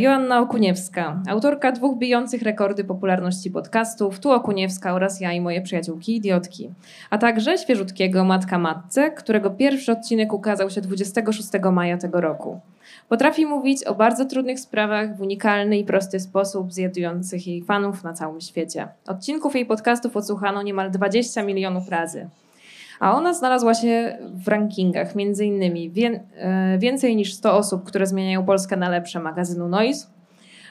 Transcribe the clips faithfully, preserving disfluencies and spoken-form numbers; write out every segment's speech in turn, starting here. Joanna Okuniewska, autorka dwóch bijących rekordy popularności podcastów Tu Okuniewska oraz Ja i Moje Przyjaciółki Idiotki, a także świeżutkiego Matka Matce, którego pierwszy odcinek ukazał się dwudziestego szóstego maja tego roku. Potrafi mówić o bardzo trudnych sprawach w unikalny i prosty sposób, zjedujących jej fanów na całym świecie. Odcinków jej podcastów odsłuchano niemal dwadzieścia milionów razy. A ona znalazła się w rankingach, między innymi wie, więcej niż sto osób, które zmieniają Polskę na lepsze magazynu Noizz,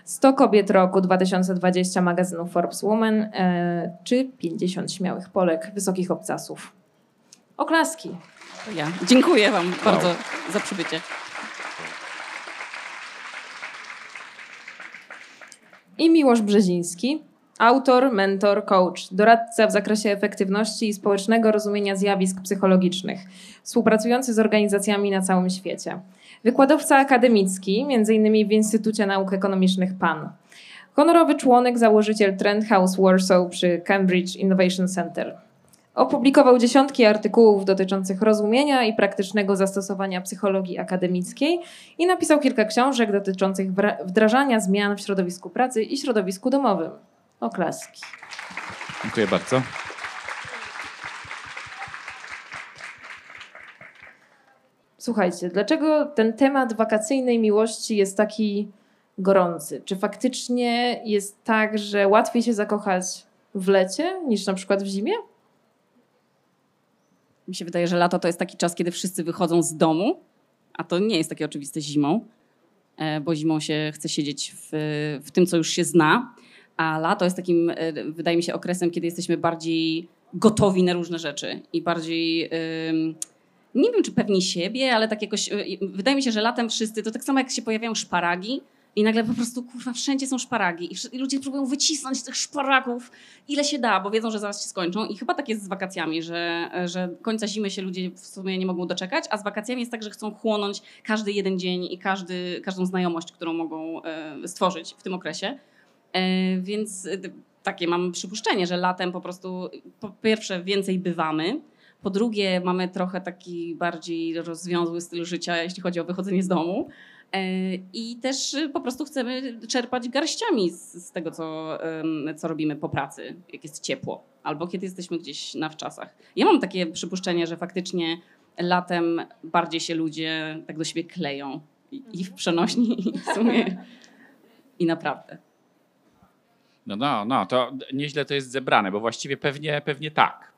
sto kobiet roku dwa tysiące dwudziestego magazynu Forbes Women, e, czy pięćdziesiąt śmiałych Polek Wysokich Obcasów. Oklaski. Ja. Dziękuję wam wow. bardzo za przybycie. I Miłosz Brzeziński. Autor, mentor, coach, doradca w zakresie efektywności i społecznego rozumienia zjawisk psychologicznych, współpracujący z organizacjami na całym świecie. Wykładowca akademicki, między innymi w Instytucie Nauk Ekonomicznych PAN. Honorowy członek, założyciel Trend House Warsaw przy Cambridge Innovation Center. Opublikował dziesiątki artykułów dotyczących rozumienia i praktycznego zastosowania psychologii akademickiej i napisał kilka książek dotyczących wdrażania zmian w środowisku pracy i środowisku domowym. Oklaski. Dziękuję bardzo. Słuchajcie, dlaczego ten temat wakacyjnej miłości jest taki gorący? Czy faktycznie jest tak, że łatwiej się zakochać w lecie niż na przykład w zimie? Mi się wydaje, że lato to jest taki czas, kiedy wszyscy wychodzą z domu, a to nie jest takie oczywiste zimą, bo zimą się chce siedzieć w, w tym, co już się zna. A lato jest takim, wydaje mi się, okresem, kiedy jesteśmy bardziej gotowi na różne rzeczy i bardziej, nie wiem czy pewni siebie, ale tak jakoś, wydaje mi się, że latem wszyscy, to tak samo jak się pojawiają szparagi i nagle po prostu, kurwa, wszędzie są szparagi i ludzie próbują wycisnąć tych szparagów ile się da, bo wiedzą, że zaraz się skończą i chyba tak jest z wakacjami, że, że końca zimy się ludzie w sumie nie mogą doczekać, a z wakacjami jest tak, że chcą chłonąć każdy jeden dzień i każdy, każdą znajomość, którą mogą stworzyć w tym okresie. Więc takie mam przypuszczenie, że latem po prostu po pierwsze więcej bywamy, po drugie mamy trochę taki bardziej rozwiązły styl życia, jeśli chodzi o wychodzenie z domu i też po prostu chcemy czerpać garściami z tego, co, co robimy po pracy, jak jest ciepło albo kiedy jesteśmy gdzieś na wczasach. Ja mam takie przypuszczenie, że faktycznie latem bardziej się ludzie tak do siebie kleją i, i w przenośni i w sumie i naprawdę. No, no, no, to nieźle to jest zebrane, bo właściwie pewnie, pewnie tak.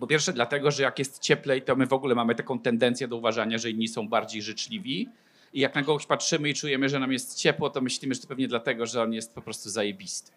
Po pierwsze dlatego, że jak jest cieplej, to my w ogóle mamy taką tendencję do uważania, że inni są bardziej życzliwi i jak na kogoś patrzymy i czujemy, że nam jest ciepło, to myślimy, że to pewnie dlatego, że on jest po prostu zajebisty.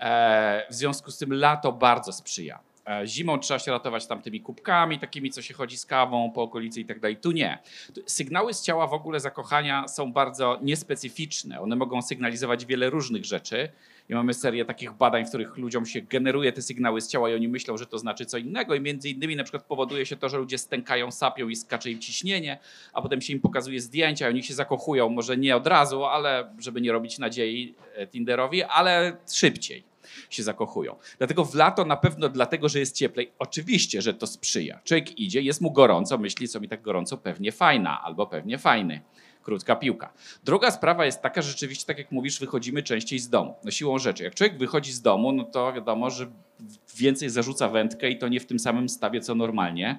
E, w związku z tym lato bardzo sprzyja. E, zimą trzeba się ratować tam tymi kubkami, takimi, co się chodzi z kawą po okolicy i tak dalej. Tu nie. Sygnały z ciała w ogóle zakochania są bardzo niespecyficzne. One mogą sygnalizować wiele różnych rzeczy. I mamy serię takich badań, w których ludziom się generuje te sygnały z ciała i oni myślą, że to znaczy co innego. I między innymi na przykład powoduje się to, że ludzie stękają, sapią i skacze im ciśnienie, a potem się im pokazuje zdjęcia i oni się zakochują. Może nie od razu, ale żeby nie robić nadziei Tinderowi, ale szybciej się zakochują. Dlatego w lato na pewno dlatego, że jest cieplej. Oczywiście, że to sprzyja. Człowiek idzie, jest mu gorąco, myśli, co mi tak gorąco, pewnie fajna albo pewnie fajny. Krótka piłka. Druga sprawa jest taka, że rzeczywiście, tak jak mówisz, wychodzimy częściej z domu. No siłą rzeczy. Jak człowiek wychodzi z domu, no to wiadomo, że więcej zarzuca wędkę i to nie w tym samym stawie, co normalnie.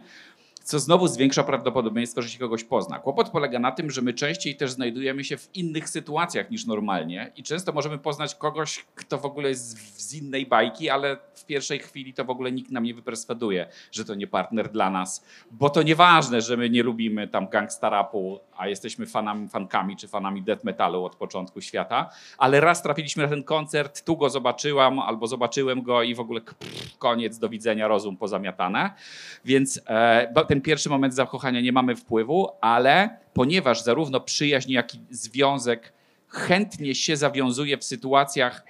Co znowu zwiększa prawdopodobieństwo, że się kogoś pozna. Kłopot polega na tym, że my częściej też znajdujemy się w innych sytuacjach niż normalnie i często możemy poznać kogoś, kto w ogóle jest z innej bajki, ale w pierwszej chwili to w ogóle nikt nam nie wyperswaduje, że to nie partner dla nas, bo to nieważne, że my nie lubimy tam gangsta rapu, a jesteśmy fanami, fankami czy fanami death metalu od początku świata, ale raz trafiliśmy na ten koncert, tu go zobaczyłam albo zobaczyłem go i w ogóle pff, koniec, do widzenia, rozum pozamiatane. Więc e, ten pierwszy moment zakochania nie mamy wpływu, ale ponieważ zarówno przyjaźń, jak i związek chętnie się zawiązuje w sytuacjach,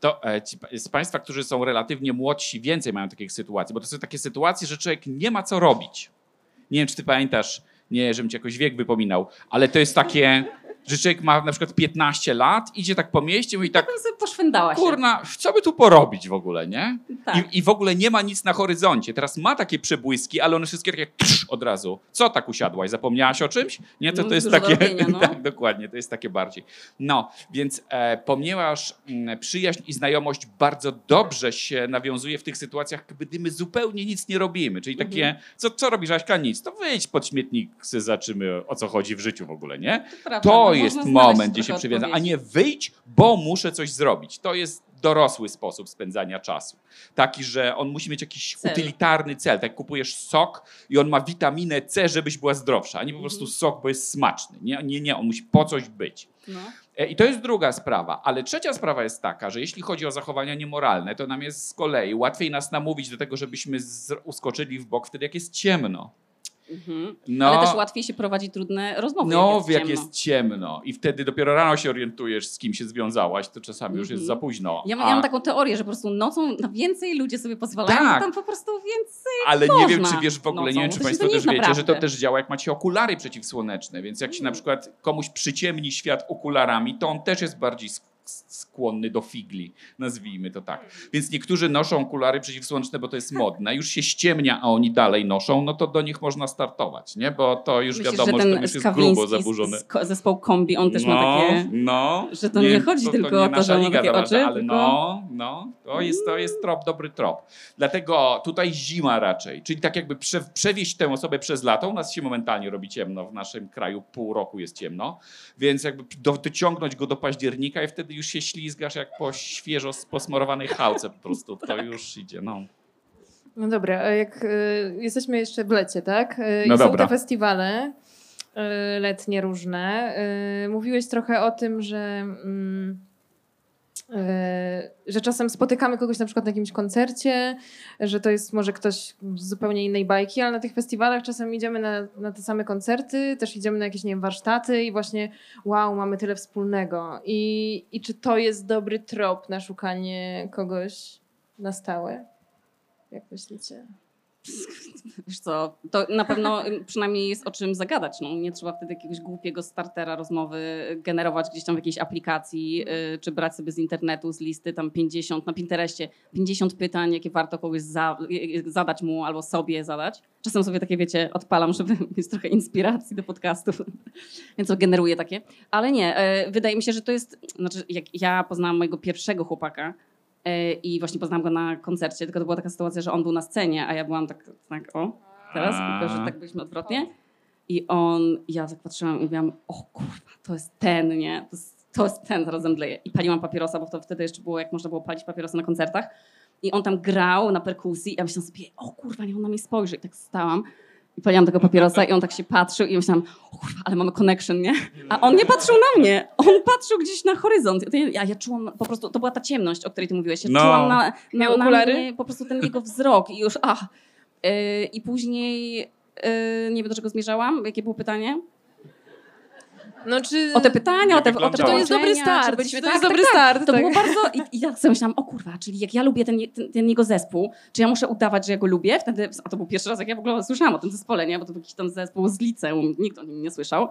to ci z Państwa, którzy są relatywnie młodsi, więcej mają takich sytuacji, bo to są takie sytuacje, że człowiek nie ma co robić. Nie wiem, czy ty pamiętasz, nie, żebym ci jakoś wiek wypominał, ale to jest takie, że człowiek ma na przykład piętnaście lat, idzie tak po mieście i tak, poszwędała się. Kurna, co by tu porobić w ogóle, nie? Tak. I, I w ogóle nie ma nic na horyzoncie. Teraz ma takie przebłyski, ale one wszystkie takie krz, od razu. Co tak usiadłaś? Zapomniałaś o czymś? Nie, to, to jest dużo takie... Robienia, no. Tak, dokładnie, to jest takie bardziej. No, więc e, ponieważ m, przyjaźń i znajomość bardzo dobrze się nawiązuje w tych sytuacjach, gdy my zupełnie nic nie robimy. Czyli takie, mhm. co, co robisz, Aśka? Nic. To wyjdź pod śmietnik, zaczymy, o co chodzi w życiu w ogóle, nie? To, prawda, to jest moment, gdzie się przywiązać, a nie wyjdź, bo muszę coś zrobić. To jest dorosły sposób spędzania czasu. Taki, że on musi mieć jakiś cel. Utylitarny cel. Tak kupujesz sok i on ma witaminę C, żebyś była zdrowsza, a nie po prostu sok, bo jest smaczny. Nie, nie, nie, on musi po coś być. No. I to jest druga sprawa, ale trzecia sprawa jest taka, że jeśli chodzi o zachowania niemoralne, to nam jest z kolei łatwiej nas namówić do tego, żebyśmy uskoczyli w bok wtedy, jak jest ciemno. Mhm. No, ale też łatwiej się prowadzi trudne rozmowy. No, jak, jest, jak ciemno. jest ciemno i wtedy dopiero rano się orientujesz, z kim się związałaś, to czasami mhm. już jest za późno. Ja, a... ja mam taką teorię, że po prostu nocą na więcej ludzie sobie pozwalają, tak. tam po prostu więcej Ale można. nie wiem, czy wiesz w ogóle, nocą. nie wiem, czy to Państwo też wiecie, naprawdę. że to też działa, jak macie okulary przeciwsłoneczne, więc jak się na przykład komuś przyciemni świat okularami, to on też jest bardziej skłonny do figli, nazwijmy to tak. Więc niektórzy noszą okulary przeciwsłoneczne, bo to jest modne, już się ściemnia, a oni dalej noszą, no to do nich można startować, nie? Bo to już Myślisz, wiadomo, że, że to już jest grubo zaburzone. Zespół kombi, on też no, ma takie, no, że to nie, nie chodzi to, tylko to o to, że on ma takie oczy. Ale tylko... no, no, to jest, to jest trop, dobry trop. Dlatego tutaj zima raczej, czyli tak jakby prze, przewieźć tę osobę przez lato, u nas się momentalnie robi ciemno, w naszym kraju pół roku jest ciemno, więc jakby do, dociągnąć go do października i wtedy już się ślizgasz jak po świeżo posmarowanej chałce po prostu, to tak. już idzie, no. No dobra, a jak y, jesteśmy jeszcze w lecie, tak? Y, no i dobra. Są te festiwale y, letnie różne. Y, mówiłeś trochę o tym, że, y, y, że czasem spotykamy kogoś na przykład na jakimś koncercie, że to jest może ktoś z zupełnie innej bajki, ale na tych festiwalach czasem idziemy na, na te same koncerty, też idziemy na jakieś, nie wiem, warsztaty i właśnie wow, mamy tyle wspólnego. I, i czy to jest dobry trop na szukanie kogoś na stałe? Jak myślicie? Wiesz co, to na pewno przynajmniej jest o czym zagadać. No, nie trzeba wtedy jakiegoś głupiego startera rozmowy generować gdzieś tam w jakiejś aplikacji, yy, czy brać sobie z internetu, z listy tam pięćdziesiąt, na Pinterestie pięćdziesiąt pytań, jakie warto kogoś za, zadać mu albo sobie zadać. Czasem sobie takie, wiecie, odpalam, żeby mieć trochę inspiracji do podcastów, więc to generuje takie. Ale nie, yy, wydaje mi się, że to jest, znaczy jak ja poznałam mojego pierwszego chłopaka, i właśnie poznałam go na koncercie, tylko to była taka sytuacja, że on był na scenie, a ja byłam tak, tak o, teraz, tylko że tak byliśmy odwrotnie. I on, ja tak patrzyłam i mówiłam, o kurwa, to jest ten, nie? To jest, to jest ten, zaraz zemdleję. I paliłam papierosa, bo to wtedy jeszcze było, jak można było palić papierosa na koncertach. I on tam grał na perkusji, i ja myślałam sobie, o kurwa, niech on na mnie spojrzy. I tak stałam i paliłam tego papierosa i on tak się patrzył i myślałam, o kurwa, ale mamy connection, nie? A on nie patrzył na mnie, on patrzył gdzieś na horyzont. Ja, ja czułam po prostu, to była ta ciemność, o której ty mówiłeś. Ja no. czułam na, na, na mnie po prostu ten jego wzrok i już, ach. Yy, I później, yy, nie wiem do czego zmierzałam, jakie było pytanie? No, czy... O te pytania, o te, o te to jest dobry start. Byliśmy, to tak, jest tak, dobry tak, start. To tak. było bardzo... I, i ja sobie myślałam, o kurwa, czyli jak ja lubię ten, ten, ten jego zespół, czy ja muszę udawać, że ja go lubię? Wtedy, a to był pierwszy raz, jak ja w ogóle słyszałam o tym zespole, nie? Bo to był jakiś tam zespół z liceum, nikt o nim nie słyszał.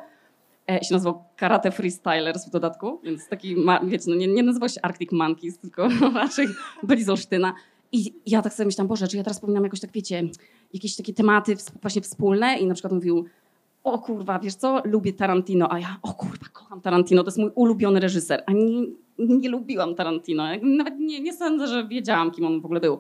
E, się nazywał Karate Freestylers w dodatku, więc taki, wiecie, no nie, nie nazywał się Arctic Monkeys, tylko raczej byli z Olsztyna. I ja tak sobie myślałam, Boże, czy ja teraz powinnam jakoś tak, wiecie, jakieś takie tematy właśnie wspólne i na przykład mówił, o kurwa, wiesz co, lubię Tarantino, a ja, o kurwa, kocham Tarantino, to jest mój ulubiony reżyser, a nie, nie lubiłam Tarantino, nawet nie, nie sądzę, że wiedziałam, kim on w ogóle był,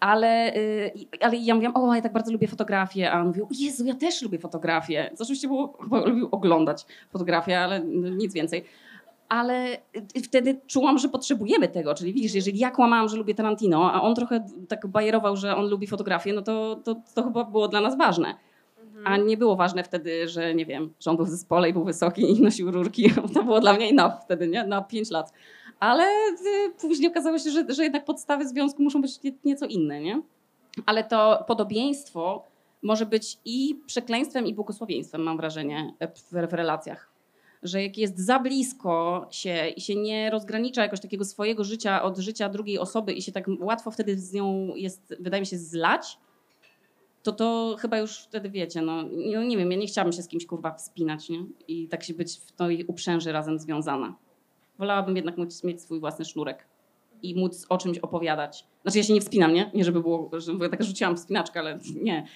ale, yy, ale ja mówiłam, o, ja tak bardzo lubię fotografię, a on mówił, Jezu, ja też lubię fotografię, co oczywiście było, chyba lubił oglądać fotografię, ale nic więcej. Ale wtedy czułam, że potrzebujemy tego, czyli widzisz, jeżeli ja kłamałam, że lubię Tarantino, a on trochę tak bajerował, że on lubi fotografię, no to, to, to chyba było dla nas ważne. A nie było ważne wtedy, że nie wiem, że on był w zespole i był wysoki i nosił rurki. To było dla mnie enough wtedy, nie? Na pięć lat. Ale y, później okazało się, że, że jednak podstawy związku muszą być nie, nieco inne, nie? Ale to podobieństwo może być i przekleństwem, i błogosławieństwem, mam wrażenie, w, w relacjach. Że jak jest za blisko się i się nie rozgranicza jakoś takiego swojego życia od życia drugiej osoby i się tak łatwo wtedy z nią jest, wydaje mi się, zlać, to to chyba już wtedy wiecie, no, no nie wiem, ja nie chciałabym się z kimś kurwa wspinać, nie? I tak się być w tej uprzęży razem związana. Wolałabym jednak móc mieć swój własny sznurek i móc o czymś opowiadać. Znaczy ja się nie wspinam, nie? Nie żeby było, żeby ja tak rzuciłam wspinaczkę, ale nie.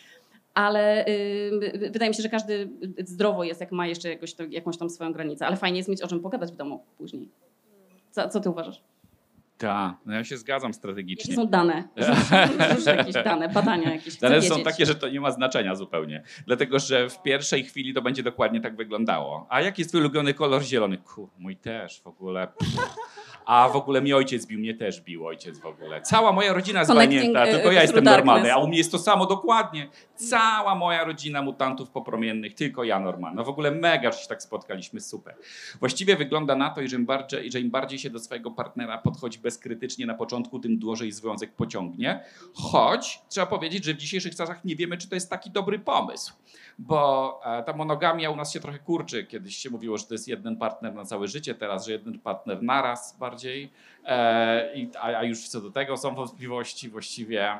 Ale yy, wydaje mi się, że każdy zdrowo jest, jak ma jeszcze jakoś to, jakąś tam swoją granicę, ale fajnie jest mieć o czym pogadać w domu później. Co, co ty uważasz? Tak, no ja się zgadzam strategicznie. Jakie są dane? Rzuć jakieś dane, badania jakieś. Dane są takie, że to nie ma znaczenia zupełnie. Dlatego, że w pierwszej chwili to będzie dokładnie tak wyglądało. A jaki jest twój ulubiony kolor? Zielony. Kur, mój też w ogóle. A w ogóle mi ojciec bił, mnie też bił ojciec w ogóle. Cała moja rodzina jest zwalnięta, tylko ja jestem normalny. A u mnie jest to samo dokładnie. Cała moja rodzina mutantów popromiennych, tylko ja normalna. W ogóle mega, że się tak spotkaliśmy, super. Właściwie wygląda na to, że im bardziej, że im bardziej się do swojego partnera podchodzi bezkrytycznie na początku, tym dłużej związek pociągnie. Choć trzeba powiedzieć, że w dzisiejszych czasach nie wiemy, czy to jest taki dobry pomysł. Bo ta monogamia u nas się trochę kurczy. Kiedyś się mówiło, że to jest jeden partner na całe życie, teraz, że jeden partner naraz bardziej. E, a, a już co do tego są wątpliwości właściwie. E,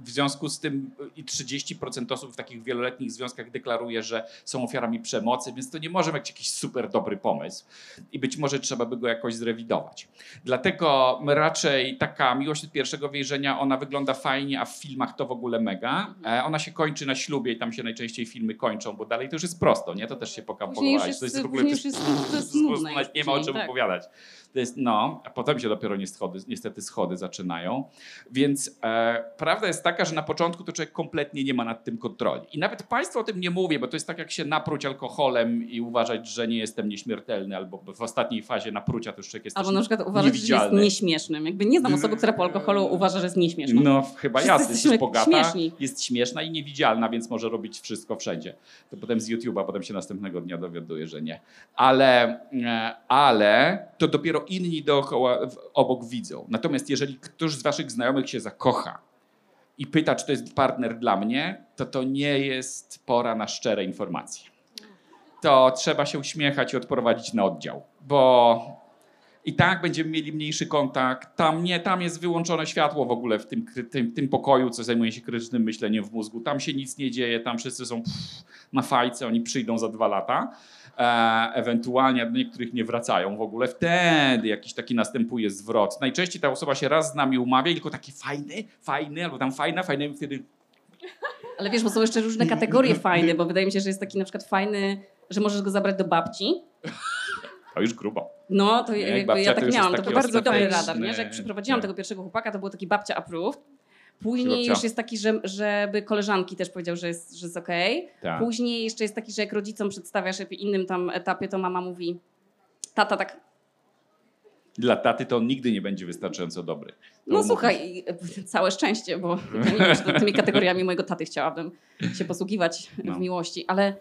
w związku z tym i trzydzieści procent osób w takich wieloletnich związkach deklaruje, że są ofiarami przemocy, więc to nie może być jakiś super dobry pomysł i być może trzeba by go jakoś zrewidować. Dlatego raczej taka miłość od pierwszego wejrzenia, ona wygląda fajnie, a w filmach to w ogóle mega. E, ona się kończy na ślubie i tam się najczęściej filmy kończą, bo dalej to już jest prosto, nie? To też się pokapowałeś. To jest w ogóle to jest, to jest, to jest nudne. Nie ma o czym tak opowiadać. To jest, no, a potem się dopiero niestety schody zaczynają. Więc e, prawda jest taka, że na początku to człowiek kompletnie nie ma nad tym kontroli. I nawet państwo o tym nie mówię, bo to jest tak jak się napruć alkoholem i uważać, że nie jestem nieśmiertelny, albo w ostatniej fazie naprucia to już człowiek jest albo na przykład uważać, że jest nieśmiesznym. Jakby nie znam osoby, która po alkoholu uważa, że jest nieśmieszna. No chyba jasne, jest bogata, śmieszni. Jest śmieszna i niewidzialna, więc może robić wszystko wszędzie. To potem z YouTube'a, potem się następnego dnia dowiaduje, że nie. Ale, ale to dopiero inni dookoła, obok widzą. Natomiast jeżeli ktoś z waszych znajomych się zakocha i pyta, czy to jest partner dla mnie, to to nie jest pora na szczere informacje. To trzeba się uśmiechać i odprowadzić na oddział, bo i tak będziemy mieli mniejszy kontakt. Tam nie, tam jest wyłączone światło w ogóle w tym, tym, tym pokoju, co zajmuje się krytycznym myśleniem w mózgu. Tam się nic nie dzieje, tam wszyscy są pff, na fajce, oni przyjdą za dwa lata. E, ewentualnie do niektórych nie wracają w ogóle. Wtedy jakiś taki następuje zwrot. Najczęściej ta osoba się raz z nami umawia i tylko taki fajny, fajny, albo tam fajna, fajny, wtedy... Ale wiesz, bo są jeszcze różne kategorie fajny, bo wydaje mi się, że jest taki na przykład fajny, że możesz go zabrać do babci. To już grubo. No, to nie, babcia, ja tak to miałam. To był bardzo dobry radar, nie? Że jak przyprowadziłam nie. tego pierwszego chłopaka, to był taki babcia approved. Później Ślubcia. Już jest taki, że, żeby koleżanki też powiedział, że jest, że jest okej. Okay. Później jeszcze jest taki, że jak rodzicom przedstawiasz w innym tam etapie, to mama mówi tata tak... Dla taty to on nigdy nie będzie wystarczająco dobry. To no mówi... słuchaj, całe szczęście, bo ja nie wiem, czy tymi kategoriami mojego taty chciałabym się posługiwać no. w miłości, ale...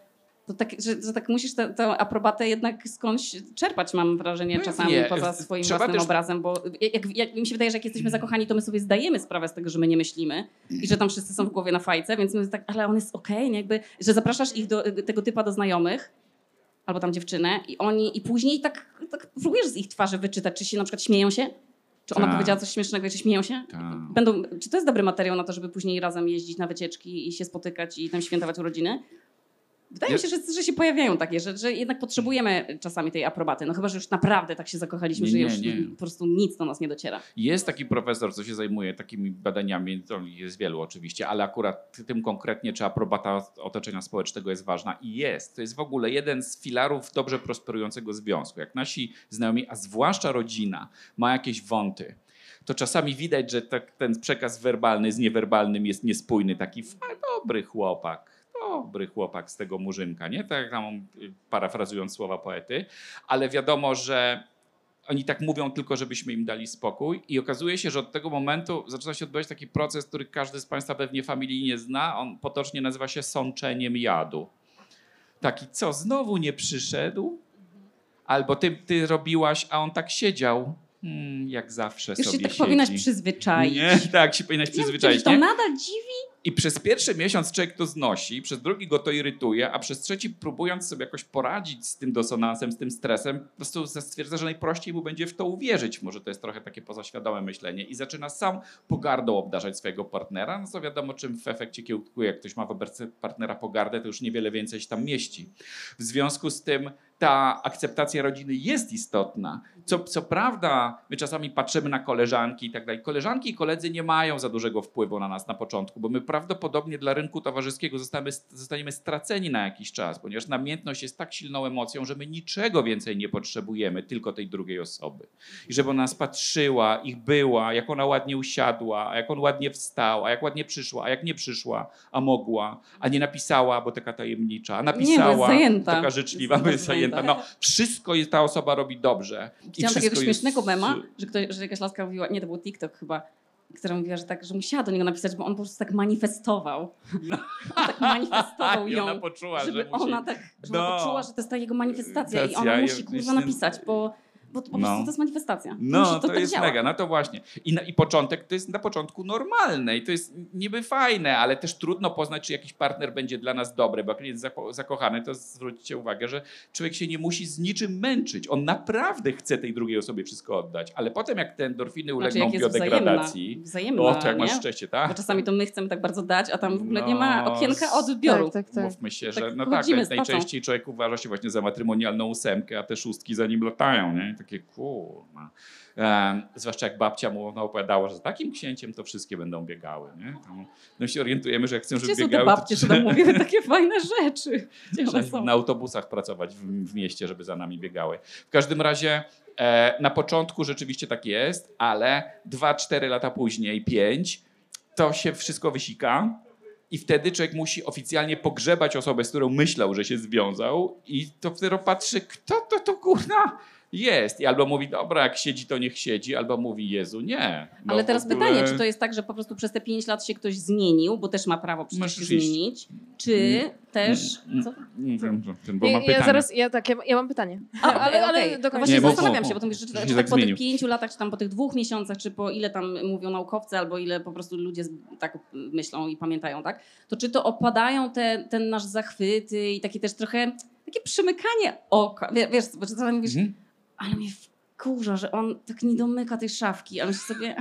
To tak, że, że tak musisz tę, tę aprobatę jednak skądś czerpać, mam wrażenie, czasami nie. poza swoim Trzeba własnym też... obrazem, bo jak, jak mi się wydaje, że jak jesteśmy zakochani, to my sobie zdajemy sprawę z tego, że my nie myślimy i że tam wszyscy są w głowie na fajce, więc my tak, ale on jest okej, nie? Jakby, że zapraszasz ich do tego typa do znajomych, albo tam dziewczynę i oni i później tak, tak próbujesz z ich twarzy wyczytać, czy się na przykład śmieją się, czy ona Ta. powiedziała coś śmiesznego i czy śmieją się? Ta. Będą, czy to jest dobry materiał na to, żeby później razem jeździć na wycieczki i się spotykać i tam świętować urodziny? Wydaje mi się, że, że się pojawiają takie, że, że jednak potrzebujemy czasami tej aprobaty. No chyba, że już naprawdę tak się zakochaliśmy, nie, że już nie. po prostu nic do nas nie dociera. Jest taki profesor, co się zajmuje takimi badaniami, to jest wielu oczywiście, ale akurat tym konkretnie, czy aprobata otoczenia społecznego jest ważna i jest. To jest w ogóle jeden z filarów dobrze prosperującego związku. Jak nasi znajomi, a zwłaszcza rodzina, ma jakieś wąty, to czasami widać, że tak, ten przekaz werbalny z niewerbalnym jest niespójny. Taki dobry chłopak. Dobry chłopak z tego murzynka, nie? Tak tam parafrazując słowa poety, ale wiadomo, że oni tak mówią tylko, żebyśmy im dali spokój i okazuje się, że od tego momentu zaczyna się odbywać taki proces, który każdy z Państwa pewnie familijnie zna, on potocznie nazywa się sączeniem jadu. Taki, co, znowu nie przyszedł? Albo ty, ty robiłaś, a on tak siedział. Hmm, jak zawsze Już sobie się tak siedzi. Powinnaś przyzwyczaić. Nie, tak się powinnaś przyzwyczaić. Ja, czy to nadal dziwi? I przez pierwszy miesiąc człowiek to znosi, przez drugi go to irytuje, a przez trzeci, próbując sobie jakoś poradzić z tym dysonansem, z tym stresem, po prostu stwierdza, że najprościej mu będzie w to uwierzyć. Może to jest trochę takie pozaświadome myślenie i zaczyna sam pogardą obdarzać swojego partnera. No to wiadomo, czym w efekcie kiełkuje. Jak ktoś ma wobec partnera pogardę, to już niewiele więcej się tam mieści. W związku z tym ta akceptacja rodziny jest istotna. Co, co prawda, my czasami patrzymy na koleżanki i tak dalej. Koleżanki i koledzy nie mają za dużego wpływu na nas na początku, bo my prawdopodobnie dla rynku towarzyskiego zostaniemy, zostaniemy straceni na jakiś czas, ponieważ namiętność jest tak silną emocją, że my niczego więcej nie potrzebujemy, tylko tej drugiej osoby. I żeby ona nas patrzyła, ich była, jak ona ładnie usiadła, a jak on ładnie wstał, a jak ładnie przyszła, a jak nie przyszła, a mogła, a nie napisała, bo taka tajemnicza, a napisała, nie, bo jest taka życzliwa, bo jest zajęta. No, wszystko ta osoba robi dobrze. Widziałam takiego śmiesznego jest... mema, że, ktoś, że jakaś laska mówiła, nie, to był TikTok chyba, która mówiła, że tak, że musiała do niego napisać, bo on po prostu tak manifestował. No. On tak manifestował ją, ona poczuła, żeby że musi... ona tak żeby no. ona poczuła, że to jest ta jego manifestacja Stacja, i ona musi ja kurwa napisać, bo... Bo po prostu no. to jest manifestacja. No, Musi, to, to tak jest działa. Mega, no to właśnie. I, na, I początek to jest na początku normalne i to jest niby fajne, ale też trudno poznać, czy jakiś partner będzie dla nas dobry, bo jak nie jest zakochany, to zwróćcie uwagę, że człowiek się nie musi z niczym męczyć. On naprawdę chce tej drugiej osobie wszystko oddać, ale potem jak te endorfiny ulegną znaczy, biodegradacji, wzajemna, wzajemna, o, to jak masz szczęście, tak? Bo czasami to my chcemy tak bardzo dać, a tam w ogóle no, nie ma okienka odbioru. Tak, tak, tak. Mówmy się, że tak, no tak, najczęściej człowiek uważa się właśnie za matrymonialną ósemkę, a te szóstki za nim latają, nie? Takie kurna. Um, zwłaszcza jak babcia mu opowiadała, że z takim księciem to wszystkie będą biegały. Nie? Tam, no się orientujemy, że jak chcą, żeby biegały... Gdzie są te babcie, że tam mówiły takie fajne rzeczy? Na autobusach pracować w, w mieście, żeby za nami biegały. W każdym razie e, na początku rzeczywiście tak jest, ale dwa, cztery lata później, pięć, to się wszystko wysika. I wtedy człowiek musi oficjalnie pogrzebać osobę, z którą myślał, że się związał i to wtedy patrzy, kto to to kurna jest. I albo mówi, dobra, jak siedzi, to niech siedzi, albo mówi, Jezu, nie. No ale teraz ogóle... pytanie, czy to jest tak, że po prostu przez te pięć lat się ktoś zmienił, bo też ma prawo przecież się zmienić, czy mm. też... Co? Nie wiem, bo mam pytanie. Ja, ja zaraz, ja tak, ja, ja mam pytanie. A, okay, ale, ale okay. do końca nie, się bo, zastanawiam bo, się, bo to mówisz, czy, czy tak, tak po tych pięciu latach, czy tam po tych dwóch miesiącach, czy po ile tam mówią naukowcy, albo ile po prostu ludzie tak myślą i pamiętają, tak? To czy to opadają te, ten nasz zachwyt i takie też trochę, takie przymykanie oka, wiesz, bo czasami mówisz... Mhm. Ale mnie wkurza, że on tak nie domyka tej szafki, ale się sobie,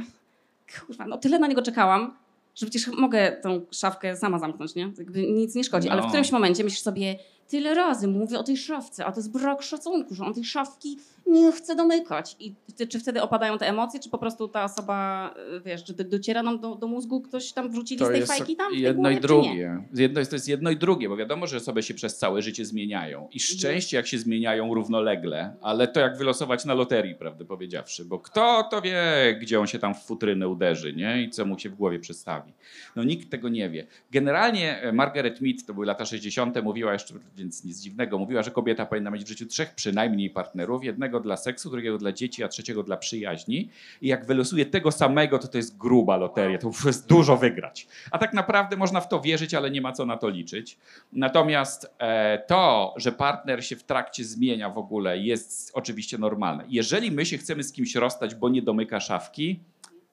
kurwa, no tyle na niego czekałam, że przecież mogę tą szafkę sama zamknąć, nie? Jakby nic nie szkodzi, no. Ale w którymś momencie myślisz sobie, tyle razy mówię o tej szafce, a to jest brak szacunku, że on tej szafki nie chce domykać. I ty, czy wtedy opadają te emocje, czy po prostu ta osoba, wiesz, czy dociera nam do, do mózgu, ktoś tam wrzucili to z tej jest fajki tam? Jedno głowie, i drugie. Jedno, to jest jedno i drugie, bo wiadomo, że osoby się przez całe życie zmieniają. I szczęście, jak się zmieniają równolegle, ale to jak wylosować na loterii, prawdę powiedziawszy, bo kto to wie, gdzie on się tam w futrynę uderzy, nie? I co mu się w głowie przestawi. No nikt tego nie wie. Generalnie Margaret Mead, to były lata sześćdziesiąte, mówiła jeszcze, więc nic dziwnego, mówiła, że kobieta powinna mieć w życiu trzech przynajmniej partnerów, jednego dla seksu, drugiego dla dzieci, a trzeciego dla przyjaźni i jak wylosuje tego samego, to to jest gruba loteria, to jest dużo wygrać. A tak naprawdę można w to wierzyć, ale nie ma co na to liczyć. Natomiast e, to, że partner się w trakcie zmienia w ogóle jest oczywiście normalne. Jeżeli my się chcemy z kimś rozstać, bo nie domyka szafki,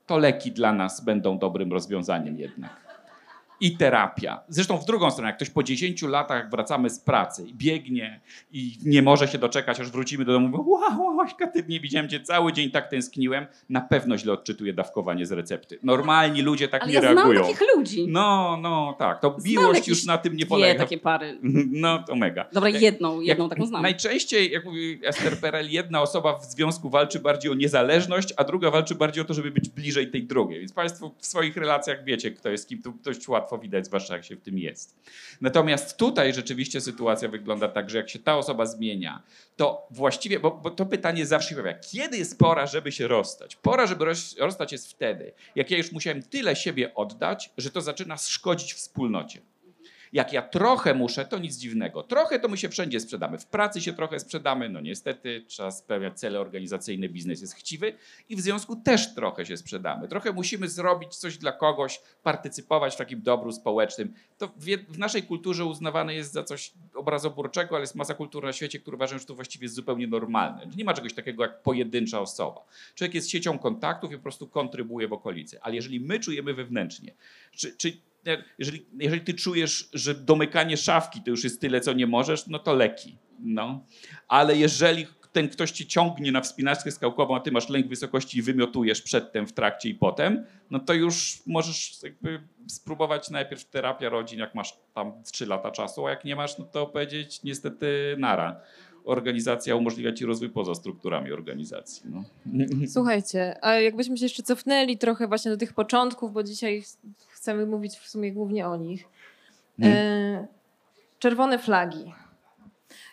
to leki dla nas będą dobrym rozwiązaniem jednak. I terapia. Zresztą w drugą stronę, jak ktoś po dziesięciu latach wracamy z pracy i biegnie i nie może się doczekać, aż wrócimy do domu i mówi, wow, Łaśka, ty nie widziałem cię cały dzień, tak tęskniłem, na pewno źle odczytuje dawkowanie z recepty. Normalni ludzie tak ale nie ja reagują. Ale ja znam takich ludzi. No, no, tak. To znam miłość już na tym nie polega. Nie, takie pary. No, to mega. Dobra, jedną, jedną jak, taką znam. Najczęściej, jak mówi Ester Perel, jedna osoba w związku walczy bardziej o niezależność, a druga walczy bardziej o to, żeby być bliżej tej drugiej. Więc państwo w swoich relacjach wiecie, kto jest kim, ktoś łatwo widać, zwłaszcza jak się w tym jest. Natomiast tutaj rzeczywiście sytuacja wygląda tak, że jak się ta osoba zmienia, to właściwie, bo, bo to pytanie zawsze się pojawia, kiedy jest pora, żeby się rozstać? Pora, żeby roz, rozstać jest wtedy, jak ja już musiałem tyle siebie oddać, że to zaczyna szkodzić wspólnocie. Jak ja trochę muszę, to nic dziwnego. Trochę to my się wszędzie sprzedamy. W pracy się trochę sprzedamy. No niestety trzeba spełniać cele organizacyjne, biznes jest chciwy i w związku też trochę się sprzedamy. Trochę musimy zrobić coś dla kogoś, partycypować w takim dobru społecznym. To w, w naszej kulturze uznawane jest za coś obrazoburczego, ale jest masa kultur na świecie, które uważają, że to właściwie jest zupełnie normalne. Nie ma czegoś takiego jak pojedyncza osoba. Człowiek jest siecią kontaktów i po prostu kontrybuuje w okolicy. Ale jeżeli my czujemy wewnętrznie, czy, czy jeżeli, jeżeli ty czujesz, że domykanie szafki to już jest tyle, co nie możesz, no to leki. No. Ale jeżeli ten ktoś cię ciągnie na wspinaczkę skałkową, a ty masz lęk wysokości i wymiotujesz przedtem, w trakcie i potem, no to już możesz jakby spróbować najpierw terapia rodzin, jak masz tam trzy lata czasu, a jak nie masz, no to powiedzieć niestety nara. Organizacja umożliwia ci rozwój poza strukturami organizacji. No. Słuchajcie, a jakbyśmy się jeszcze cofnęli trochę właśnie do tych początków, bo dzisiaj chcemy mówić w sumie głównie o nich. E, czerwone flagi.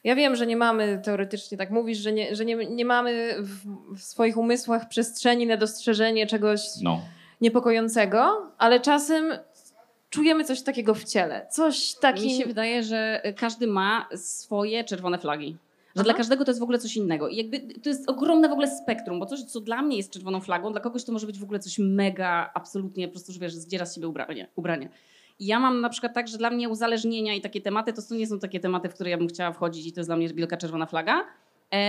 Ja wiem, że nie mamy, teoretycznie tak mówisz, że nie, że nie, nie mamy w, w swoich umysłach przestrzeni na dostrzeżenie czegoś no. niepokojącego, ale czasem czujemy coś takiego w ciele. Coś takiego. Mi się wydaje, że każdy ma swoje czerwone flagi. Że dla każdego to jest w ogóle coś innego. I jakby to jest ogromne w ogóle spektrum, bo coś, co dla mnie jest czerwoną flagą, dla kogoś to może być w ogóle coś mega, absolutnie, po prostu, że wiesz, zdziera z siebie ubranie. ubranie. I ja mam na przykład tak, że dla mnie uzależnienia i takie tematy to nie są takie tematy, w które ja bym chciała wchodzić i to jest dla mnie wielka czerwona flaga.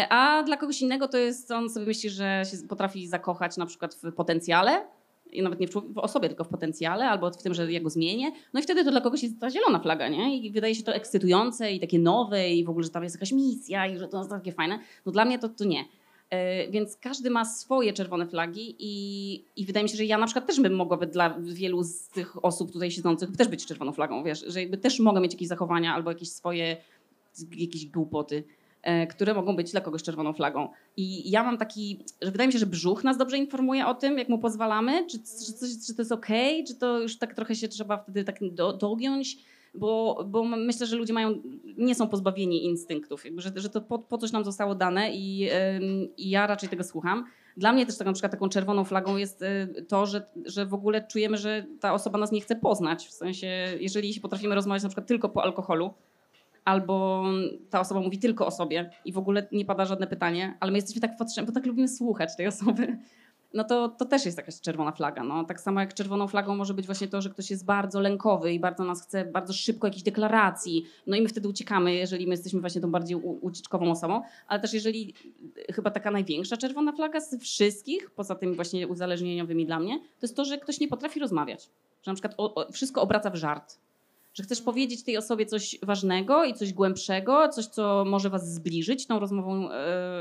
A dla kogoś innego to jest, on sobie myśli, że się potrafi zakochać na przykład w potencjale, i nawet nie w, w osobie, tylko w potencjale, albo w tym, że ja go zmienię. No i wtedy to dla kogoś jest ta zielona flaga, nie? I wydaje się to ekscytujące i takie nowe i w ogóle, że tam jest jakaś misja i że to jest takie fajne. No dla mnie to, to nie. Yy, więc każdy ma swoje czerwone flagi i, i wydaje mi się, że ja na przykład też bym mogła być dla wielu z tych osób tutaj siedzących też być czerwoną flagą, wiesz? Że jakby też mogę mieć jakieś zachowania albo jakieś swoje jakieś głupoty, które mogą być dla kogoś czerwoną flagą. I ja mam taki, że wydaje mi się, że brzuch nas dobrze informuje o tym, jak mu pozwalamy, czy, czy, coś, czy to jest okej, czy to już tak trochę się trzeba wtedy tak do, dogiąć, bo, bo myślę, że ludzie mają, nie są pozbawieni instynktów, jakby, że, że to po, po coś nam zostało dane i, yy, i ja raczej tego słucham. Dla mnie też tak, na przykład taką czerwoną flagą jest to, że, że w ogóle czujemy, że ta osoba nas nie chce poznać, w sensie jeżeli się potrafimy rozmawiać na przykład tylko po alkoholu, albo ta osoba mówi tylko o sobie i w ogóle nie pada żadne pytanie, ale my jesteśmy tak potrzebni, bo tak lubimy słuchać tej osoby, no to, to też jest jakaś czerwona flaga. No. Tak samo jak czerwoną flagą może być właśnie to, że ktoś jest bardzo lękowy i bardzo nas chce, bardzo szybko jakichś deklaracji, no i my wtedy uciekamy, jeżeli my jesteśmy właśnie tą bardziej ucieczkową osobą, ale też jeżeli, chyba taka największa czerwona flaga z wszystkich, poza tymi właśnie uzależnieniowymi dla mnie, to jest to, że ktoś nie potrafi rozmawiać, że na przykład o, o, wszystko obraca w żart. Że chcesz powiedzieć tej osobie coś ważnego i coś głębszego, coś, co może was zbliżyć tą rozmową.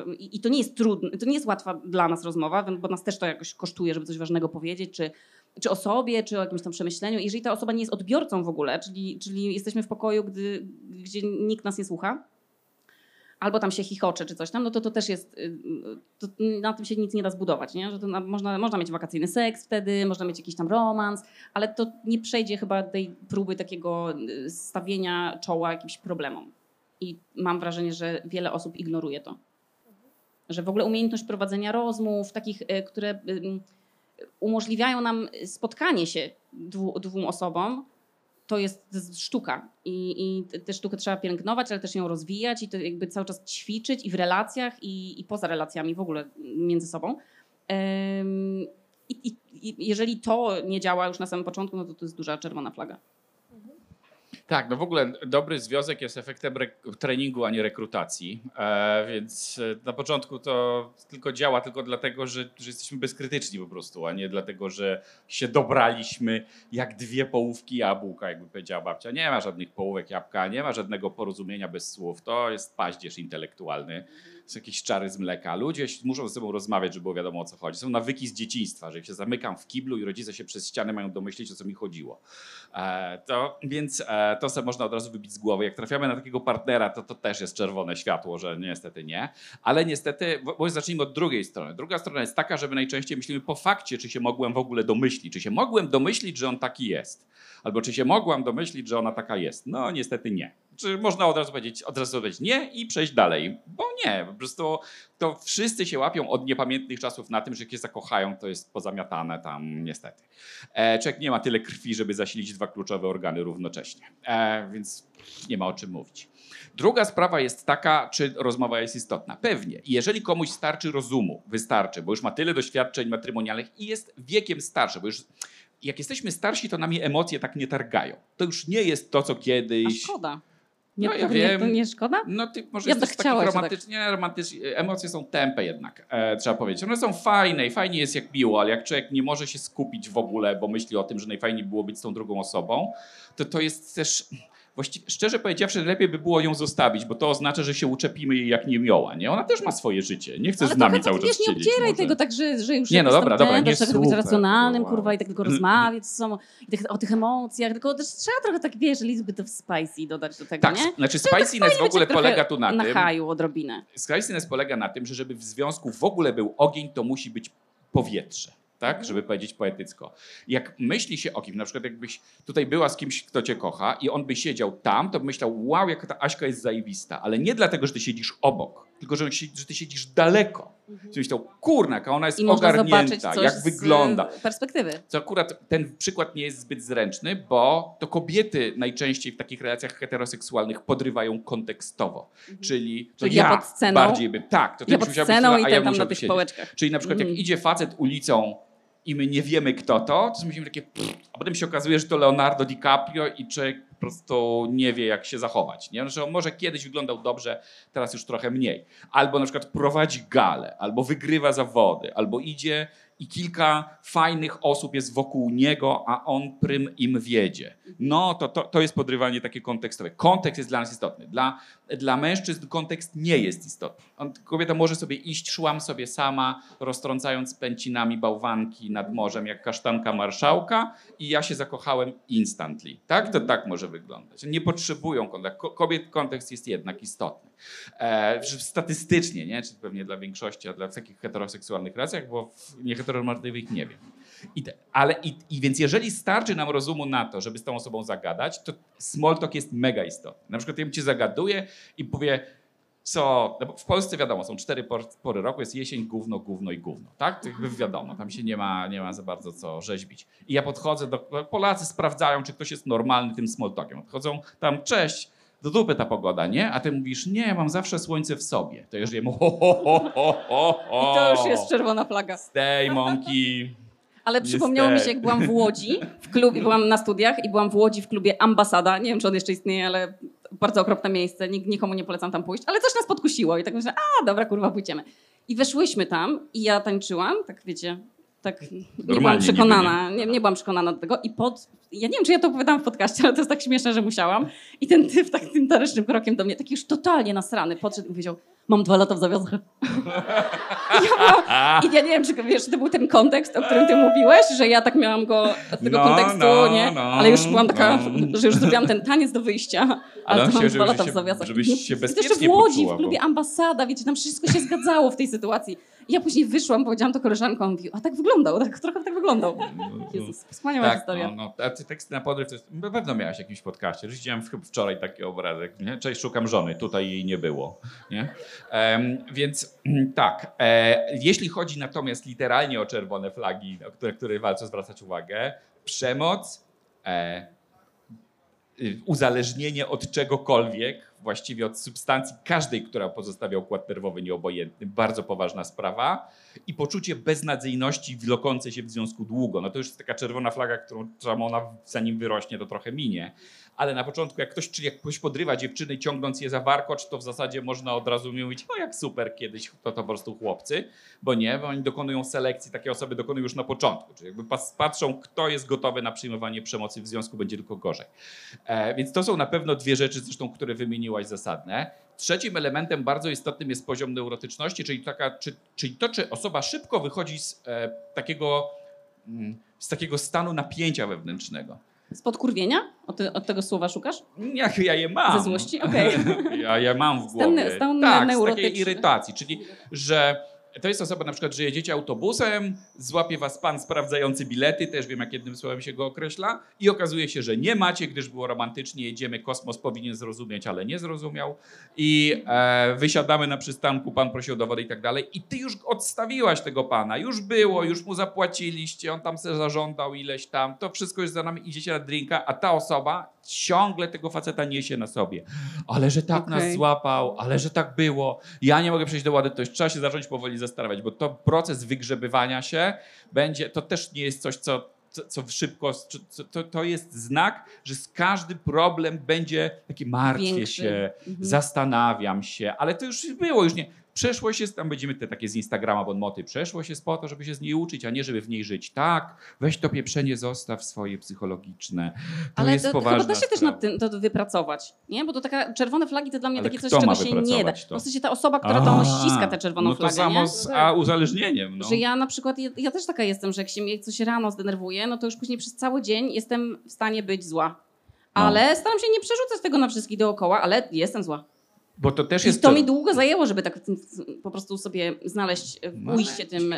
Yy, I to nie jest trudne, to nie jest łatwa dla nas rozmowa, bo nas też to jakoś kosztuje, żeby coś ważnego powiedzieć, czy, czy o sobie, czy o jakimś tam przemyśleniu. Jeżeli ta osoba nie jest odbiorcą w ogóle, czyli, czyli jesteśmy w pokoju, gdy, gdzie nikt nas nie słucha, albo tam się chichocze, czy coś tam, no to to też jest, to na tym się nic nie da zbudować, nie? Że to na, można, można mieć wakacyjny seks wtedy, można mieć jakiś tam romans, ale to nie przejdzie chyba tej próby takiego stawienia czoła jakimś problemom. I mam wrażenie, że wiele osób ignoruje to. Że w ogóle umiejętność prowadzenia rozmów, takich, które umożliwiają nam spotkanie się dwu, dwóm osobom, to jest, to jest sztuka i, i tę sztukę trzeba pielęgnować, ale też ją rozwijać i to jakby cały czas ćwiczyć i w relacjach i, i poza relacjami w ogóle między sobą. Ym, i, i jeżeli to nie działa już na samym początku, no to to jest duża czerwona flaga. Tak, no w ogóle dobry związek jest efektem treningu, a nie rekrutacji, e, więc na początku to tylko działa tylko dlatego, że, że jesteśmy bezkrytyczni po prostu, a nie dlatego, że się dobraliśmy jak dwie połówki jabłka, jakby powiedziała babcia. Nie ma żadnych połówek jabłka, nie ma żadnego porozumienia bez słów, to jest paździerz intelektualny. Są jakieś czary z mleka. Ludzie muszą ze sobą rozmawiać, żeby było wiadomo, o co chodzi. Są nawyki z dzieciństwa, że jak się zamykam w kiblu i rodzice się przez ścianę mają domyślić, o co mi chodziło. E, to, więc e, to sobie można od razu wybić z głowy. Jak trafiamy na takiego partnera, to to też jest czerwone światło, że niestety nie. Ale niestety, bo zacznijmy od drugiej strony. Druga strona jest taka, że my najczęściej myślimy po fakcie, czy się mogłem w ogóle domyślić, czy się mogłem domyślić, że on taki jest. Albo czy się mogłam domyślić, że ona taka jest. No niestety nie. Czy można od razu powiedzieć, od razu powiedzieć nie i przejść dalej? Bo nie, po prostu to wszyscy się łapią od niepamiętnych czasów na tym, że jak się zakochają, to jest pozamiatane tam niestety. E, człowiek nie ma tyle krwi, żeby zasilić dwa kluczowe organy równocześnie, e, więc nie ma o czym mówić. Druga sprawa jest taka, czy rozmowa jest istotna. Pewnie. Jeżeli komuś starczy rozumu, wystarczy, bo już ma tyle doświadczeń matrymonialnych i jest wiekiem starszy, bo już... Jak jesteśmy starsi, to nami emocje tak nie targają. To już nie jest to, co kiedyś... A szkoda. Nie, no ja wiem. Nie, nie szkoda? No ty może ja jesteś tak romantycznie, tak. romantycznie, emocje są tępe jednak, e, trzeba powiedzieć. One są fajne i fajnie jest jak miło, ale jak człowiek nie może się skupić w ogóle, bo myśli o tym, że najfajniej było być z tą drugą osobą, to to jest też... Właściwie, szczerze powiedziawszy, lepiej by było ją zostawić, bo to oznacza, że się uczepimy jej jak niemioła, nie? Ona też ma swoje życie, nie chce ale z nami cały czas siedzieć. Nie obdzieraj może. Tego tak, że, że już nie, no dobra, dobra, nie trzeba być racjonalnym, kurwa, kurwa, i tak tylko rozmawiać są, i tak, o tych emocjach, tylko też trzeba trochę tak, wiesz, zbyt spicy dodać do tego, tak, nie? Znaczy spiciness tak w ogóle polega tu na, na tym, haju odrobinę. Spiciness polega na tym, że żeby w związku w ogóle był ogień, to musi być powietrze. Tak, żeby powiedzieć poetycko. Jak myśli się o kimś, na przykład jakbyś tutaj była z kimś, kto cię kocha i on by siedział tam, to by myślał, wow, jaka ta Aśka jest zajebista, ale nie dlatego, że ty siedzisz obok, tylko że ty siedzisz daleko. Mhm. Czyli myślał, kurna, jaka ona jest I ogarnięta, jak wygląda. Z perspektywy. Co akurat ten przykład nie jest zbyt zręczny, bo to kobiety najczęściej w takich relacjach heteroseksualnych podrywają kontekstowo. Mhm. Czyli to Czyli ja, ja pod sceną, bardziej bym. Tak, to ty ja musiał być scena, i a ja tam na tych siedzieć. Pałeczkach. Czyli na przykład jak mhm. idzie facet ulicą i my nie wiemy kto to, to myślimy takie, pff, a potem się okazuje, że to Leonardo DiCaprio i człowiek po prostu nie wie jak się zachować. Nie? Znaczy, on może kiedyś wyglądał dobrze, teraz już trochę mniej. Albo na przykład prowadzi galę, albo wygrywa zawody, albo idzie i kilka fajnych osób jest wokół niego, a on prym im wiedzie. No to, to, to jest podrywanie takie kontekstowe. Kontekst jest dla nas istotny. Dla, dla mężczyzn kontekst nie jest istotny. On, kobieta może sobie iść, szłam sobie sama, roztrącając pęcinami bałwanki nad morzem, jak kasztanka marszałka i ja się zakochałem instantly. Tak? To tak może wyglądać. Nie potrzebują kontekstu. Kobiet kontekst jest jednak istotny. E, statystycznie, nie? Czyli pewnie dla większości, a dla takich heteroseksualnych relacjach, bo nie heteronormatywnych nie wiem. I te, ale i, i więc jeżeli starczy nam rozumu na to, żeby z tą osobą zagadać, to small talk jest mega istotny. Na przykład ja bym cię zagaduję i powie, co, no w Polsce wiadomo, są cztery por, pory roku, jest jesień, gówno, gówno i gówno, tak? To jakby wiadomo, tam się nie ma, nie ma za bardzo co rzeźbić. I ja podchodzę do, Polacy sprawdzają, czy ktoś jest normalny tym small talkiem. Podchodzą tam, cześć, do dupy ta pogoda, nie? A ty mówisz, nie, mam zawsze słońce w sobie. To już jemu ho, ho, ho, ho, ho, ho. I to już jest czerwona flaga. Stay, monkey. Ale przypomniało mi się, jak byłam w Łodzi, w klubie, byłam na studiach i byłam w Łodzi w klubie Ambasada. Nie wiem, czy on jeszcze istnieje, ale bardzo okropne miejsce. Nik- nikomu nie polecam tam pójść, ale coś nas podkusiło. I tak myślę, a dobra, kurwa, pójdziemy. I weszłyśmy tam i ja tańczyłam, tak wiecie... Tak, nie normalnie byłam przekonana, nie, nie. Nie, nie byłam przekonana do tego i pod, ja nie wiem, czy ja to opowiadałam w podcaście, ale to jest tak śmieszne, że musiałam. I ten typ tak tym tarysznym krokiem do mnie, taki już totalnie nasrany, podszedł i powiedział, mam dwa lata w zawiązkach. I, ja I ja nie wiem, czy wiesz, to był ten kontekst, o którym ty mówiłeś, że ja tak miałam go od tego no, kontekstu, no, nie? No, ale już byłam taka, no. Że już zrobiłam ten taniec do wyjścia, ale to mam dwa lata w zawiązkach. Żebyś się bezpiecznie poczuła. I też w Łodzi, poczuła, bo... w klubie Ambasada, wiecie, tam wszystko się zgadzało w tej sytuacji. I ja później wyszłam, powiedziałam to koleżankom, mówię, a tak wyglądał, tak, trochę tak wyglądał. Jezus, wspaniała tak, historia. No, no. A te teksty na podryw, to jest, na pewno miałaś w jakimś podcaście, widziałem wczoraj taki obrazek, nie? Cześć, szukam żony, tutaj jej nie było, nie? Um, więc tak, e, jeśli chodzi natomiast literalnie o czerwone flagi, o które, które warto zwracać uwagę, przemoc, e, uzależnienie od czegokolwiek, właściwie od substancji każdej, która pozostawia układ nerwowy nieobojętny, bardzo poważna sprawa i poczucie beznadziejności wlokące się w związku długo. No to już jest taka czerwona flaga, którą ona zanim wyrośnie to trochę minie, ale na początku jak ktoś, czy jak ktoś podrywa dziewczyny ciągnąc je za warkocz, to w zasadzie można od razu mówić, o jak super kiedyś, to to po prostu chłopcy, bo nie, bo oni dokonują selekcji, takie osoby dokonują już na początku, czyli jakby patrzą kto jest gotowy na przyjmowanie przemocy w związku, będzie tylko gorzej. E, więc to są na pewno dwie rzeczy zresztą, które wymieniłem zasadne. Trzecim elementem bardzo istotnym jest poziom neurotyczności, czyli, taka, czy, czyli to, czy osoba szybko wychodzi z, e, takiego, z takiego stanu napięcia wewnętrznego. Z podkurwienia? Od, od tego słowa szukasz? Ja, ja je mam. Ze złości? Okej. Okay. Ja je mam w głowie. Stan, tak, z takiej irytacji, czyli że to jest osoba na przykład, że jedziecie autobusem, złapie was pan sprawdzający bilety, też wiem jak jednym słowem się go określa i okazuje się, że nie macie, gdyż było romantycznie, jedziemy, kosmos powinien zrozumieć, ale nie zrozumiał i e, wysiadamy na przystanku, pan prosił o dowody i tak dalej i ty już odstawiłaś tego pana, już było, już mu zapłaciliście, on tam se zażądał ileś tam, to wszystko już za nami, idziecie na drinka, a ta osoba ciągle tego faceta niesie na sobie, ale że tak okay. nas złapał, ale że tak było, ja nie mogę przejść do ładu, to już trzeba się zacząć powoli zastanawiać, bo to proces wygrzebywania się będzie, to też nie jest coś, co co, co szybko, co, to, to jest znak, że każdy problem będzie taki martwię Większy. się, mhm. zastanawiam się, ale to już było, już nie... Przeszłość jest, tam będziemy te takie z Instagrama bon moty, przeszłość jest po to, żeby się z niej uczyć, a nie żeby w niej żyć. Tak, weź to pieprzenie, zostaw swoje psychologiczne. To ale jest to, poważna chyba da się sprawa. Też nad tym to wypracować, nie? Bo to taka czerwone flagi to dla mnie ale takie coś, czego się nie da. To? W sensie ta osoba, która a, to ściska tę czerwoną no flagę. No to samo nie? z a uzależnieniem. No. Że ja na przykład, ja też taka jestem, że jak się mnie coś rano zdenerwuje, no to już później przez cały dzień jestem w stanie być zła. Ale no. staram się nie przerzucać tego na wszystkich dookoła, ale jestem zła. Bo to też jest I to, to mi długo zajęło, żeby tak po prostu sobie znaleźć ujście tym,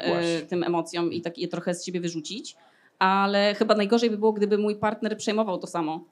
tym emocjom i tak je trochę z siebie wyrzucić. Ale chyba najgorzej by było, gdyby mój partner przejmował to samo.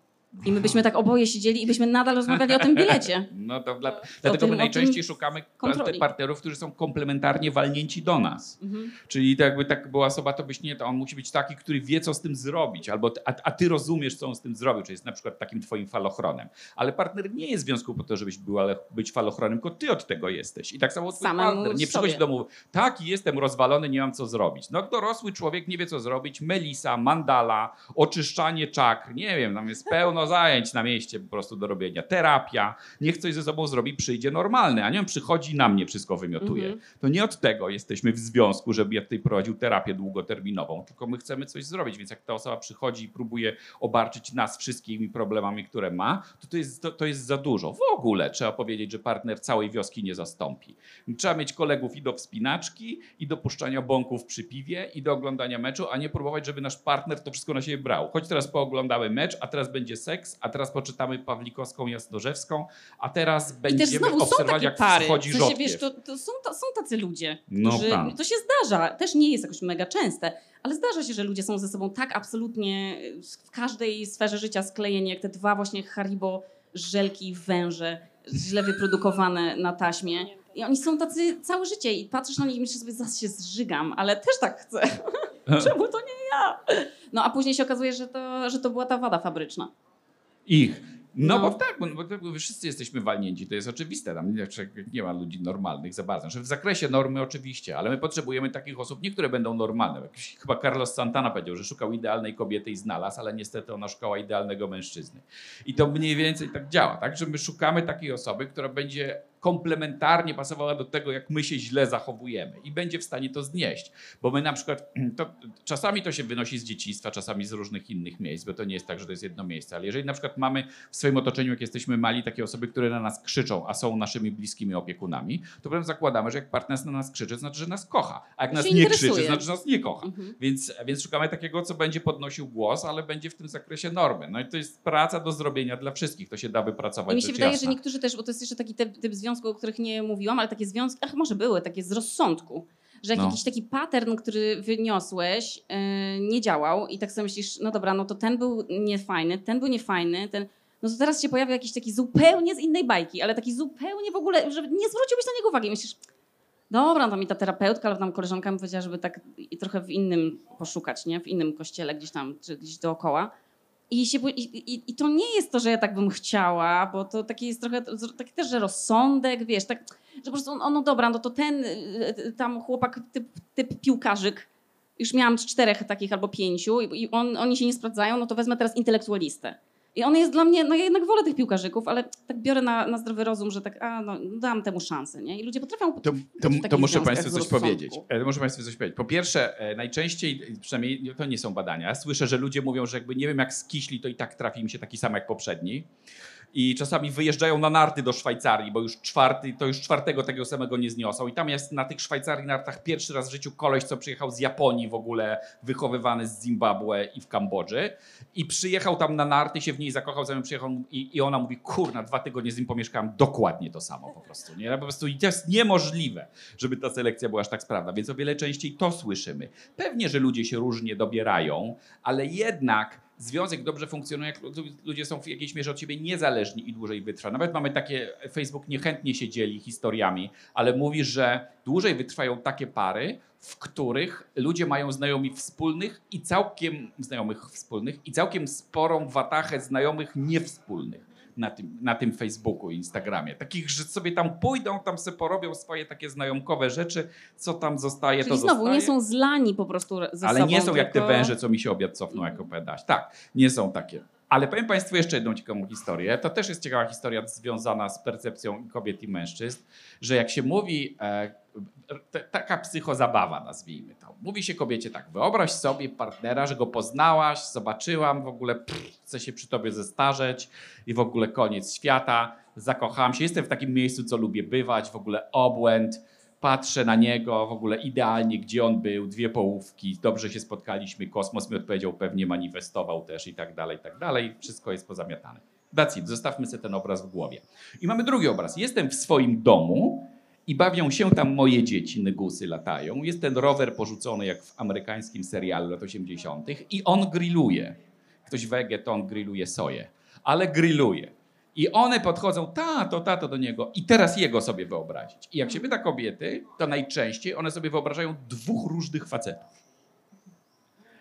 I my byśmy tak oboje siedzieli i byśmy nadal rozmawiali o tym bilecie. No to dla, dlatego tym, my najczęściej szukamy kontroli. Partnerów, którzy są komplementarnie walnięci do nas. Mhm. Czyli to jakby tak była osoba, to byś nie, to on musi być taki, który wie, co z tym zrobić, albo a, a ty rozumiesz, co on z tym zrobił, czyli jest na przykład takim twoim falochronem. Ale partner nie jest w związku po to, żebyś był, ale być falochronem, tylko ty od tego jesteś. I tak samo twój Samemu partner. Nie przychodź do domu, tak, jestem rozwalony, nie mam co zrobić. No dorosły człowiek nie wie, co zrobić. Melisa, mandala, oczyszczanie czakr, nie wiem, tam jest pełno no zajęć na mieście po prostu do robienia. Terapia, niech coś ze sobą zrobi, przyjdzie normalny, a nie on przychodzi na mnie wszystko wymiotuje. Mm -hmm. To nie od tego jesteśmy w związku, żeby ja tutaj prowadził terapię długoterminową, tylko my chcemy coś zrobić, więc jak ta osoba przychodzi i próbuje obarczyć nas wszystkimi problemami, które ma, to to jest, to, to jest za dużo. W ogóle trzeba powiedzieć, że partner całej wioski nie zastąpi. Trzeba mieć kolegów i do wspinaczki, i do puszczania bąków przy piwie, i do oglądania meczu, a nie próbować, żeby nasz partner to wszystko na siebie brał. Choć teraz pooglądamy mecz, a teraz będzie seks, a teraz poczytamy Pawlikowską, Jasnorzewską, a teraz będziemy obserwować, jak wschodzi żołnierz. W sensie, wiesz, to, to są, to są tacy ludzie, którzy, no to się zdarza, też nie jest jakoś mega częste, ale zdarza się, że ludzie są ze sobą tak absolutnie w każdej sferze życia sklejeni, jak te dwa właśnie Haribo żelki węże, źle wyprodukowane na taśmie. I oni są tacy całe życie i patrzysz na nich i myślisz sobie, zaraz się zżygam, ale też tak chcę. Czemu to nie ja? No a później się okazuje, że to, że to była ta wada fabryczna. Ich. No, no bo tak, bo, bo wszyscy jesteśmy walnięci, to jest oczywiste, tam nie, nie ma ludzi normalnych za bardzo. Znaczy w zakresie normy oczywiście, ale my potrzebujemy takich osób, niektóre będą normalne. Chyba Carlos Santana powiedział, że szukał idealnej kobiety i znalazł, ale niestety ona szukała idealnego mężczyzny. I to mniej więcej tak działa, tak, że my szukamy takiej osoby, która będzie komplementarnie pasowała do tego, jak my się źle zachowujemy i będzie w stanie to znieść. Bo my na przykład, to, czasami to się wynosi z dzieciństwa, czasami z różnych innych miejsc, bo to nie jest tak, że to jest jedno miejsce, ale jeżeli na przykład mamy w swoim otoczeniu, jak jesteśmy mali, takie osoby, które na nas krzyczą, a są naszymi bliskimi opiekunami, to potem zakładamy, że jak partner na nas krzyczy, to znaczy, że nas kocha, a jak nas nie interesuje. krzyczy, to znaczy, że nas nie kocha. Mhm. Więc, więc szukamy takiego, co będzie podnosił głos, ale będzie w tym zakresie normy. No i to jest praca do zrobienia dla wszystkich, to się da wypracować. I mi się wydaje, jasna. że niektórzy też, bo to jest jeszcze taki typ, typ związku, o których nie mówiłam, ale takie związki, ach może były, takie z rozsądku, że jak no. jakiś taki pattern, który wyniosłeś, yy, nie działał i tak sobie myślisz, no dobra, no to ten był niefajny, ten był niefajny, ten, no to teraz się pojawia jakiś taki zupełnie z innej bajki, ale taki zupełnie w ogóle, że nie zwróciłbyś na niego uwagi. Myślisz, dobra, no to mi ta terapeutka albo tam koleżanka mi powiedziała, żeby tak trochę w innym poszukać, nie? W innym kościele gdzieś tam, czy gdzieś dookoła. I, się, i, I to nie jest to, że ja tak bym chciała, bo to taki jest trochę taki też, że rozsądek, wiesz, tak, że po prostu, no, no dobra, no to ten tam chłopak, typ, typ piłkarzyk, już miałam czterech takich albo pięciu i, i on, oni się nie sprawdzają, no to wezmę teraz intelektualistę. I on jest dla mnie, no ja jednak wolę tych piłkarzyków, ale tak biorę na, na zdrowy rozum, że tak, a no dam temu szansę, nie? I ludzie potrafią... To, to, to muszę Państwu coś powiedzieć. Muszę Państwu coś powiedzieć. Po pierwsze, najczęściej, przynajmniej to nie są badania, słyszę, że ludzie mówią, że jakby nie wiem jak skiśli, to i tak trafi im się taki sam jak poprzedni. I czasami wyjeżdżają na narty do Szwajcarii, bo już czwarty, to już czwartego tego samego nie zniosą. I tam jest na tych Szwajcarii nartach pierwszy raz w życiu koleś, co przyjechał z Japonii w ogóle, wychowywany z Zimbabwe i w Kambodży. I przyjechał tam na narty, się w niej zakochał, zanim przyjechał i, i ona mówi, kurna, dwa tygodnie z nim pomieszkałem, dokładnie to samo po prostu. Nie? Po prostu to jest niemożliwe, żeby ta selekcja była aż tak sprawna, więc o wiele częściej to słyszymy. Pewnie, że ludzie się różnie dobierają, ale jednak... Związek dobrze funkcjonuje, jak ludzie są w jakiejś mierze od siebie niezależni i dłużej wytrwa. Nawet mamy takie, Facebook niechętnie się dzieli historiami, ale mówi, że dłużej wytrwają takie pary, w których ludzie mają znajomi wspólnych i całkiem znajomych wspólnych i całkiem sporą watachę znajomych niewspólnych. na tym, na tym Facebooku, Instagramie. Takich, że sobie tam pójdą, tam sobie porobią swoje takie znajomkowe rzeczy, co tam zostaje, czyli to znowu, zostaje. Nie są zlani po prostu ze ale sobą. Ale nie są tylko... jak te węże, co mi się obiad cofną, jak opowiadałaś. Tak, nie są takie. Ale powiem Państwu jeszcze jedną ciekawą historię. To też jest ciekawa historia związana z percepcją kobiet i mężczyzn, że jak się mówi, e, t, taka psychozabawa, nazwijmy to. Mówi się kobiecie tak, wyobraź sobie partnera, że go poznałaś, zobaczyłam, w ogóle pff, chcę się przy tobie zestarzeć i w ogóle koniec świata, zakochałam się, jestem w takim miejscu, co lubię bywać, w ogóle obłęd, patrzę na niego, w ogóle idealnie, gdzie on był, dwie połówki, dobrze się spotkaliśmy, kosmos mi odpowiedział, pewnie manifestował też i tak dalej, i tak dalej. Wszystko jest pozamiatane. That's it, zostawmy sobie ten obraz w głowie. I mamy drugi obraz. Jestem w swoim domu i bawią się tam moje dzieci, nygusy latają. Jest ten rower porzucony jak w amerykańskim serialu lat osiemdziesiątych i on grilluje. Ktoś wege, to on grilluje soję, ale grilluje. I one podchodzą, tato, tato do niego i teraz jego sobie wyobrazić. I jak się pyta kobiety, to najczęściej one sobie wyobrażają dwóch różnych facetów.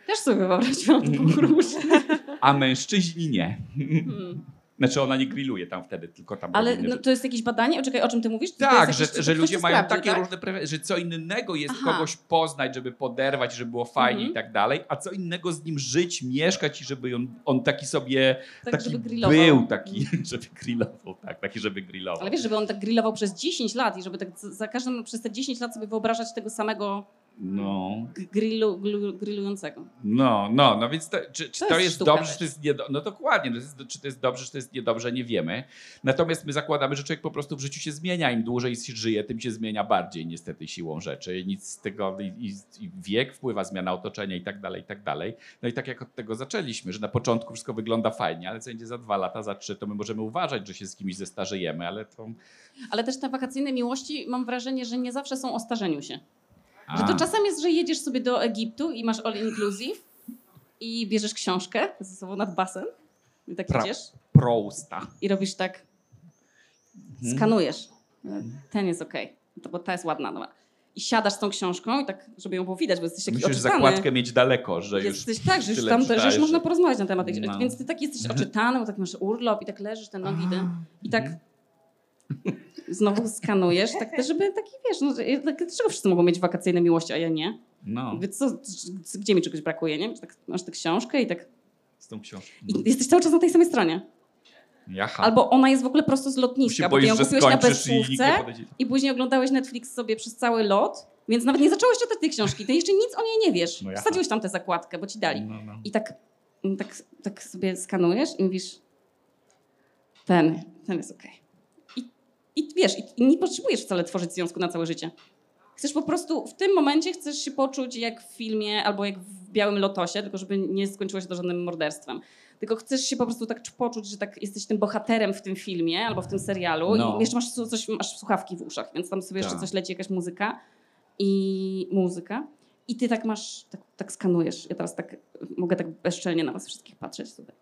Też sobie wyobrażają dwóch różnych. A mężczyźni nie. Hmm. Znaczy ona nie grilluje tam wtedy, tylko tam... Ale no, to jest jakieś badanie? O, czekaj, o czym ty mówisz? Tak, jakieś, że, że ludzie mają sprawdzi, takie tak? różne preferencje, że co innego jest Aha. kogoś poznać, żeby poderwać, żeby było fajnie mhm. i tak dalej, a co innego z nim żyć, mieszkać i żeby on, on taki sobie... Tak, taki żeby grillował. Był taki, żeby grillował, tak, taki, żeby grillował. Ale wiesz, żeby on tak grillował przez dziesięć lat i żeby tak za każdym, przez te dziesięć lat sobie wyobrażać tego samego... No. Grillu, grillującego. No, no, no więc to, czy, czy to, to jest dobrze, czy to jest niedobrze? No dokładnie, to jest, czy to jest dobrze, czy to jest niedobrze, nie wiemy. Natomiast my zakładamy, że człowiek po prostu w życiu się zmienia. Im dłużej żyje, tym się zmienia bardziej niestety siłą rzeczy. Nic z tego, i, i wiek wpływa, zmiana otoczenia i tak dalej, i tak dalej. No i tak jak od tego zaczęliśmy, że na początku wszystko wygląda fajnie, ale co będzie za dwa lata, za trzy, to my możemy uważać, że się z kimś zestarzejemy, ale to... Ale też te wakacyjne miłości, mam wrażenie, że nie zawsze są o starzeniu się. A. Że to czasem jest, że jedziesz sobie do Egiptu i masz all inclusive i bierzesz książkę ze sobą nad basen i tak pra, idziesz. Prousta. I robisz tak, skanujesz. Ten jest okej, okay, bo ta jest ładna. Dobra. I siadasz z tą książką i tak, żeby ją było widać, bo jesteś taki Musisz oczytany. zakładkę mieć daleko, że jesteś, już... Tak, że już tam czytałeś, że już można porozmawiać na temat tej no. Więc ty tak jesteś oczytany, bo tak masz urlop i tak leżysz, te nogi A. i tak... Znowu skanujesz, tak, żeby taki, wiesz, no, dlaczego wszyscy mogą mieć wakacyjne miłości, a ja nie? No. Co, gdzie mi czegoś brakuje, nie? Tak, masz tę książkę i tak... Z tą książką. I jesteś cały czas na tej samej stronie. Jaha. Albo ona jest w ogóle prosto z lotniska, bo ty ją kupiłeś na bezsłówce i, i później oglądałeś Netflix sobie przez cały lot, więc nawet nie zacząłeś czytać tej książki, ty jeszcze nic o niej nie wiesz. No wsadziłeś tam tę zakładkę, bo ci dali. No, no. I tak, tak, tak sobie skanujesz i mówisz, ten, ten jest okej. Okay. I wiesz, i nie potrzebujesz wcale tworzyć związku na całe życie. Chcesz po prostu, w tym momencie chcesz się poczuć jak w filmie albo jak w Białym Lotosie, tylko żeby nie skończyło się to żadnym morderstwem. Tylko chcesz się po prostu tak poczuć, że tak jesteś tym bohaterem w tym filmie albo w tym serialu no. i jeszcze masz coś, masz słuchawki w uszach, więc tam sobie Ta. jeszcze coś leci, jakaś muzyka i muzyka. I ty tak masz, tak, tak skanujesz. Ja teraz tak mogę tak bezczelnie na was wszystkich patrzeć tutaj.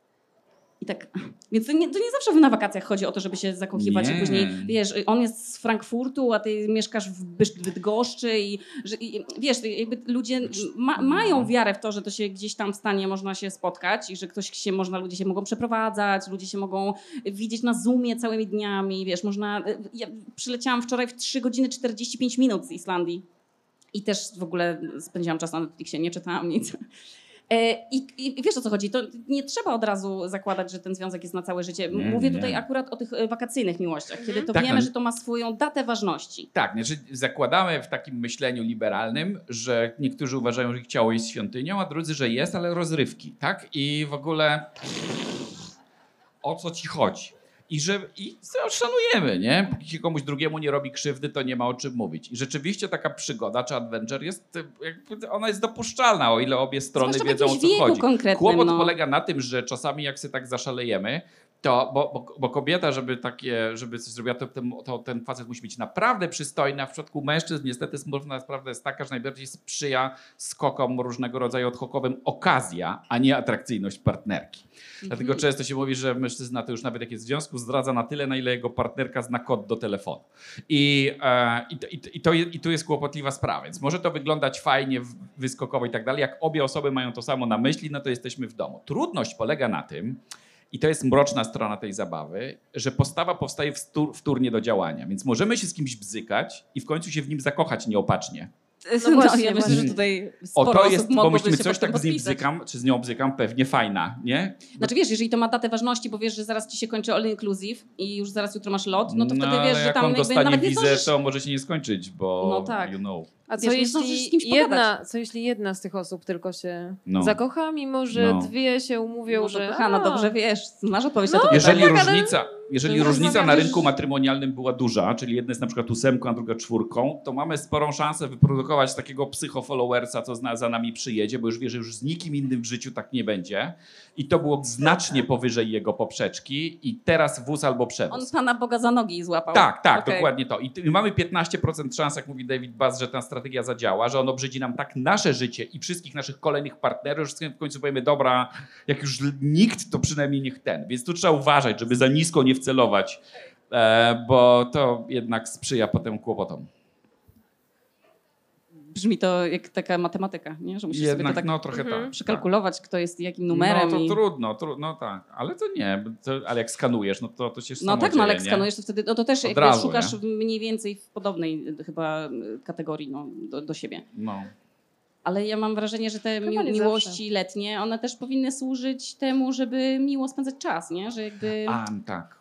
I tak, więc to nie, to nie zawsze na wakacjach chodzi o to, żeby się zakochiwać nie. i później, wiesz, on jest z Frankfurtu, a ty mieszkasz w Bydgoszczy i, że, i wiesz, jakby ludzie ma, mają wiarę w to, że to się gdzieś tam w stanie można się spotkać i że ktoś się można, ludzie się mogą przeprowadzać, ludzie się mogą widzieć na Zoomie całymi dniami, wiesz, można, ja przyleciałam wczoraj w trzy godziny czterdzieści pięć minut z Islandii i też w ogóle spędziłam czas na Netflixie, nie czytałam nic. I, I wiesz o co chodzi, to nie trzeba od razu zakładać, że ten związek jest na całe życie. Nie, Mówię nie. tutaj akurat o tych wakacyjnych miłościach, kiedy to tak, wiemy, no, że to ma swoją datę ważności. Tak, znaczy zakładamy w takim myśleniu liberalnym, że niektórzy uważają, że ich ciało jest świątynią, a drudzy, że jest, ale rozrywki, tak? I w ogóle o co ci chodzi? I że i szanujemy, nie? Póki się komuś drugiemu nie robi krzywdy, to nie ma o czym mówić. I rzeczywiście taka przygoda czy adventure jest, ona jest dopuszczalna, o ile obie strony Zwłaszcza wiedzą, o co chodzi. Kłopot no. polega na tym, że czasami jak się tak zaszalejemy, to, bo, bo, bo kobieta, żeby takie, żeby coś zrobiła, to ten, to ten facet musi być naprawdę przystojny, a w przypadku mężczyzn niestety prawda jest taka, że najbardziej sprzyja skokom różnego rodzaju odhokowym okazja, a nie atrakcyjność partnerki. Mhm. Dlatego często się mówi, że mężczyzna to już nawet jak jest w związku, zdradza na tyle, na ile jego partnerka zna kod do telefonu. I, e, i, i, i, to, i tu jest kłopotliwa sprawa, więc może to wyglądać fajnie, wyskokowo i tak dalej. Jak obie osoby mają to samo na myśli, no to jesteśmy w domu. Trudność polega na tym, I to jest mroczna strona tej zabawy, że postawa powstaje wtórnie do działania. Więc możemy się z kimś bzykać i w końcu się w nim zakochać nieopatrznie. No właśnie, ja myślę, że tutaj sporo osób mogłoby się podpisać. Bo myślimy, coś tak z nim bzykam, czy z nią bzykam, pewnie fajna, nie? Znaczy wiesz, jeżeli to ma datę ważności, bo wiesz, że zaraz ci się kończy all inclusive i już zaraz jutro masz lot, no to wtedy wiesz, że tam jakby nawet nie zdążysz. To może się nie skończyć, bo no tak. you know. A co, wiesz, jeśli jedna, co jeśli jedna z tych osób tylko się no. zakocha, mimo że no. dwie się umówią, no że kochana, dobrze wiesz, masz odpowiedź no, na to pytanie. Jeżeli tak, różnica, ale... jeżeli różnica na rynku matrymonialnym była duża, czyli jedna jest na przykład ósemką, a druga czwórką, to mamy sporą szansę wyprodukować takiego psychofollowersa, co za nami przyjedzie, bo już wie, że już z nikim innym w życiu tak nie będzie. I to było znacznie powyżej jego poprzeczki i teraz wóz albo przewóz. On Pana Boga za nogi złapał. Tak, tak, okay. dokładnie to. I mamy piętnaście procent szans, jak mówi David Bass, że ten strategia zadziała, że on obrzydzi nam tak nasze życie i wszystkich naszych kolejnych partnerów, że w końcu powiemy, dobra, jak już nikt, to przynajmniej niech ten. Więc tu trzeba uważać, żeby za nisko nie wcelować, bo to jednak sprzyja potem kłopotom. Brzmi to jak taka matematyka, nie? Że musisz jednak sobie to tak, no, trochę mhm. tak przekalkulować, tak. kto jest jakim numerem. No to i... trudno, trudno, tak. Ale to nie, to, ale jak skanujesz, no to, to się samo No tak, dzieje, no ale jak nie? skanujesz, to wtedy no to też jak razu, szukasz nie? mniej więcej w podobnej chyba kategorii no, do, do siebie. No. Ale ja mam wrażenie, że te mi miłości zawsze. letnie, one też powinny służyć temu, żeby miło spędzać czas, nie? Że jakby... A, tak.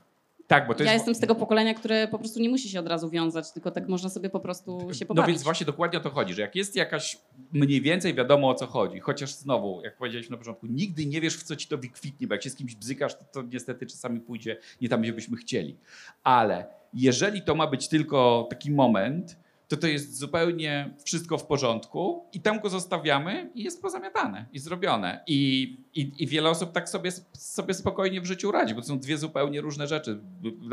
Tak, bo to ja jest... jestem z tego pokolenia, które po prostu nie musi się od razu wiązać, tylko tak można sobie po prostu się pobawić. No więc właśnie dokładnie o to chodzi, że jak jest jakaś mniej więcej wiadomo o co chodzi, chociaż znowu, jak powiedzieliśmy na początku, nigdy nie wiesz w co ci to wykwitnie, bo jak się z kimś bzykasz, to, to niestety czasami pójdzie nie tam, gdzie byśmy chcieli. Ale jeżeli to ma być tylko taki moment, to to jest zupełnie wszystko w porządku i tam go zostawiamy i jest pozamiatane i zrobione. I, i, i wiele osób tak sobie, sobie spokojnie w życiu radzi, bo to są dwie zupełnie różne rzeczy.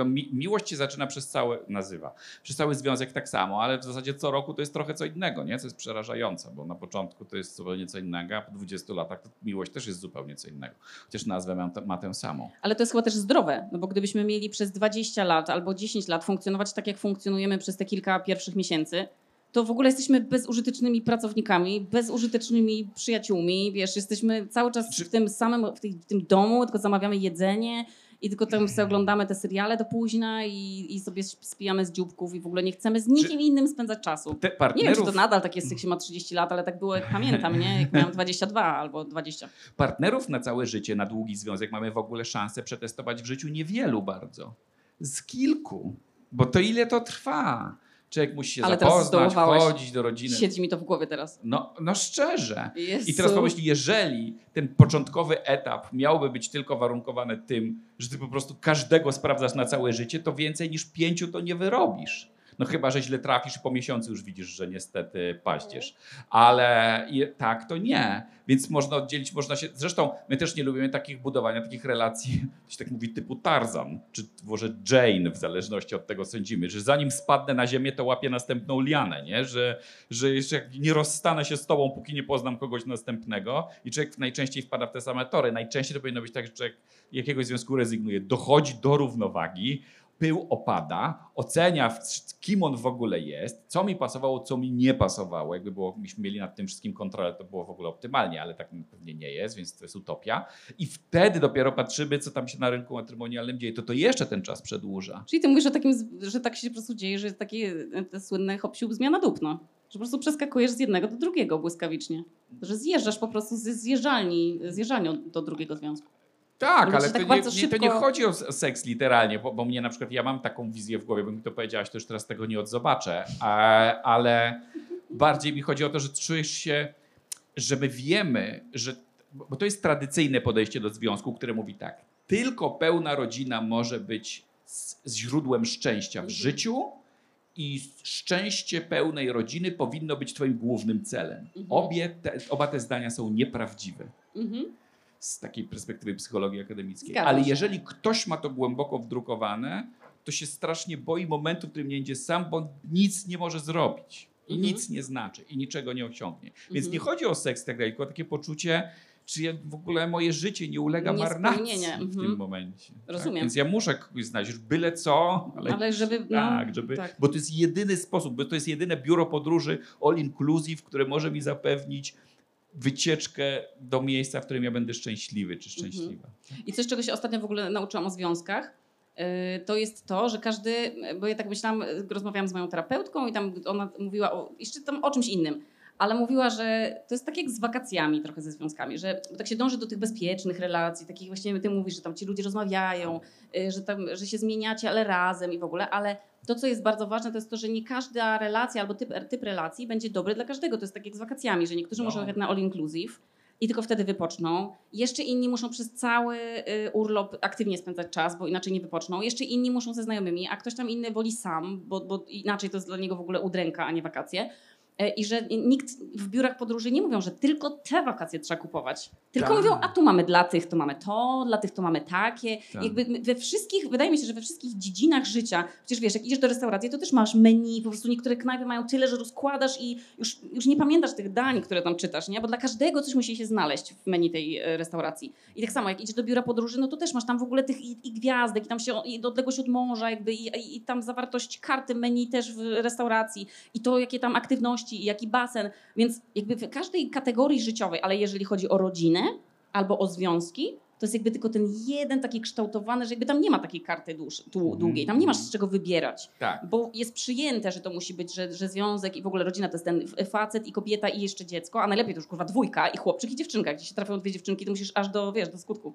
Mi, miłość się zaczyna przez cały, nazywa, przez cały związek tak samo, ale w zasadzie co roku to jest trochę co innego, nie? Co jest przerażające, bo na początku to jest zupełnie co innego, a po dwudziestu latach to miłość też jest zupełnie co innego. Chociaż nazwę ma, ma tę samą. Ale to jest chyba też zdrowe, no bo gdybyśmy mieli przez dwadzieścia lat albo dziesięć lat funkcjonować tak, jak funkcjonujemy przez te kilka pierwszych miesięcy, to w ogóle jesteśmy bezużytecznymi pracownikami, bezużytecznymi przyjaciółmi, wiesz, jesteśmy cały czas w tym samym, w, tej, w tym domu, tylko zamawiamy jedzenie i tylko tam sobie oglądamy te seriale do późna i, i sobie spijamy z dzióbków i w ogóle nie chcemy z nikim czy innym spędzać czasu. Partnerów... Nie wiem, czy to nadal tak jest, jak się ma trzydzieści lat, ale tak było, jak pamiętam, nie? Jak miałam dwadzieścia dwa albo dwadzieścia. Partnerów na całe życie, na długi związek mamy w ogóle szansę przetestować w życiu niewielu bardzo. Z kilku. Bo to ile to trwa? Człowiek musi się ale zapoznać, chodzić do rodziny. Siedzi mi to w głowie teraz. No, no szczerze. Jezu. I teraz pomyśl, jeżeli ten początkowy etap miałby być tylko warunkowany tym, że ty po prostu każdego sprawdzasz na całe życie, to więcej niż pięciu to nie wyrobisz. No chyba, że źle trafisz i po miesiącu już widzisz, że niestety paździesz. Ale tak to nie. Więc można oddzielić, można się... Zresztą my też nie lubimy takich budowania, takich relacji, to się tak mówi, typu Tarzan, czy może Jane, w zależności od tego sądzimy, że zanim spadnę na ziemię, to łapię następną lianę, nie? Że, że jeszcze nie rozstanę się z tobą, póki nie poznam kogoś następnego i człowiek najczęściej wpada w te same tory. Najczęściej to powinno być tak, że człowiek jakiegoś związku rezygnuje, dochodzi do równowagi, pył opada, ocenia, kim on w ogóle jest, co mi pasowało, co mi nie pasowało. Jakby było, myśmy mieli nad tym wszystkim kontrolę, to było w ogóle optymalnie, ale tak pewnie nie jest, więc to jest utopia. I wtedy dopiero patrzymy, co tam się na rynku matrymonialnym dzieje. To to jeszcze ten czas przedłuża. Czyli ty mówisz o takim, że tak się po prostu dzieje, że jest takie te słynne hop-siup, zmiana dup, no. Że po prostu przeskakujesz z jednego do drugiego błyskawicznie. Że zjeżdżasz po prostu ze zjeżdżalni, zjeżdżalnią do drugiego związku. Tak, ale tak to, nie, szybko... to nie chodzi o seks literalnie, bo, bo mnie na przykład, ja mam taką wizję w głowie, bo mi to powiedziałaś, to już teraz tego nie odzobaczę, ale bardziej mi chodzi o to, że czujesz się, że my wiemy, że, bo to jest tradycyjne podejście do związku, które mówi tak, tylko pełna rodzina może być z, z źródłem szczęścia w życiu i szczęście pełnej rodziny powinno być twoim głównym celem. Obie te, oba te zdania są nieprawdziwe. Mhm. Z takiej perspektywy psychologii akademickiej. Zgadza Ale się. Jeżeli ktoś ma to głęboko wdrukowane, to się strasznie boi momentu, w którym nie idzie sam, bo nic nie może zrobić. I mhm. nic nie znaczy. I niczego nie osiągnie. Mhm. Więc nie chodzi o seks, tak dalej, tylko takie poczucie, czy ja w ogóle moje życie nie ulega marnacji mhm. w tym momencie. Rozumiem. Tak? Więc ja muszę kogoś znaleźć, byle co. Ale, ale żeby... Tak, no, żeby tak. Bo to jest jedyny sposób, bo to jest jedyne biuro podróży all inclusive, które może mi zapewnić wycieczkę do miejsca, w którym ja będę szczęśliwy czy szczęśliwa. Mhm. I coś, czego się ostatnio w ogóle nauczyłam o związkach, to jest to, że każdy, bo ja tak myślałam, rozmawiałam z moją terapeutką i tam ona mówiła o, jeszcze tam o czymś innym, ale mówiła, że to jest tak jak z wakacjami, trochę ze związkami, że tak się dąży do tych bezpiecznych relacji, takich właśnie ty mówisz, że tam ci ludzie rozmawiają, że, tam, że się zmieniacie, ale razem i w ogóle, ale to, co jest bardzo ważne, to jest to, że nie każda relacja albo typ, typ relacji będzie dobry dla każdego. To jest tak jak z wakacjami, że niektórzy no. muszą jechać na all inclusive i tylko wtedy wypoczną. Jeszcze inni muszą przez cały urlop aktywnie spędzać czas, bo inaczej nie wypoczną. Jeszcze inni muszą ze znajomymi, a ktoś tam inny woli sam, bo, bo inaczej to jest dla niego w ogóle udręka, a nie wakacje. I że nikt w biurach podróży nie mówią, że tylko te wakacje trzeba kupować. Tylko tak. mówią, a tu mamy dla tych, to mamy to, dla tych to mamy takie. Tak. Jakby we wszystkich, wydaje mi się, że we wszystkich dziedzinach życia, przecież wiesz, jak idziesz do restauracji, to też masz menu, po prostu niektóre knajpy mają tyle, że rozkładasz i już, już nie pamiętasz tych dań, które tam czytasz, nie? Bo dla każdego coś musi się znaleźć w menu tej restauracji. I tak samo, jak idziesz do biura podróży, no to też masz tam w ogóle tych i, i gwiazdek, i tam się i odległość od morza, jakby i, i tam zawartość karty menu też w restauracji i to, jakie tam aktywności i jaki basen, więc jakby w każdej kategorii życiowej, ale jeżeli chodzi o rodzinę albo o związki, to jest jakby tylko ten jeden taki kształtowany, że jakby tam nie ma takiej karty dłuż, dłu, długiej, tam nie masz z czego wybierać, tak. bo jest przyjęte, że to musi być, że, że związek i w ogóle rodzina to jest ten facet i kobieta i jeszcze dziecko, a najlepiej to już kurwa dwójka i chłopczyk i dziewczynka, gdzie się trafią dwie dziewczynki, to musisz aż do, wiesz, do skutku.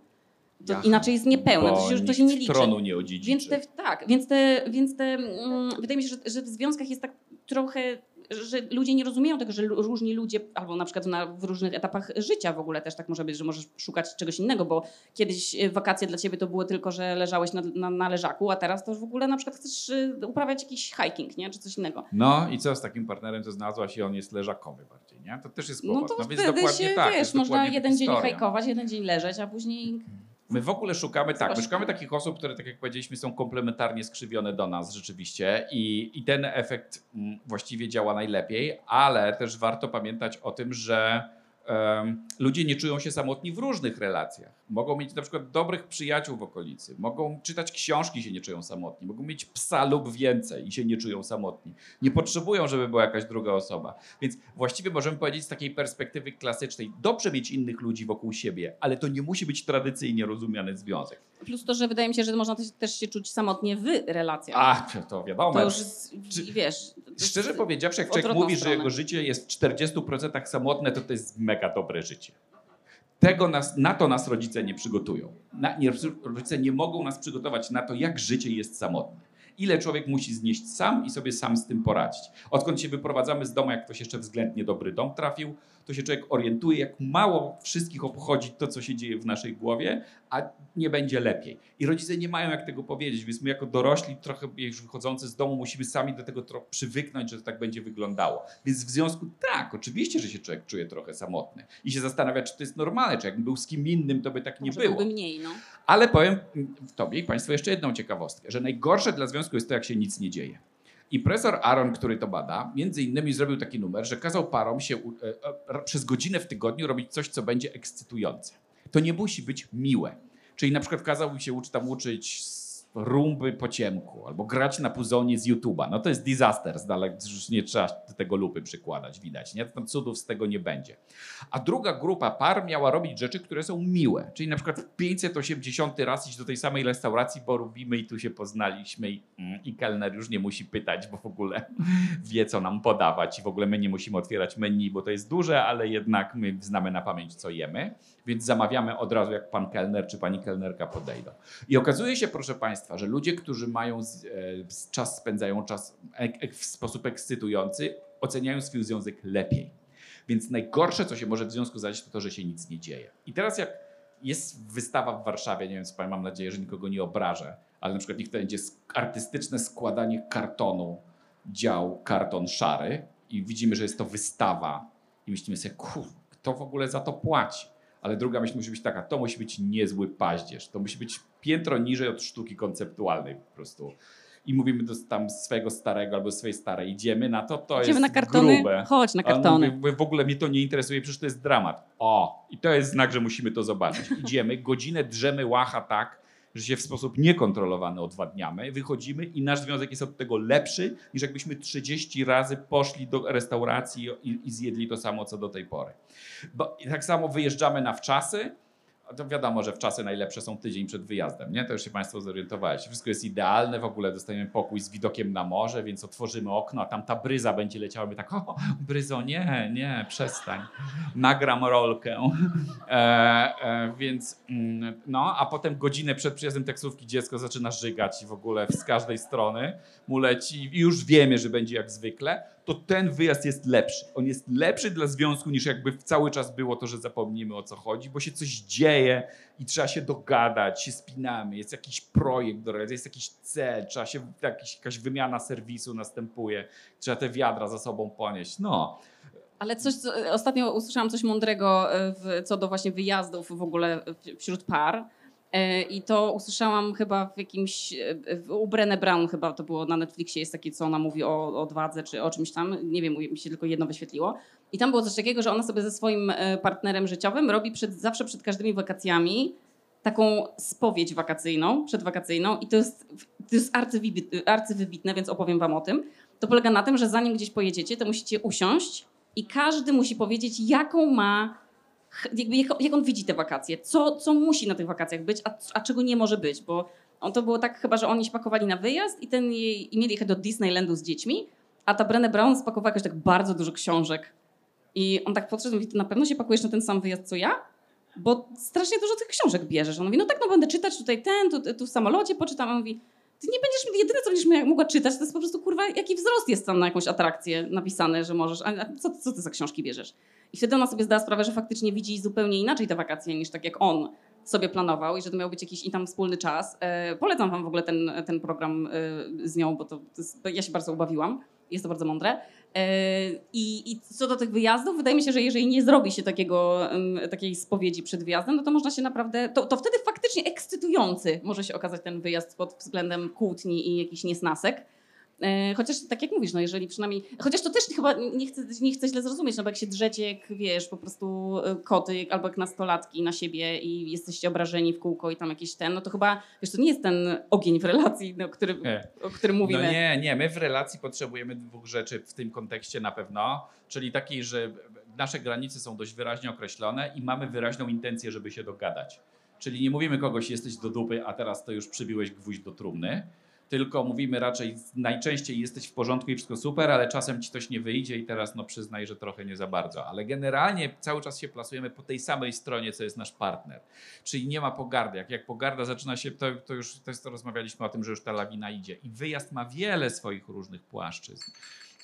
To Jasne, inaczej jest niepełne, to się, to się nie liczy. Tronu nie odziedziczy. Więc te, tak, więc te, więc te mm, wydaje mi się, że, że w związkach jest tak trochę, że ludzie nie rozumieją tego, że różni ludzie, albo na przykład na, w różnych etapach życia w ogóle też tak może być, że możesz szukać czegoś innego, bo kiedyś wakacje dla ciebie to było tylko, że leżałeś na, na, na leżaku, a teraz to w ogóle na przykład chcesz uprawiać jakiś hiking, nie? Czy coś innego. No i co z takim partnerem, co znalazłaś i on jest leżakowy bardziej, nie? To też jest powód. No to no, wtedy więc dokładnie się, tak, wiesz, można jeden historia. dzień hajkować, jeden dzień leżeć, a później... My w ogóle szukamy, tak, my szukamy takich osób, które tak jak powiedzieliśmy są komplementarnie skrzywione do nas rzeczywiście i, i ten efekt właściwie działa najlepiej, ale też warto pamiętać o tym, że um, ludzie nie czują się samotni w różnych relacjach. Mogą mieć na przykład dobrych przyjaciół w okolicy, mogą czytać książki i się nie czują samotni, mogą mieć psa lub więcej i się nie czują samotni. Nie potrzebują, żeby była jakaś druga osoba. Więc właściwie możemy powiedzieć z takiej perspektywy klasycznej, dobrze mieć innych ludzi wokół siebie, ale to nie musi być tradycyjnie rozumiany związek. Plus to, że wydaje mi się, że można też, też się czuć samotnie w relacjach. Ach, to wiadomo. To już jest, Czy, wiesz... Szczerze z, powiedziawszy, jak człowiek mówi, stronę. że jego życie jest w czterdziestu procentach samotne, to to jest mega dobre życie. Tego nas, na to nas rodzice nie przygotują. Na, nie, rodzice nie mogą nas przygotować na to, jak życie jest samotne. Ile człowiek musi znieść sam i sobie sam z tym poradzić. Odkąd się wyprowadzamy z domu, jak ktoś jeszcze względnie dobry dom trafił, to się człowiek orientuje, jak mało wszystkich obchodzi to, co się dzieje w naszej głowie, a nie będzie lepiej. I rodzice nie mają jak tego powiedzieć, więc my jako dorośli, trochę już wychodzący z domu, musimy sami do tego trochę przywyknąć, że to tak będzie wyglądało. Więc w związku tak, oczywiście, że się człowiek czuje trochę samotny i się zastanawia, czy to jest normalne, czy jakbym był z kim innym, to by tak nie Może było. Byłby mniej, no. Ale powiem tobie i państwu jeszcze jedną ciekawostkę, że najgorsze dla związku jest to, jak się nic nie dzieje. I profesor Aaron, który to bada, między innymi zrobił taki numer, że kazał parom się e, e, przez godzinę w tygodniu robić coś, co będzie ekscytujące. To nie musi być miłe. Czyli na przykład kazał im się tam uczyć rumby po ciemku albo grać na puzonie z YouTube'a. No to jest disaster, ale już nie trzeba do tego lupy przykładać, widać. Nie? Tam cudów z tego nie będzie. A druga grupa par miała robić rzeczy, które są miłe. Czyli na przykład w pięćset osiemdziesiąty raz iść do tej samej restauracji, bo lubimy i tu się poznaliśmy i, i kelner już nie musi pytać, bo w ogóle wie, co nam podawać i w ogóle my nie musimy otwierać menu, bo to jest duże, ale jednak my znamy na pamięć, co jemy. Więc zamawiamy od razu, jak pan kelner czy pani kelnerka podejdą. I okazuje się, proszę państwa, że ludzie, którzy mają z, e, czas, spędzają czas ek, ek, w sposób ekscytujący, oceniają swój związek lepiej. Więc najgorsze, co się może w związku zdarzyć, to to, że się nic nie dzieje. I teraz jak jest wystawa w Warszawie, nie wiem, co, mam nadzieję, że nikogo nie obrażę, ale na przykład niech to będzie artystyczne składanie kartonu, dział karton szary i widzimy, że jest to wystawa i myślimy sobie, kur, kto w ogóle za to płaci? Ale druga myśl musi być taka, to musi być niezły paździerz, to musi być piętro niżej od sztuki konceptualnej po prostu. I mówimy do tam swojego starego albo swojej starej, idziemy na to, to idziemy jest na kartony, grube. Chodź na kartony. Mówi, w ogóle mnie to nie interesuje, przecież to jest dramat. O, i to jest znak, że musimy to zobaczyć. Idziemy, godzinę drzemy łacha tak, że się w sposób niekontrolowany odwadniamy, wychodzimy i nasz związek jest od tego lepszy, niż jakbyśmy trzydzieści razy poszli do restauracji i, i zjedli to samo, co do tej pory. Bo tak samo wyjeżdżamy na wczasy. To wiadomo, że wczasy najlepsze są tydzień przed wyjazdem, nie? To już się Państwo zorientowaliście. Wszystko jest idealne, w ogóle dostajemy pokój z widokiem na morze, więc otworzymy okno, a tam ta bryza będzie leciała. My tak, o, bryzo, nie, nie, przestań. Nagram rolkę. E, e, więc, no, a potem godzinę przed przyjazdem taksówki dziecko zaczyna żygać i w ogóle z każdej strony mu leci i już wiemy, że będzie jak zwykle. To ten wyjazd jest lepszy. On jest lepszy dla związku niż jakby cały czas było to, że zapomnimy o co chodzi, bo się coś dzieje i trzeba się dogadać, się spinamy, jest jakiś projekt do realizacji, jest jakiś cel, trzeba się, jakaś, jakaś wymiana serwisu następuje, trzeba te wiadra za sobą ponieść. No. Ale coś, co, ostatnio usłyszałam coś mądrego w, co do właśnie wyjazdów w ogóle wśród par. I to usłyszałam chyba w jakimś, u Brené Brown chyba to było na Netflixie, jest takie, co ona mówi o odwadze czy o czymś tam, nie wiem, mi się tylko jedno wyświetliło. I tam było coś takiego, że ona sobie ze swoim partnerem życiowym robi przed, zawsze przed każdymi wakacjami taką spowiedź wakacyjną, przedwakacyjną i to jest, to jest arcywybitne, więc opowiem wam o tym. To polega na tym, że zanim gdzieś pojedziecie, to musicie usiąść i każdy musi powiedzieć, jaką ma... Jakby jak, jak on widzi te wakacje, co, co musi na tych wakacjach być, a, a czego nie może być, bo on, to było tak chyba, że oni się pakowali na wyjazd i, ten jej, i mieli jechać do Disneylandu z dziećmi, a ta Brené Brown spakowała jakoś tak bardzo dużo książek i on tak podszedł i mówi, ty na pewno się pakujesz na ten sam wyjazd co ja? Bo strasznie dużo tych książek bierzesz. On mówi, no tak, no będę czytać tutaj ten, tu, tu w samolocie poczytam, a on mówi, ty nie będziesz, jedyne co będziesz mogła czytać, to jest po prostu kurwa, jaki wzrost jest tam na jakąś atrakcję napisane, że możesz, a co, co ty za książki bierzesz? I wtedy ona sobie zdała sprawę, że faktycznie widzi zupełnie inaczej te wakacje niż tak jak on sobie planował i że to miał być jakiś i tam wspólny czas. E, polecam wam w ogóle ten, ten program e, z nią, bo to, to jest, ja się bardzo ubawiłam, jest to bardzo mądre. E, i, I co do tych wyjazdów, wydaje mi się, że jeżeli nie zrobi się takiego, m, takiej spowiedzi przed wyjazdem, no to można się naprawdę, to, to wtedy faktycznie ekscytujący może się okazać ten wyjazd pod względem kłótni i jakichś niesnasek. Chociaż tak jak mówisz, no jeżeli przynajmniej, chociaż to też chyba nie chcę, nie chcę źle zrozumieć, no bo jak się drzecie, jak wiesz, po prostu koty albo jak nastolatki na siebie i jesteście obrażeni w kółko i tam jakiś ten, no to chyba, wiesz, to nie jest ten ogień w relacji, no, który, o którym mówimy. No nie, nie, my w relacji potrzebujemy dwóch rzeczy w tym kontekście na pewno, czyli takiej, że nasze granice są dość wyraźnie określone i mamy wyraźną intencję, żeby się dogadać. Czyli nie mówimy kogoś, jesteś do dupy, a teraz to już przybiłeś gwóźdź do trumny. Tylko mówimy raczej, najczęściej jesteś w porządku i wszystko super, ale czasem ci coś nie wyjdzie i teraz no przyznaj, że trochę nie za bardzo. Ale generalnie cały czas się plasujemy po tej samej stronie, co jest nasz partner. Czyli nie ma pogardy. Jak, jak pogarda zaczyna się, to, to już to, to rozmawialiśmy o tym, że już ta lawina idzie. I wyjazd ma wiele swoich różnych płaszczyzn.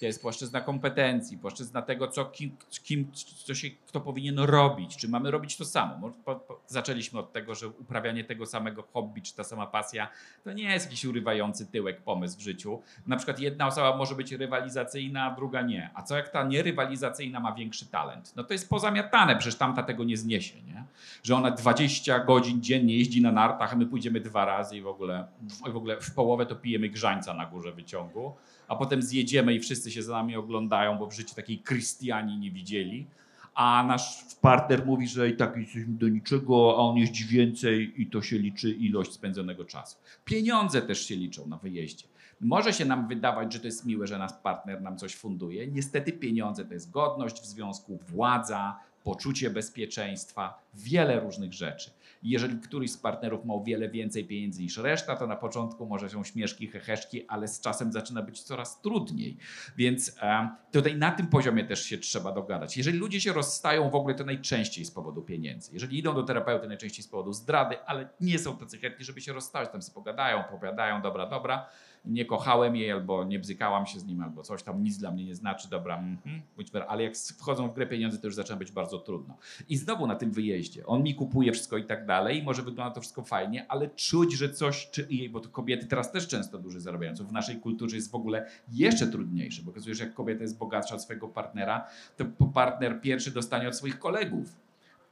To jest płaszczyzna kompetencji, płaszczyzna tego, co, kim, kim, co się, kto powinien robić, czy mamy robić to samo. Po, po, zaczęliśmy od tego, że uprawianie tego samego hobby, czy ta sama pasja, to nie jest jakiś urywający tyłek pomysł w życiu. Na przykład jedna osoba może być rywalizacyjna, a druga nie. A co jak ta nierywalizacyjna ma większy talent? No to jest pozamiatane, przecież tamta tego nie zniesie, nie? Że ona dwadzieścia godzin dziennie jeździ na nartach, a my pójdziemy dwa razy i w ogóle w, w, ogóle w połowę to pijemy grzańca na górze wyciągu, a potem zjedziemy i wszyscy się za nami oglądają, bo w życiu takiej Krystiani nie widzieli, a nasz partner mówi, że i tak jesteśmy do niczego, a on jeździ więcej i to się liczy ilość spędzonego czasu. Pieniądze też się liczą na wyjeździe. Może się nam wydawać, że to jest miłe, że nasz partner nam coś funduje. Niestety pieniądze to jest godność w związku, władza, poczucie bezpieczeństwa, wiele różnych rzeczy. Jeżeli któryś z partnerów ma o wiele więcej pieniędzy niż reszta, to na początku może są śmieszki, heheszki, ale z czasem zaczyna być coraz trudniej. Więc e, tutaj na tym poziomie też się trzeba dogadać. Jeżeli ludzie się rozstają w ogóle, to najczęściej z powodu pieniędzy. Jeżeli idą do terapeuty, najczęściej z powodu zdrady, ale nie są tacy chętni, żeby się rozstać. Tam sobie pogadają, powiadają, dobra, dobra, nie kochałem jej albo nie bzykałam się z nim albo coś tam, nic dla mnie nie znaczy, dobra, mhm, ale jak wchodzą w grę pieniądze, to już zaczyna być bardzo trudno. I znowu na tym wyjeździe. On mi kupuje wszystko i tak dalej, może wygląda to wszystko fajnie, ale czuć, że coś, czy jej, bo to kobiety teraz też często dużo zarabiają, co w naszej kulturze jest w ogóle jeszcze trudniejsze, bo okazuje się, jak kobieta jest bogatsza od swojego partnera, to partner pierwszy dostanie od swoich kolegów,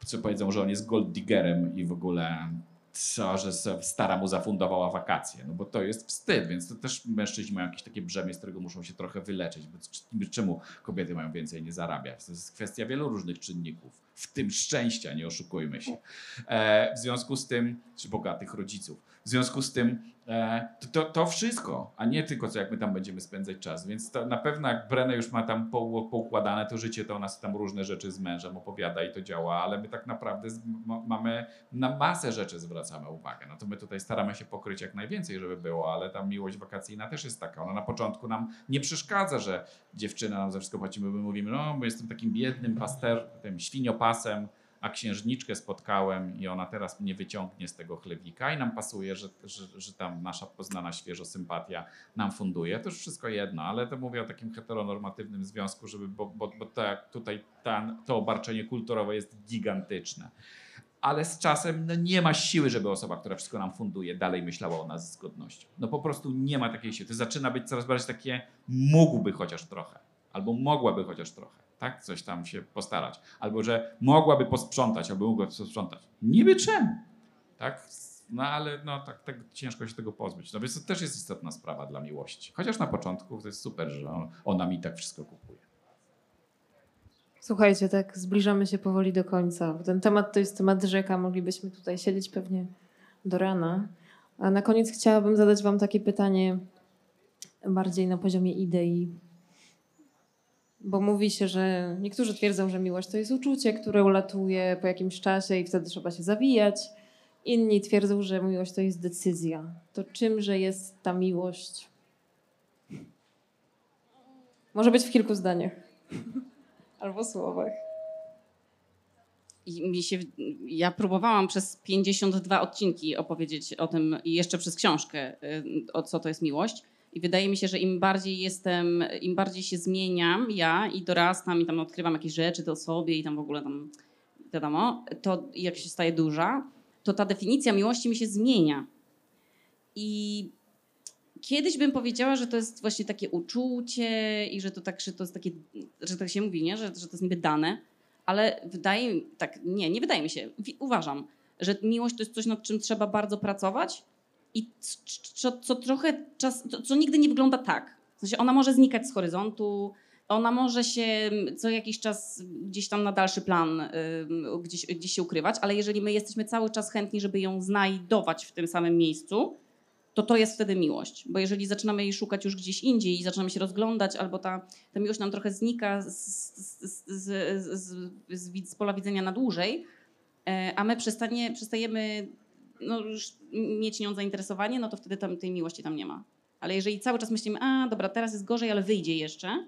co powiedzą, że on jest gold diggerem i w ogóle co, że stara mu zafundowała wakacje, no bo to jest wstyd, więc to też mężczyźni mają jakieś takie brzemię, z którego muszą się trochę wyleczyć, bo czemu kobiety mają więcej nie zarabiać? To jest kwestia wielu różnych czynników, w tym szczęścia, nie oszukujmy się. E, w związku z tym, czy bogatych rodziców, w związku z tym e, to, to wszystko, a nie tylko co jak my tam będziemy spędzać czas, więc to na pewno jak Brené już ma tam po, poukładane to życie, to ona sobie tam różne rzeczy z mężem opowiada i to działa, ale my tak naprawdę z, ma, mamy na masę rzeczy zwracamy uwagę, no to my tutaj staramy się pokryć jak najwięcej, żeby było, ale ta miłość wakacyjna też jest taka, ona na początku nam nie przeszkadza, że dziewczyna nam za wszystko płaci, my mówimy, no bo jestem takim biednym paster, tym świniopasem, a księżniczkę spotkałem i ona teraz mnie wyciągnie z tego chlewika i nam pasuje, że, że, że tam nasza poznana świeżo sympatia nam funduje. To już wszystko jedno, ale to mówię o takim heteronormatywnym związku, żeby, bo, bo, bo ta, tutaj ta, to obarczenie kulturowe jest gigantyczne. Ale z czasem no nie ma siły, żeby osoba, która wszystko nam funduje, dalej myślała o nas z godnością. No po prostu nie ma takiej siły. To zaczyna być coraz bardziej takie mógłby chociaż trochę, albo mogłaby chociaż trochę. Tak, coś tam się postarać. Albo, że mogłaby posprzątać, albo mogłaby posprzątać. Niby czemu? Tak? No ale no, tak, tak ciężko się tego pozbyć. No więc to też jest istotna sprawa dla miłości. Chociaż na początku to jest super, że ona mi tak wszystko kupuje. Słuchajcie, tak zbliżamy się powoli do końca. Ten temat to jest temat rzeka. Moglibyśmy tutaj siedzieć pewnie do rana. A na koniec chciałabym zadać wam takie pytanie bardziej na poziomie idei. Bo mówi się, że niektórzy twierdzą, że miłość to jest uczucie, które ulatuje po jakimś czasie i wtedy trzeba się zawijać. Inni twierdzą, że miłość to jest decyzja. To czymże jest ta miłość? Może być w kilku zdaniach. Albo słowach. I mi się, ja próbowałam przez pięćdziesiąt dwa odcinki opowiedzieć o tym i jeszcze przez książkę, o co to jest miłość. I wydaje mi się, że im bardziej jestem, im bardziej się zmieniam ja i dorastam i tam odkrywam jakieś rzeczy do sobie i tam w ogóle tam wiadomo, to jak się staje duża, to ta definicja miłości mi się zmienia. I kiedyś bym powiedziała, że to jest właśnie takie uczucie i że to tak, że to jest takie, że tak się mówi, nie? Że, że to jest niby dane, ale wydaje mi tak, nie, nie wydaje mi się, uważam, że miłość to jest coś, nad czym trzeba bardzo pracować. I co, co trochę czas, co, co nigdy nie wygląda tak. W sensie ona może znikać z horyzontu, ona może się co jakiś czas gdzieś tam na dalszy plan y, gdzieś, gdzieś się ukrywać, ale jeżeli my jesteśmy cały czas chętni, żeby ją znajdować w tym samym miejscu, to to jest wtedy miłość. Bo jeżeli zaczynamy jej szukać już gdzieś indziej i zaczynamy się rozglądać, albo ta, ta miłość nam trochę znika z, z, z, z, z, z pola widzenia na dłużej, y, a my przestanie, przestajemy... No już mieć nią zainteresowanie, no to wtedy tam, tej miłości tam nie ma. Ale jeżeli cały czas myślimy, a dobra, teraz jest gorzej, ale wyjdzie jeszcze,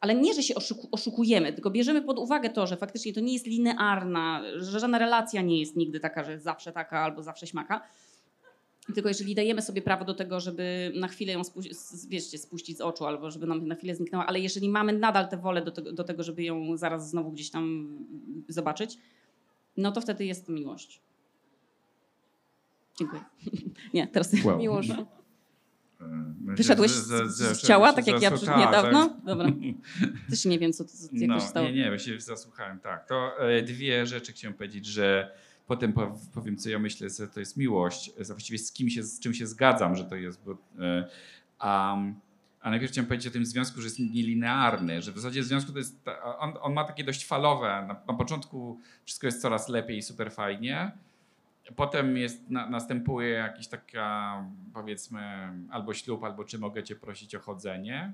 ale nie, że się oszuku, oszukujemy, tylko bierzemy pod uwagę to, że faktycznie to nie jest linearna, że żadna relacja nie jest nigdy taka, że zawsze taka albo zawsze śmaka, tylko jeżeli dajemy sobie prawo do tego, żeby na chwilę ją spuś- wiecie, spuścić z oczu albo żeby nam na chwilę zniknęła, ale jeżeli mamy nadal tę wolę do, te- do tego, żeby ją zaraz znowu gdzieś tam zobaczyć, no to wtedy jest miłość. Dziękuję. Nie, teraz wow. Miłosz. Wyszedłeś z, z, z, z ciała, tak jak ja przed niedawno? Tak. Dobra. Też nie wiem, co to się no, stało. Nie, nie, ja się zasłuchałem. Tak, to e, dwie rzeczy chciałem powiedzieć, że potem powiem, co ja myślę, że to jest miłość. Właściwie z kim się, z czym się zgadzam, że to jest. Bo, e, um, a najpierw chciałem powiedzieć o tym związku, że jest nielinearny, że w zasadzie związku to jest, on, on ma takie dość falowe. Na, na początku wszystko jest coraz lepiej i super fajnie. Potem jest, na, następuje jakiś taka, powiedzmy, albo ślub, albo czy mogę cię prosić o chodzenie.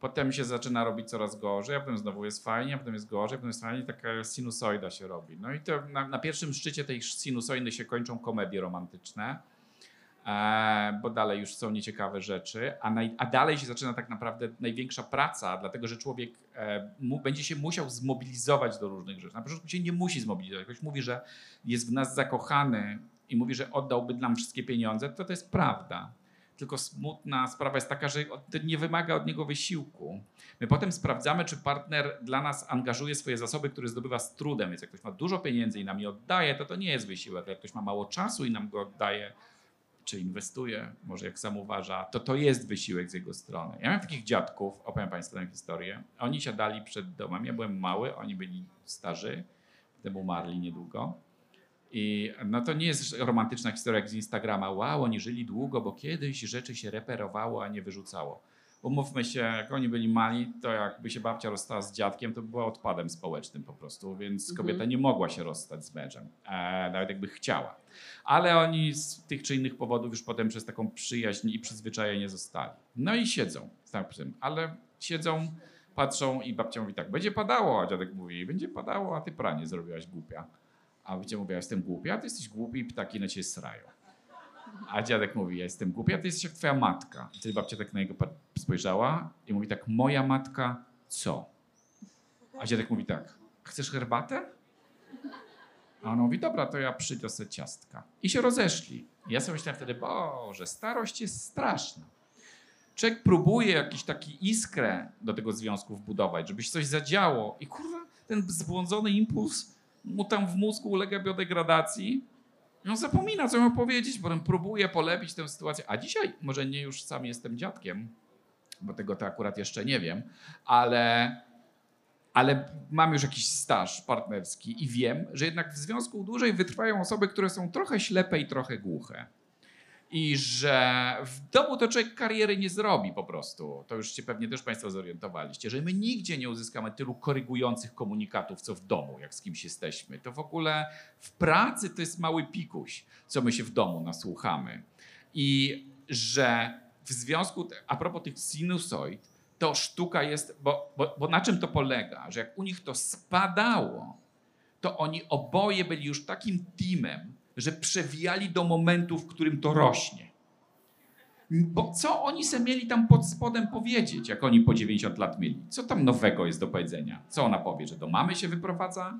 Potem się zaczyna robić coraz gorzej, a potem znowu jest fajnie, a potem jest gorzej, a potem jest fajnie, taka sinusoida się robi. No i to na, na pierwszym szczycie tej sinusoidy się kończą komedie romantyczne, e, bo dalej już są nieciekawe rzeczy, a, naj, a dalej się zaczyna tak naprawdę największa praca, dlatego że człowiek e, mu, będzie się musiał zmobilizować do różnych rzeczy. Na początku się nie musi zmobilizować, ktoś mówi, że jest w nas zakochany i mówi, że oddałby nam wszystkie pieniądze, to to jest prawda. Tylko smutna sprawa jest taka, że to nie wymaga od niego wysiłku. My potem sprawdzamy, czy partner dla nas angażuje swoje zasoby, które zdobywa z trudem. Więc jak ktoś ma dużo pieniędzy i nam je oddaje, to to nie jest wysiłek. Jak ktoś ma mało czasu i nam go oddaje, czy inwestuje, może jak sam uważa, to to jest wysiłek z jego strony. Ja miałem takich dziadków, opowiem państwu tę historię. Oni siadali przed domem, ja byłem mały, oni byli starzy, potem umarli niedługo. I no to nie jest romantyczna historia jak z Instagrama. Wow, oni żyli długo, bo kiedyś rzeczy się reperowało, a nie wyrzucało. Umówmy się, jak oni byli mali, to jakby się babcia rozstała z dziadkiem, to była odpadem społecznym po prostu, więc kobieta nie mogła się rozstać z mężem, e, nawet jakby chciała. Ale oni z tych czy innych powodów już potem przez taką przyjaźń i przyzwyczajenie zostali. No i siedzą, ale siedzą, patrzą i babcia mówi tak, będzie padało, a dziadek mówi, będzie padało, a ty pranie zrobiłaś głupia. A babcia mówi, ja jestem głupia, a ty jesteś głupi i ptaki na ciebie srają. A dziadek mówi, ja jestem głupia, ty jesteś jak twoja matka. I wtedy babcia tak na niego spojrzała i mówi tak, moja matka co? A dziadek mówi tak, chcesz herbatę? A ona mówi, dobra, to ja przyniosę ciastka. I się rozeszli. I ja sobie myślałem wtedy, Boże, starość jest straszna. Człowiek próbuje jakiś taki iskrę do tego związku wbudować, żeby się coś zadziało. I kurwa, ten zbłądzony impuls mu tam w mózgu ulega biodegradacji. I on zapomina, co miał powiedzieć, potem próbuje polepić tę sytuację. A dzisiaj, może nie już sam jestem dziadkiem, bo tego to akurat jeszcze nie wiem, ale, ale mam już jakiś staż partnerski i wiem, że jednak w związku dłużej wytrwają osoby, które są trochę ślepe i trochę głuche. I że w domu to człowiek kariery nie zrobi po prostu. To już się pewnie też Państwo zorientowaliście, że my nigdzie nie uzyskamy tylu korygujących komunikatów, co w domu, jak z kimś jesteśmy. To w ogóle w pracy to jest mały pikuś, co my się w domu nasłuchamy. I że w związku, a propos tych sinusoid, to sztuka jest, bo, bo, bo na czym to polega? Że jak u nich to spadało, to oni oboje byli już takim teamem, że przewijali do momentu, w którym to rośnie. Bo co oni se mieli tam pod spodem powiedzieć, jak oni po dziewięćdziesiąt lat mieli? Co tam nowego jest do powiedzenia? Co ona powie, że do mamy się wyprowadza?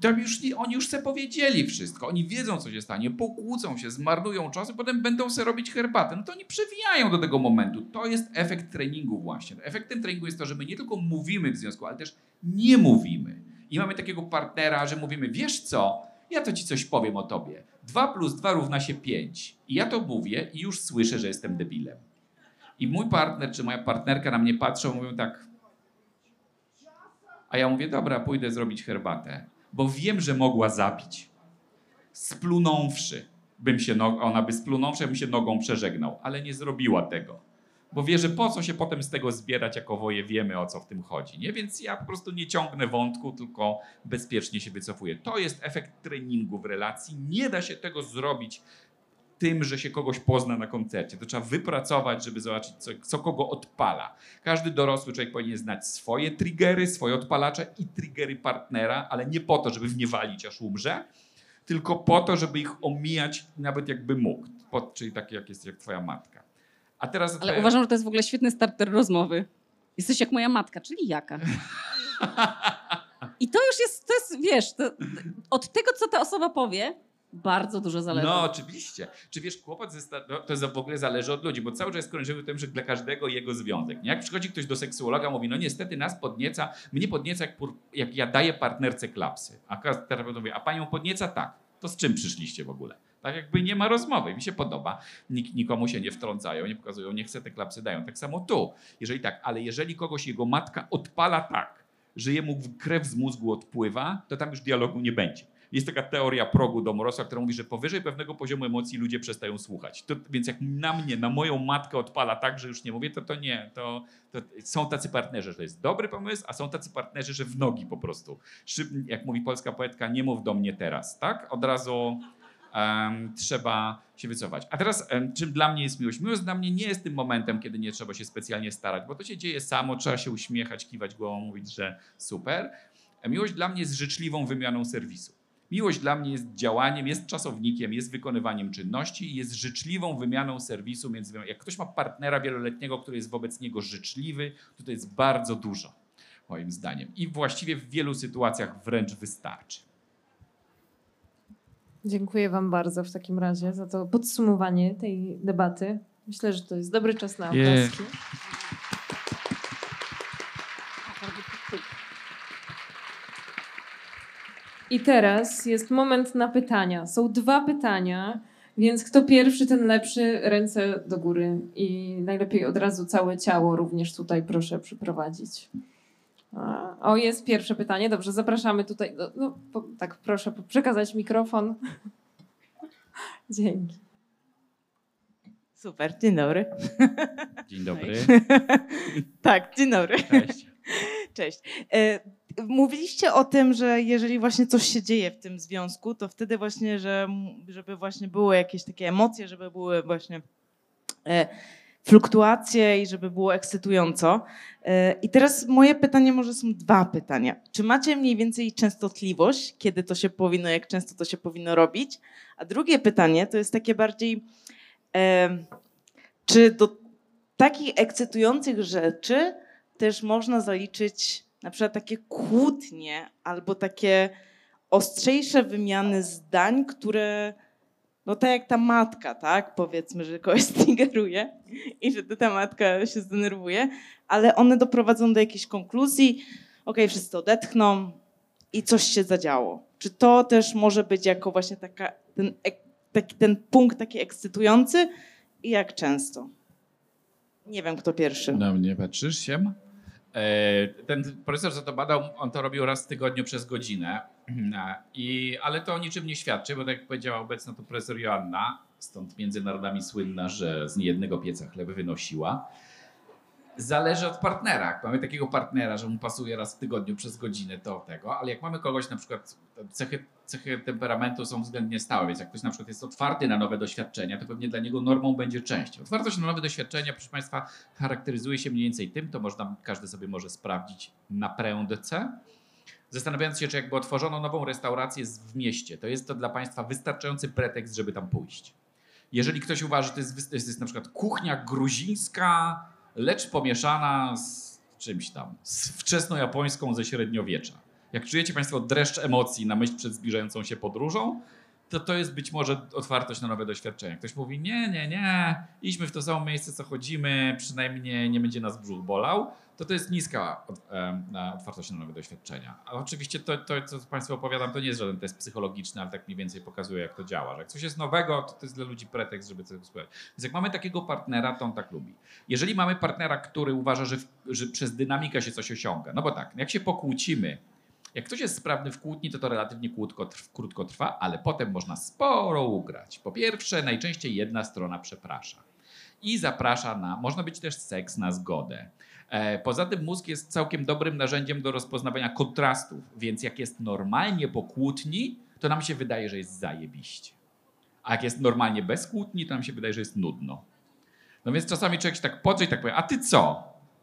To już, oni już se powiedzieli wszystko. Oni wiedzą, co się stanie, pokłócą się, zmarnują czas, potem będą se robić herbatę. No to oni przewijają do tego momentu. To jest efekt treningu właśnie. Efektem treningu jest to, że my nie tylko mówimy w związku, ale też nie mówimy. I mamy takiego partnera, że mówimy, wiesz co, ja to ci coś powiem o tobie. dwa plus dwa równa się pięć. I ja to mówię i już słyszę, że jestem debilem. I mój partner czy moja partnerka na mnie patrzą, mówią tak. A ja mówię, dobra, pójdę zrobić herbatę, bo wiem, że mogła zabić. Splunąwszy, bym się no... ona by splunąwszy, bym się nogą przeżegnał, ale nie zrobiła tego. Bo wie, że po co się potem z tego zbierać, jak oboje wiemy, o co w tym chodzi. Nie? Więc ja po prostu nie ciągnę wątku, tylko bezpiecznie się wycofuję. To jest efekt treningu w relacji. Nie da się tego zrobić tym, że się kogoś pozna na koncercie. To trzeba wypracować, żeby zobaczyć, co, co kogo odpala. Każdy dorosły człowiek powinien znać swoje triggery, swoje odpalacze i triggery partnera, ale nie po to, żeby w nie walić, aż umrze, tylko po to, żeby ich omijać nawet jakby mógł. Pod, czyli tak jak jest jak twoja matka. A teraz ale te... uważam, że to jest w ogóle świetny starter rozmowy. Jesteś jak moja matka, czyli jaka. I to już jest, to jest wiesz, to, od tego, co ta osoba powie, bardzo dużo zależy. No oczywiście. Czy wiesz, kłopot ze star... no, to jest, w ogóle zależy od ludzi, bo cały czas skończymy tym, że dla każdego jego związek. Nie? Jak przychodzi ktoś do seksuologa, mówi, no niestety nas podnieca, mnie podnieca, jak, pur... jak ja daję partnerce klapsy. A terapeut mówi, a panią podnieca? Tak. To z czym przyszliście w ogóle? Tak jakby nie ma rozmowy, mi się podoba, Nik, nikomu się nie wtrącają, nie pokazują, nie chcę, te klapsy dają. Tak samo tu, jeżeli tak, ale jeżeli kogoś jego matka odpala tak, że jemu krew z mózgu odpływa, to tam już dialogu nie będzie. Jest taka teoria progu domorosła, która mówi, że powyżej pewnego poziomu emocji ludzie przestają słuchać. To, więc jak na mnie, na moją matkę odpala tak, że już nie mówię, to to nie. To, to są tacy partnerzy, że to jest dobry pomysł, a są tacy partnerzy, że w nogi po prostu. Szyb, jak mówi polska poetka, nie mów do mnie teraz, tak? Od razu... Um, trzeba się wycofać. A teraz um, czym dla mnie jest miłość? Miłość dla mnie nie jest tym momentem, kiedy nie trzeba się specjalnie starać, bo to się dzieje samo, trzeba się uśmiechać, kiwać głową, mówić, że super. Miłość dla mnie jest życzliwą wymianą serwisu. Miłość dla mnie jest działaniem, jest czasownikiem, jest wykonywaniem czynności i jest życzliwą wymianą serwisu między... Jak ktoś ma partnera wieloletniego, który jest wobec niego życzliwy, to to jest bardzo dużo, moim zdaniem. I właściwie w wielu sytuacjach wręcz wystarczy. Dziękuję wam bardzo w takim razie za to podsumowanie tej debaty. Myślę, że to jest dobry czas na oklaski. Yeah. I teraz jest moment na pytania. Są dwa pytania, więc kto pierwszy, ten lepszy. Ręce do góry i najlepiej od razu całe ciało również tutaj proszę przyprowadzić. O, jest pierwsze pytanie. Dobrze, zapraszamy tutaj. Do, no, po, tak, proszę przekazać mikrofon. Dzięki. Super, dzień dobry. Dzień dobry. Tak, dzień dobry. Cześć. Cześć. Mówiliście o tym, że jeżeli właśnie coś się dzieje w tym związku, to wtedy właśnie, że, żeby właśnie były jakieś takie emocje, żeby były właśnie fluktuacje i żeby było ekscytująco. I teraz moje pytanie, może są dwa pytania. Czy macie mniej więcej częstotliwość, kiedy to się powinno, jak często to się powinno robić? A drugie pytanie to jest takie bardziej, czy do takich ekscytujących rzeczy też można zaliczyć na przykład takie kłótnie albo takie ostrzejsze wymiany zdań, które, no tak jak ta matka, tak, powiedzmy, że kogoś triggeruje i że ta matka się zdenerwuje, ale one doprowadzą do jakiejś konkluzji, okej, wszyscy odetchną i coś się zadziało. Czy to też może być jako właśnie taka, ten, taki, ten punkt taki ekscytujący i jak często? Nie wiem, kto pierwszy. Na mnie patrzysz się? Ten profesor, co to badał, on to robił raz w tygodniu przez godzinę, I, ale to o niczym nie świadczy, bo tak jak powiedziała obecna to profesor Joanna, stąd między narodami słynna, że z niejednego pieca chleby wynosiła, zależy od partnera. Jak mamy takiego partnera, że mu pasuje raz w tygodniu przez godzinę, to tego, ale jak mamy kogoś na przykład, cechy, cechy temperamentu są względnie stałe, więc jak ktoś na przykład jest otwarty na nowe doświadczenia, to pewnie dla niego normą będzie częściej. Otwartość na nowe doświadczenia, proszę Państwa, charakteryzuje się mniej więcej tym, to można, każdy sobie może sprawdzić na prędce, zastanawiając się, czy jakby otworzono nową restaurację w mieście, to jest to dla Państwa wystarczający pretekst, żeby tam pójść. Jeżeli ktoś uważa, że to jest, to jest na przykład kuchnia gruzińska, lecz pomieszana z czymś tam, z wczesnojapońską ze średniowiecza. Jak czujecie Państwo dreszcz emocji na myśl przed zbliżającą się podróżą, to to jest być może otwartość na nowe doświadczenia. Ktoś mówi, nie, nie, nie, idźmy w to samo miejsce, co chodzimy, przynajmniej nie będzie nas brzuch bolał, to to jest niska otwartość na nowe doświadczenia. A oczywiście to, to, co Państwu opowiadam, to nie jest żaden test psychologiczny, ale tak mniej więcej pokazuje, jak to działa. Że jak coś jest nowego, to to jest dla ludzi pretekst, żeby coś usłyszeć. Więc jak mamy takiego partnera, to on tak lubi. Jeżeli mamy partnera, który uważa, że, że przez dynamikę się coś osiąga, no bo tak, jak się pokłócimy, jak ktoś jest sprawny w kłótni, to to relatywnie krótko, krótko trwa, ale potem można sporo ugrać. Po pierwsze, najczęściej jedna strona przeprasza i zaprasza na, można być też seks na zgodę. Poza tym mózg jest całkiem dobrym narzędziem do rozpoznawania kontrastów, więc jak jest normalnie po kłótni, to nam się wydaje, że jest zajebiście. A jak jest normalnie bez kłótni, to nam się wydaje, że jest nudno. No więc czasami człowiek się tak poczy i tak powie, a ty co?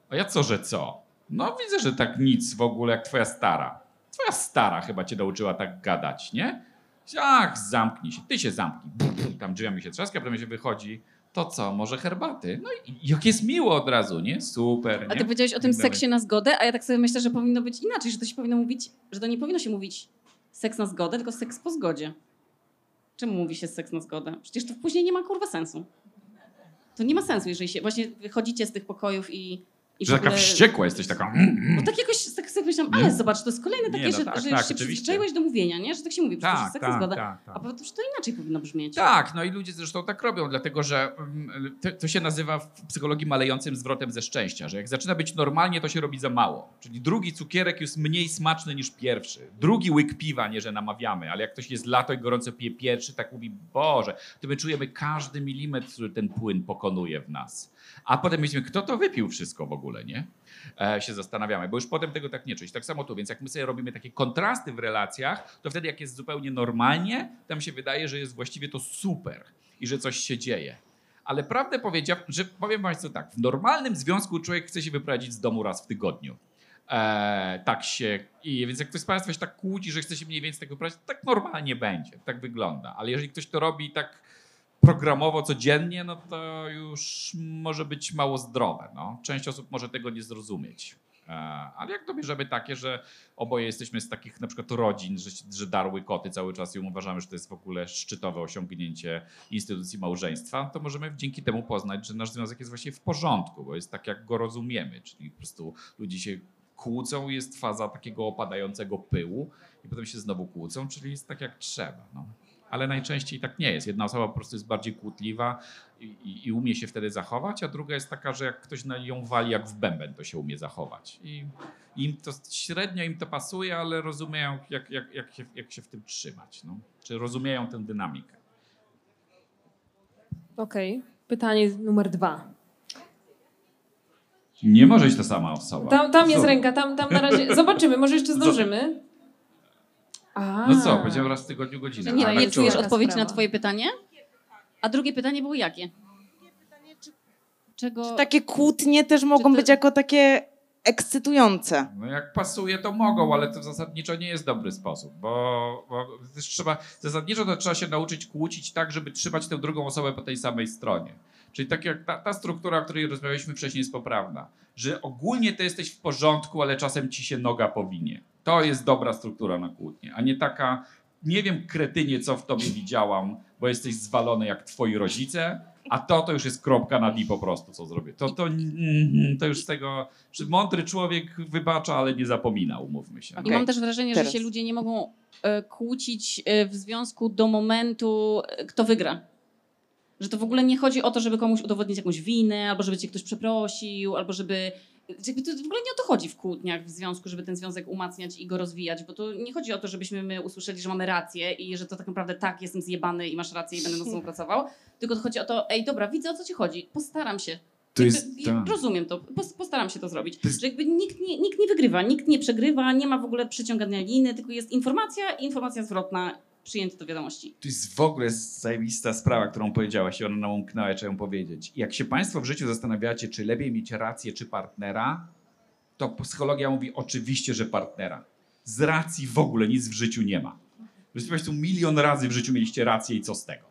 A ja co, że co? No widzę, że tak nic w ogóle jak twoja stara. Twoja stara chyba cię nauczyła tak gadać, nie? Ach, zamknij się, ty się zamknij. Brrr, tam drzwiami się trzaska, potem się wychodzi. To co, może herbaty? No i jak jest miło od razu, nie? Super. Nie? A ty powiedziałeś o tym seksie na zgodę, a ja tak sobie myślę, że powinno być inaczej, że to się powinno mówić, że to nie powinno się mówić seks na zgodę, tylko seks po zgodzie. Czemu mówi się seks na zgodę? Przecież to później nie ma kurwa sensu. To nie ma sensu, jeżeli się właśnie wychodzicie z tych pokojów i... I że taka wściekła jesteś, taka... No tak jakoś tak sobie myślałam, ale zobacz, to jest kolejne takie, nie, no, tak, że, że tak, już się przyzwyczaiłeś do mówienia, nie? Że tak się mówi, przecież tak, seks tak, zgoda, tak, tak. A potem to inaczej powinno brzmieć. Tak, no i ludzie zresztą tak robią, dlatego że to, to się nazywa w psychologii malejącym zwrotem ze szczęścia, że jak zaczyna być normalnie, to się robi za mało. Czyli drugi cukierek jest mniej smaczny niż pierwszy. Drugi łyk piwa, nie że namawiamy, ale jak ktoś jest lato i gorąco pije pierwszy, tak mówi, Boże, to my czujemy każdy milimetr, który ten płyn pokonuje w nas. A potem myślimy, kto to wypił wszystko w ogóle, nie? E, się zastanawiamy, bo już potem tego tak nie czuć. Tak samo tu, więc jak my sobie robimy takie kontrasty w relacjach, to wtedy jak jest zupełnie normalnie, tam się wydaje, że jest właściwie to super i że coś się dzieje. Ale prawdę powiedział, że powiem Państwu tak, w normalnym związku człowiek chce się wyprowadzić z domu raz w tygodniu. E, tak się, i więc jak ktoś z Państwa się tak kłóci, że chce się mniej więcej tak wyprowadzić, tak normalnie będzie, tak wygląda. Ale jeżeli ktoś to robi tak programowo, codziennie, no to już może być mało zdrowe. No. Część osób może tego nie zrozumieć. Ale jak dobierzemy takie, że oboje jesteśmy z takich na przykład rodzin, że, że darły koty cały czas i uważamy, że to jest w ogóle szczytowe osiągnięcie instytucji małżeństwa, to możemy dzięki temu poznać, że nasz związek jest właśnie w porządku, bo jest tak, jak go rozumiemy. Czyli po prostu ludzie się kłócą, jest faza takiego opadającego pyłu i potem się znowu kłócą, czyli jest tak, jak trzeba. No. ale najczęściej tak nie jest. Jedna osoba po prostu jest bardziej kłótliwa i, i, i umie się wtedy zachować, a druga jest taka, że jak ktoś na ją wali jak w bęben, to się umie zachować. I im to, średnio im to pasuje, ale rozumieją, jak, jak, jak, się, jak się w tym trzymać. No. Czy rozumieją tę dynamikę. Okej. Okay. Pytanie numer dwa. Nie może być ta sama osoba. Tam, tam jest ręka, tam, tam na razie. Zobaczymy, może jeszcze zdążymy. A. No co, powiedziałem raz w tygodniu godzinę. Nie, nie czujesz odpowiedzi na twoje pytanie? A drugie pytanie było jakie? Drugie pytanie, czy, czego... czy takie kłótnie też mogą to... być jako takie ekscytujące? No jak pasuje, to mogą, ale to zasadniczo nie jest dobry sposób, bo, bo trzeba, zasadniczo to trzeba się nauczyć kłócić tak, żeby trzymać tę drugą osobę po tej samej stronie. Czyli tak jak ta, ta struktura, o której rozmawialiśmy wcześniej, jest poprawna. Że ogólnie ty jesteś w porządku, ale czasem ci się noga powinie. To jest dobra struktura na kłótnie, a nie taka, nie wiem, kretynie, co w tobie widziałam, bo jesteś zwalony jak twoi rodzice, a to to już jest kropka na i po prostu, co zrobię. To, to, mm, to już z tego, że mądry człowiek wybacza, ale nie zapomina, umówmy się. Okay. I mam też wrażenie, Teraz. że się ludzie nie mogą y, kłócić y, w związku do momentu, y, kto wygra. Że to w ogóle nie chodzi o to, żeby komuś udowodnić jakąś winę, albo żeby cię ktoś przeprosił, albo żeby... Jakby to w ogóle nie o to chodzi w kłótniach w związku, żeby ten związek umacniać i go rozwijać, bo to nie chodzi o to, żebyśmy my usłyszeli, że mamy rację i że to tak naprawdę tak, jestem zjebany i masz rację i będę nad sobą pracował, tylko to chodzi o to, ej dobra, widzę, o co ci chodzi, postaram się. To jest, ja rozumiem to, postaram się to zrobić. To jest... że jakby nikt nie, nikt nie wygrywa, nikt nie przegrywa, nie ma w ogóle przyciągania liny, tylko jest informacja i informacja zwrotna przyjęta do wiadomości. To jest w ogóle zajebista sprawa, którą powiedziałaś i ona nam umknęła, trzeba ją powiedzieć. Jak się państwo w życiu zastanawiacie, czy lepiej mieć rację, czy partnera, to psychologia mówi oczywiście, że partnera. Z racji w ogóle nic w życiu nie ma. Państwo milion razy w życiu mieliście rację i co z tego?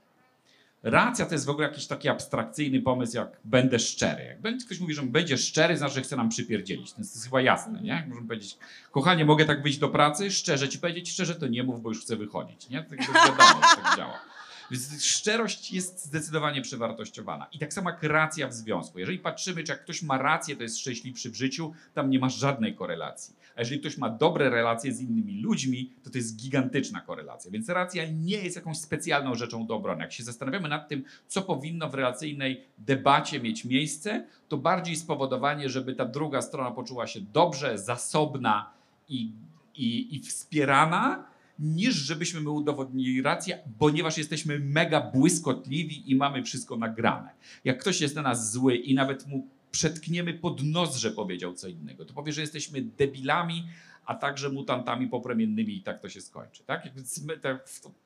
Racja to jest w ogóle jakiś taki abstrakcyjny pomysł, jak będę szczery. Jak ktoś mówi, że będzie szczery, znaczy, że chce nam przypierdzielić. To jest chyba jasne, nie? Możemy powiedzieć, kochanie, mogę tak wyjść do pracy? Szczerze ci powiedzieć, szczerze to nie mów, bo już chcę wychodzić, nie? Tak wiadomo, tak działa. Więc szczerość jest zdecydowanie przewartościowana. I tak samo jak racja w związku. Jeżeli patrzymy, czy jak ktoś ma rację, to jest szczęśliwszy w życiu, tam nie ma żadnej korelacji. A jeżeli ktoś ma dobre relacje z innymi ludźmi, to to jest gigantyczna korelacja. Więc racja nie jest jakąś specjalną rzeczą do obrony. Jak się zastanawiamy nad tym, co powinno w relacyjnej debacie mieć miejsce, to bardziej spowodowanie, żeby ta druga strona poczuła się dobrze, zasobna i, i, i wspierana, niż żebyśmy my udowodnili rację, ponieważ jesteśmy mega błyskotliwi i mamy wszystko nagrane. Jak ktoś jest na nas zły i nawet mu przetkniemy pod nos, że powiedział co innego, to powie, że jesteśmy debilami, a także mutantami poplemiennymi i tak to się skończy. Tak?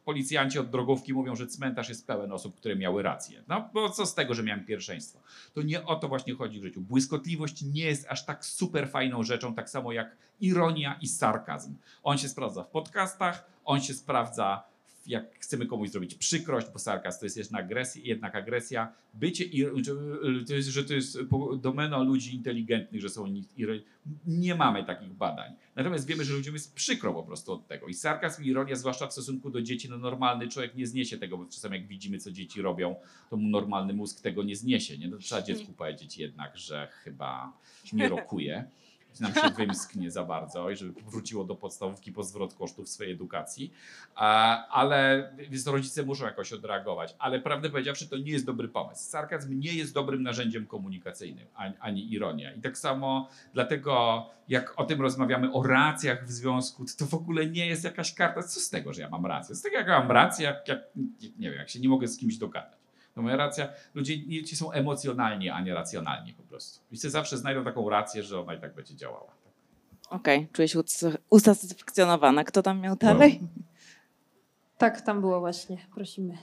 Policjanci od drogówki mówią, że cmentarz jest pełen osób, które miały rację. No bo co z tego, że miałem pierwszeństwo? To nie o to właśnie chodzi w życiu. Błyskotliwość nie jest aż tak super fajną rzeczą, tak samo jak ironia i sarkazm. On się sprawdza w podcastach, on się sprawdza, jak chcemy komuś zrobić przykrość, bo sarkazm to jest jednak agresja, jednak agresja. Bycie to jest, że to jest domena ludzi inteligentnych, że są ironi. Nie mamy takich badań. Natomiast wiemy, że ludziom jest przykro po prostu od tego. I sarkazm i ironia, zwłaszcza w stosunku do dzieci, no normalny człowiek nie zniesie tego, bo czasami jak widzimy, co dzieci robią, to normalny mózg tego nie zniesie. Nie? No, trzeba dziecku powiedzieć jednak, że chyba nie rokuje. Nam się wymsknie za bardzo i żeby wróciło do podstawówki po zwrot kosztów swojej edukacji, ale więc rodzice muszą jakoś odreagować, ale prawdę powiedziawszy to nie jest dobry pomysł. Sarkazm nie jest dobrym narzędziem komunikacyjnym, ani, ani ironia i tak samo dlatego jak o tym rozmawiamy, o racjach w związku, to, to w ogóle nie jest jakaś karta, co z tego, że ja mam rację, z tego jak ja mam rację, jak, jak, nie wiem, jak się nie mogę z kimś dogadać. No moja racja, ludzie nie, ci są emocjonalni, a nie racjonalni po prostu. Ludzie zawsze znajdą taką rację, że ona i tak będzie działała. Tak. Okej, okay, czuję się usatysfakcjonowana. Kto tam miał dalej? No. Tak, tam było właśnie. Prosimy.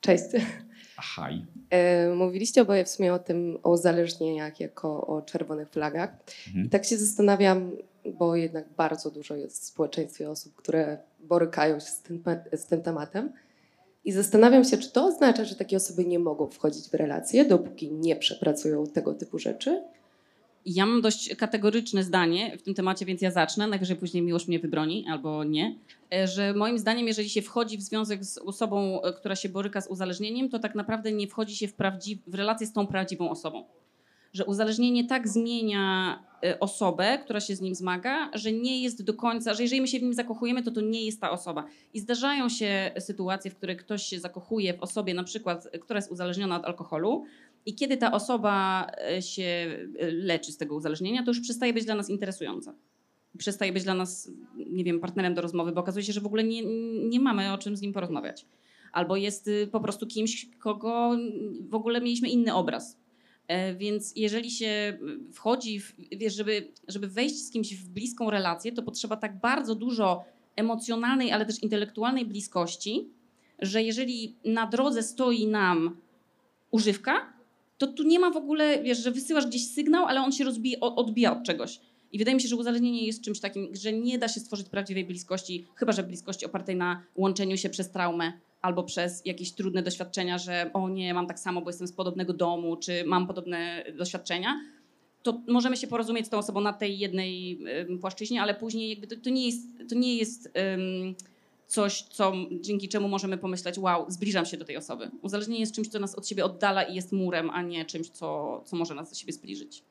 Cześć. Haj. Mówiliście oboje w sumie o tym, o uzależnieniach jako o czerwonych flagach. Mhm. I tak się zastanawiam, bo jednak bardzo dużo jest w społeczeństwie osób, które borykają się z tym, z tym tematem i zastanawiam się, czy to oznacza, że takie osoby nie mogą wchodzić w relacje, dopóki nie przepracują tego typu rzeczy? Ja mam dość kategoryczne zdanie w tym temacie, więc ja zacznę, najwyżej później Miłosz mnie wybroni albo nie, że moim zdaniem, jeżeli się wchodzi w związek z osobą, która się boryka z uzależnieniem, to tak naprawdę nie wchodzi się w, w relację z tą prawdziwą osobą. Że uzależnienie tak zmienia osobę, która się z nim zmaga, że nie jest do końca, że jeżeli my się w nim zakochujemy, to to nie jest ta osoba. I zdarzają się sytuacje, w których ktoś się zakochuje w osobie, na przykład, która jest uzależniona od alkoholu, i kiedy ta osoba się leczy z tego uzależnienia, to już przestaje być dla nas interesująca. Przestaje być dla nas, nie wiem, partnerem do rozmowy, bo okazuje się, że w ogóle nie, nie mamy o czym z nim porozmawiać. Albo jest po prostu kimś, kogo w ogóle mieliśmy inny obraz. Więc jeżeli się wchodzi, w, wiesz, żeby, żeby wejść z kimś w bliską relację, to potrzeba tak bardzo dużo emocjonalnej, ale też intelektualnej bliskości, że jeżeli na drodze stoi nam używka, to tu nie ma w ogóle, wiesz, że wysyłasz gdzieś sygnał, ale on się rozbija, odbija od czegoś. I wydaje mi się, że uzależnienie jest czymś takim, że nie da się stworzyć prawdziwej bliskości, chyba że bliskości opartej na łączeniu się przez traumę albo przez jakieś trudne doświadczenia, że o nie, mam tak samo, bo jestem z podobnego domu, czy mam podobne doświadczenia, to możemy się porozumieć z tą osobą na tej jednej płaszczyźnie, ale później jakby to, to nie jest, to nie jest um, coś, co, dzięki czemu możemy pomyśleć, wow, zbliżam się do tej osoby. Uzależnienie jest czymś, co nas od siebie oddala i jest murem, a nie czymś, co, co może nas do siebie zbliżyć.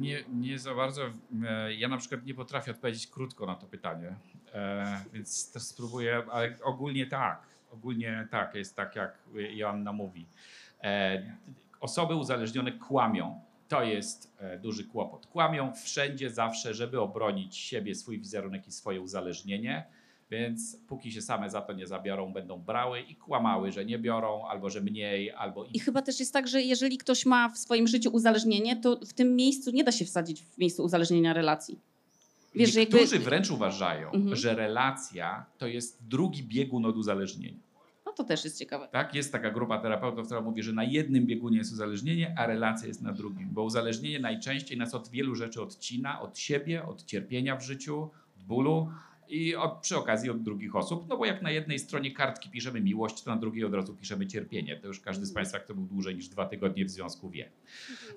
Nie, nie za bardzo. Ja na przykład nie potrafię odpowiedzieć krótko na to pytanie, e, więc też spróbuję, ale ogólnie tak, ogólnie tak, jest tak jak Joanna mówi. E, osoby uzależnione kłamią, to jest e, duży kłopot. Kłamią wszędzie, zawsze, żeby obronić siebie, swój wizerunek i swoje uzależnienie, więc póki się same za to nie zabiorą, będą brały i kłamały, że nie biorą, albo że mniej, albo... I chyba też jest tak, że jeżeli ktoś ma w swoim życiu uzależnienie, to w tym miejscu nie da się wsadzić w miejscu uzależnienia relacji. Wiesz, niektórzy że jakby... wręcz uważają, mhm. że relacja to jest drugi biegun od uzależnienia. No to też jest ciekawe. Tak, jest taka grupa terapeutów, która mówi, że na jednym biegunie jest uzależnienie, a relacja jest na drugim, bo uzależnienie najczęściej nas od wielu rzeczy odcina, od siebie, od cierpienia w życiu, od bólu, i od, przy okazji od drugich osób, no bo jak na jednej stronie kartki piszemy miłość, to na drugiej od razu piszemy cierpienie. To już każdy z Państwa, kto był dłużej niż dwa tygodnie w związku, wie.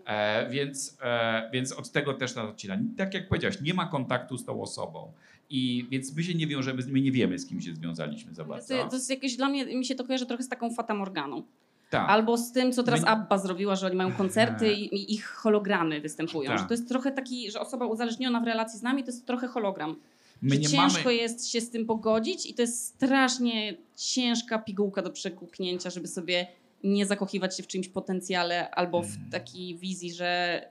E, więc, e, więc od tego też nas odcina. Tak jak powiedziałeś, nie ma kontaktu z tą osobą. I więc my się nie wiążemy, my nie wiemy, z kim się związaliśmy za bardzo. To, to jest jakieś, dla mnie, mi się to kojarzy trochę z taką fatamorganą. Tak. Albo z tym, co teraz My... Abba zrobiła, że oni mają koncerty i, i ich hologramy występują. Tak. Że to jest trochę taki, że osoba uzależniona w relacji z nami to jest trochę hologram. My nie ciężko mamy... jest się z tym pogodzić i to jest strasznie ciężka pigułka do przekupnięcia, żeby sobie nie zakochiwać się w czyimś potencjale albo w takiej wizji, że,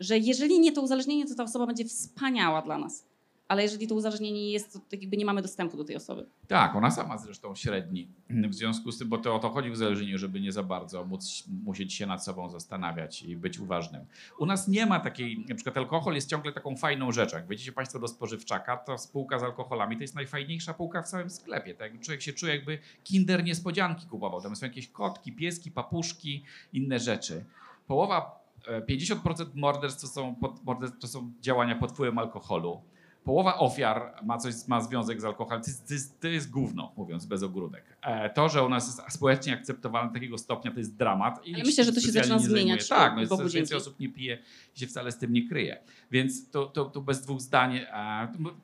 że jeżeli nie to uzależnienie, to ta osoba będzie wspaniała dla nas. Ale jeżeli to uzależnienie jest, to jakby nie mamy dostępu do tej osoby. Tak, ona sama zresztą średni. W związku z tym, bo to o to chodzi w uzależnieniu, żeby nie za bardzo móc, musieć się nad sobą zastanawiać i być uważnym. U nas nie ma takiej, na przykład alkohol jest ciągle taką fajną rzeczą. Jak wejdziecie Państwo do spożywczaka, to spółka z alkoholami to jest najfajniejsza półka w całym sklepie. Tak? Człowiek się czuje, jakby kinder niespodzianki kupował. Tam są jakieś kotki, pieski, papuszki, inne rzeczy. Połowa, pięćdziesiąt procent morderstw to są, morderstw to są działania pod wpływem alkoholu. Połowa ofiar ma, coś, ma związek z alkoholem. To jest, to jest gówno, mówiąc bez ogródek. To, że u nas jest społecznie akceptowalne takiego stopnia, to jest dramat. I ale myślę, że to się zaczyna zmieniać. Tak, no jest coraz więcej osób nie pije i się wcale z tym nie kryje. Więc to, to, to bez dwóch zdań.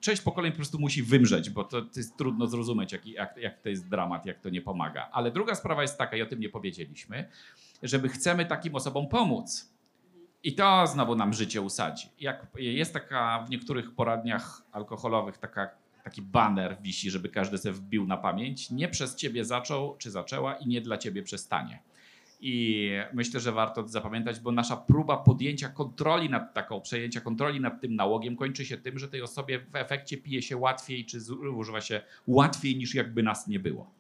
Część pokoleń po prostu musi wymrzeć, bo to, to jest trudno zrozumieć, jak, jak, jak to jest dramat, jak to nie pomaga. Ale druga sprawa jest taka, i o tym nie powiedzieliśmy, żeby chcemy takim osobom pomóc. I to znowu nam życie usadzi. Jak jest taka w niektórych poradniach alkoholowych taka, taki baner wisi, żeby każdy sobie wbił na pamięć. Nie przez ciebie zaczął czy zaczęła i nie dla ciebie przestanie. I myślę, że warto zapamiętać, bo nasza próba podjęcia kontroli nad taką, przejęcia kontroli nad tym nałogiem kończy się tym, że tej osobie w efekcie pije się łatwiej czy używa się łatwiej niż jakby nas nie było.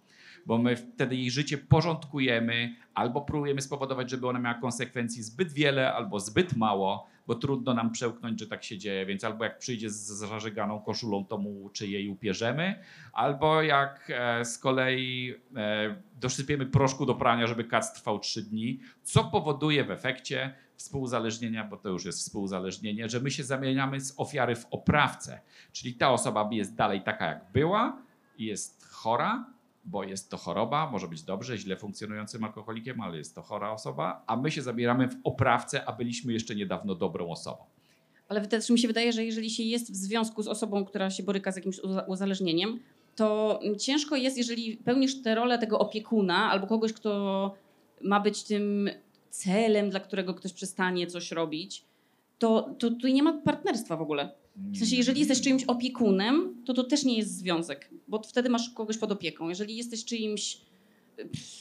Bo my wtedy jej życie porządkujemy albo próbujemy spowodować, żeby ona miała konsekwencji zbyt wiele albo zbyt mało, bo trudno nam przełknąć, że tak się dzieje, więc albo jak przyjdzie z zażeganą koszulą, to mu czy jej upierzemy, albo jak e, z kolei e, dosypiemy proszku do prania, żeby kac trwał trzy dni, co powoduje w efekcie współuzależnienia, bo to już jest współuzależnienie, że my się zamieniamy z ofiary w oprawcę, czyli ta osoba jest dalej taka jak była, jest chora, bo jest to choroba, może być dobrze, źle funkcjonującym alkoholikiem, ale jest to chora osoba, a my się zabieramy w oprawcę, a byliśmy jeszcze niedawno dobrą osobą. Ale też mi się wydaje, że jeżeli się jest w związku z osobą, która się boryka z jakimś uzależnieniem, to ciężko jest, jeżeli pełnisz tę rolę tego opiekuna albo kogoś, kto ma być tym celem, dla którego ktoś przestanie coś robić, to, to tutaj nie ma partnerstwa w ogóle. W sensie, jeżeli jesteś czyimś opiekunem, to to też nie jest związek, bo wtedy masz kogoś pod opieką. Jeżeli jesteś czyimś,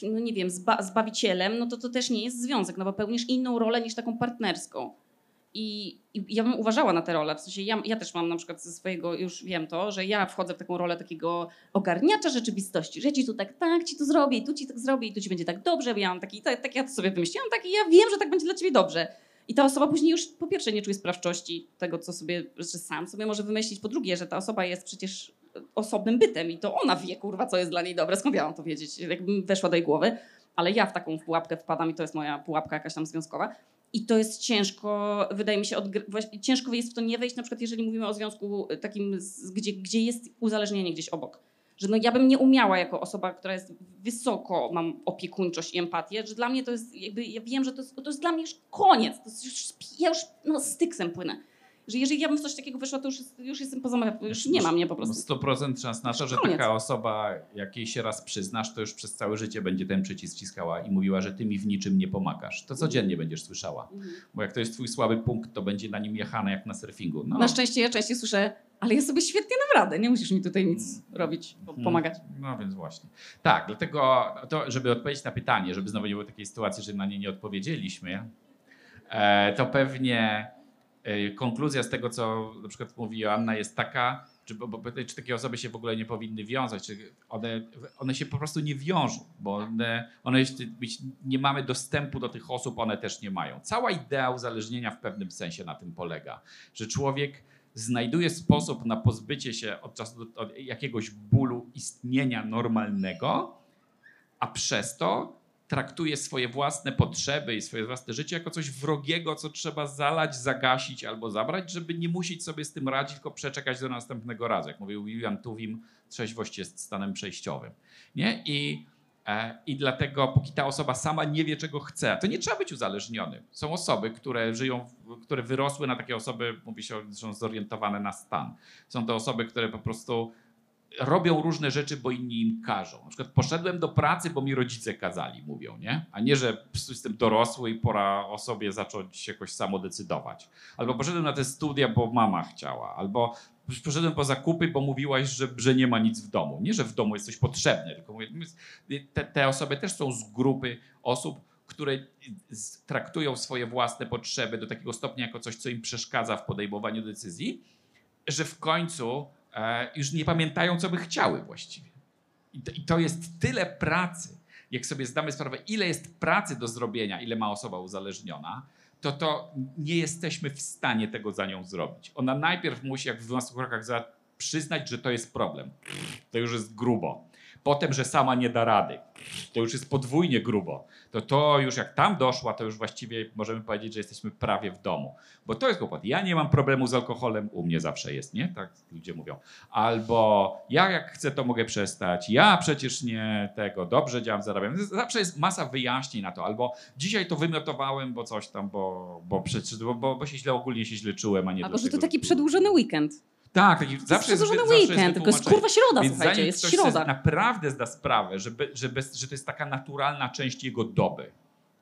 no nie wiem, zba zbawicielem, no to to też nie jest związek, no bo pełnisz inną rolę niż taką partnerską. I, i ja bym uważała na tę rolę, w sensie ja, ja też mam na przykład ze swojego, już wiem to, że ja wchodzę w taką rolę takiego ogarniacza rzeczywistości, że ja ci tu tak, tak, ci tu zrobię i tu ci tak zrobię i tu ci będzie tak dobrze, bo ja mam taki, tak, tak ja to sobie wymyśliłam, tak i ja wiem, że tak będzie dla ciebie dobrze. I ta osoba później już po pierwsze nie czuje sprawczości tego, co sobie, że sam sobie może wymyślić, po drugie, że ta osoba jest przecież osobnym bytem i to ona wie, kurwa, co jest dla niej dobre, skąd ja mam to wiedzieć, jakbym weszła do jej głowy, ale ja w taką pułapkę wpadam i to jest moja pułapka jakaś tam związkowa. I to jest ciężko, wydaje mi się, właśnie, ciężko jest w to nie wejść, na przykład jeżeli mówimy o związku takim, z, gdzie, gdzie jest uzależnienie gdzieś obok. Że no ja bym nie umiała jako osoba, która jest wysoko, mam opiekuńczość i empatię, że dla mnie to jest jakby, ja wiem, że to jest, to jest dla mnie już koniec, to jest już, ja już no, z tyksem płynę. Że jeżeli ja bym w coś takiego wyszła, to już, już jestem poza, już nie mam mnie po prostu. sto procent szans na to, że taka osoba, jak jej się raz przyznasz, to już przez całe życie będzie ten przycisk wciskała i mówiła, że ty mi w niczym nie pomagasz. To codziennie będziesz słyszała, bo jak to jest twój słaby punkt, to będzie na nim jechane jak na surfingu. No. Na szczęście ja częściej słyszę, ale ja sobie świetnie dam radę, nie musisz mi tutaj nic robić, pomagać. No więc właśnie. Tak, dlatego to, żeby odpowiedzieć na pytanie, żeby znowu nie było takiej sytuacji, że na nie nie odpowiedzieliśmy, to pewnie... Konkluzja z tego, co na przykład mówi Joanna, jest taka, czy, bo, czy takie osoby się w ogóle nie powinny wiązać, czy one, one się po prostu nie wiążą, bo one, one nie mamy dostępu do tych osób, one też nie mają. Cała idea uzależnienia w pewnym sensie na tym polega, że człowiek znajduje sposób na pozbycie się od czasu do, od jakiegoś bólu istnienia normalnego, a przez to traktuje swoje własne potrzeby i swoje własne życie jako coś wrogiego, co trzeba zalać, zagasić albo zabrać, żeby nie musieć sobie z tym radzić, tylko przeczekać do następnego razu. Jak mówił Julian Tuwim, trzeźwość jest stanem przejściowym. Nie? I, e, I dlatego póki ta osoba sama nie wie, czego chce, to nie trzeba być uzależnionym. Są osoby, które żyją, które wyrosły na takie osoby, mówi się, są zorientowane na stan. Są to osoby, które po prostu robią różne rzeczy, bo inni im każą. Na przykład poszedłem do pracy, bo mi rodzice kazali, mówią, nie? A nie, że jestem dorosły i pora o sobie zacząć jakoś samodecydować. Albo poszedłem na te studia, bo mama chciała. Albo poszedłem po zakupy, bo mówiłaś, że, że nie ma nic w domu. Nie, że w domu jest coś potrzebne, tylko mówię, te, te osoby też są z grupy osób, które traktują swoje własne potrzeby do takiego stopnia jako coś, co im przeszkadza w podejmowaniu decyzji, że w końcu już nie pamiętają, co by chciały właściwie. I to, I to jest tyle pracy, jak sobie zdamy sprawę, ile jest pracy do zrobienia, ile ma osoba uzależniona, to to nie jesteśmy w stanie tego za nią zrobić. Ona najpierw musi, jak w dwunastu krokach, przyznać, że to jest problem. To już jest grubo. Potem, że sama nie da rady. To już jest podwójnie grubo. To to już jak tam doszła, to już właściwie możemy powiedzieć, że jesteśmy prawie w domu. Bo to jest kłopot. Ja nie mam problemu z alkoholem, u mnie zawsze jest, nie? Tak ludzie mówią. Albo ja jak chcę, to mogę przestać. Ja przecież nie tego, dobrze działam, zarabiam. Zawsze jest masa wyjaśnień na to. Albo dzisiaj to wymiotowałem, bo coś tam, bo, bo, bo, bo, bo się źle, ogólnie się źle czułem, a nie albo, do że to taki przedłużony weekend. Tak, taki to zawsze jest zawsze weekend, jest tylko jest kurwa środa, więc słuchajcie, jest ktoś środa. Naprawdę zda sprawę, że, be, że, bez, że to jest taka naturalna część jego doby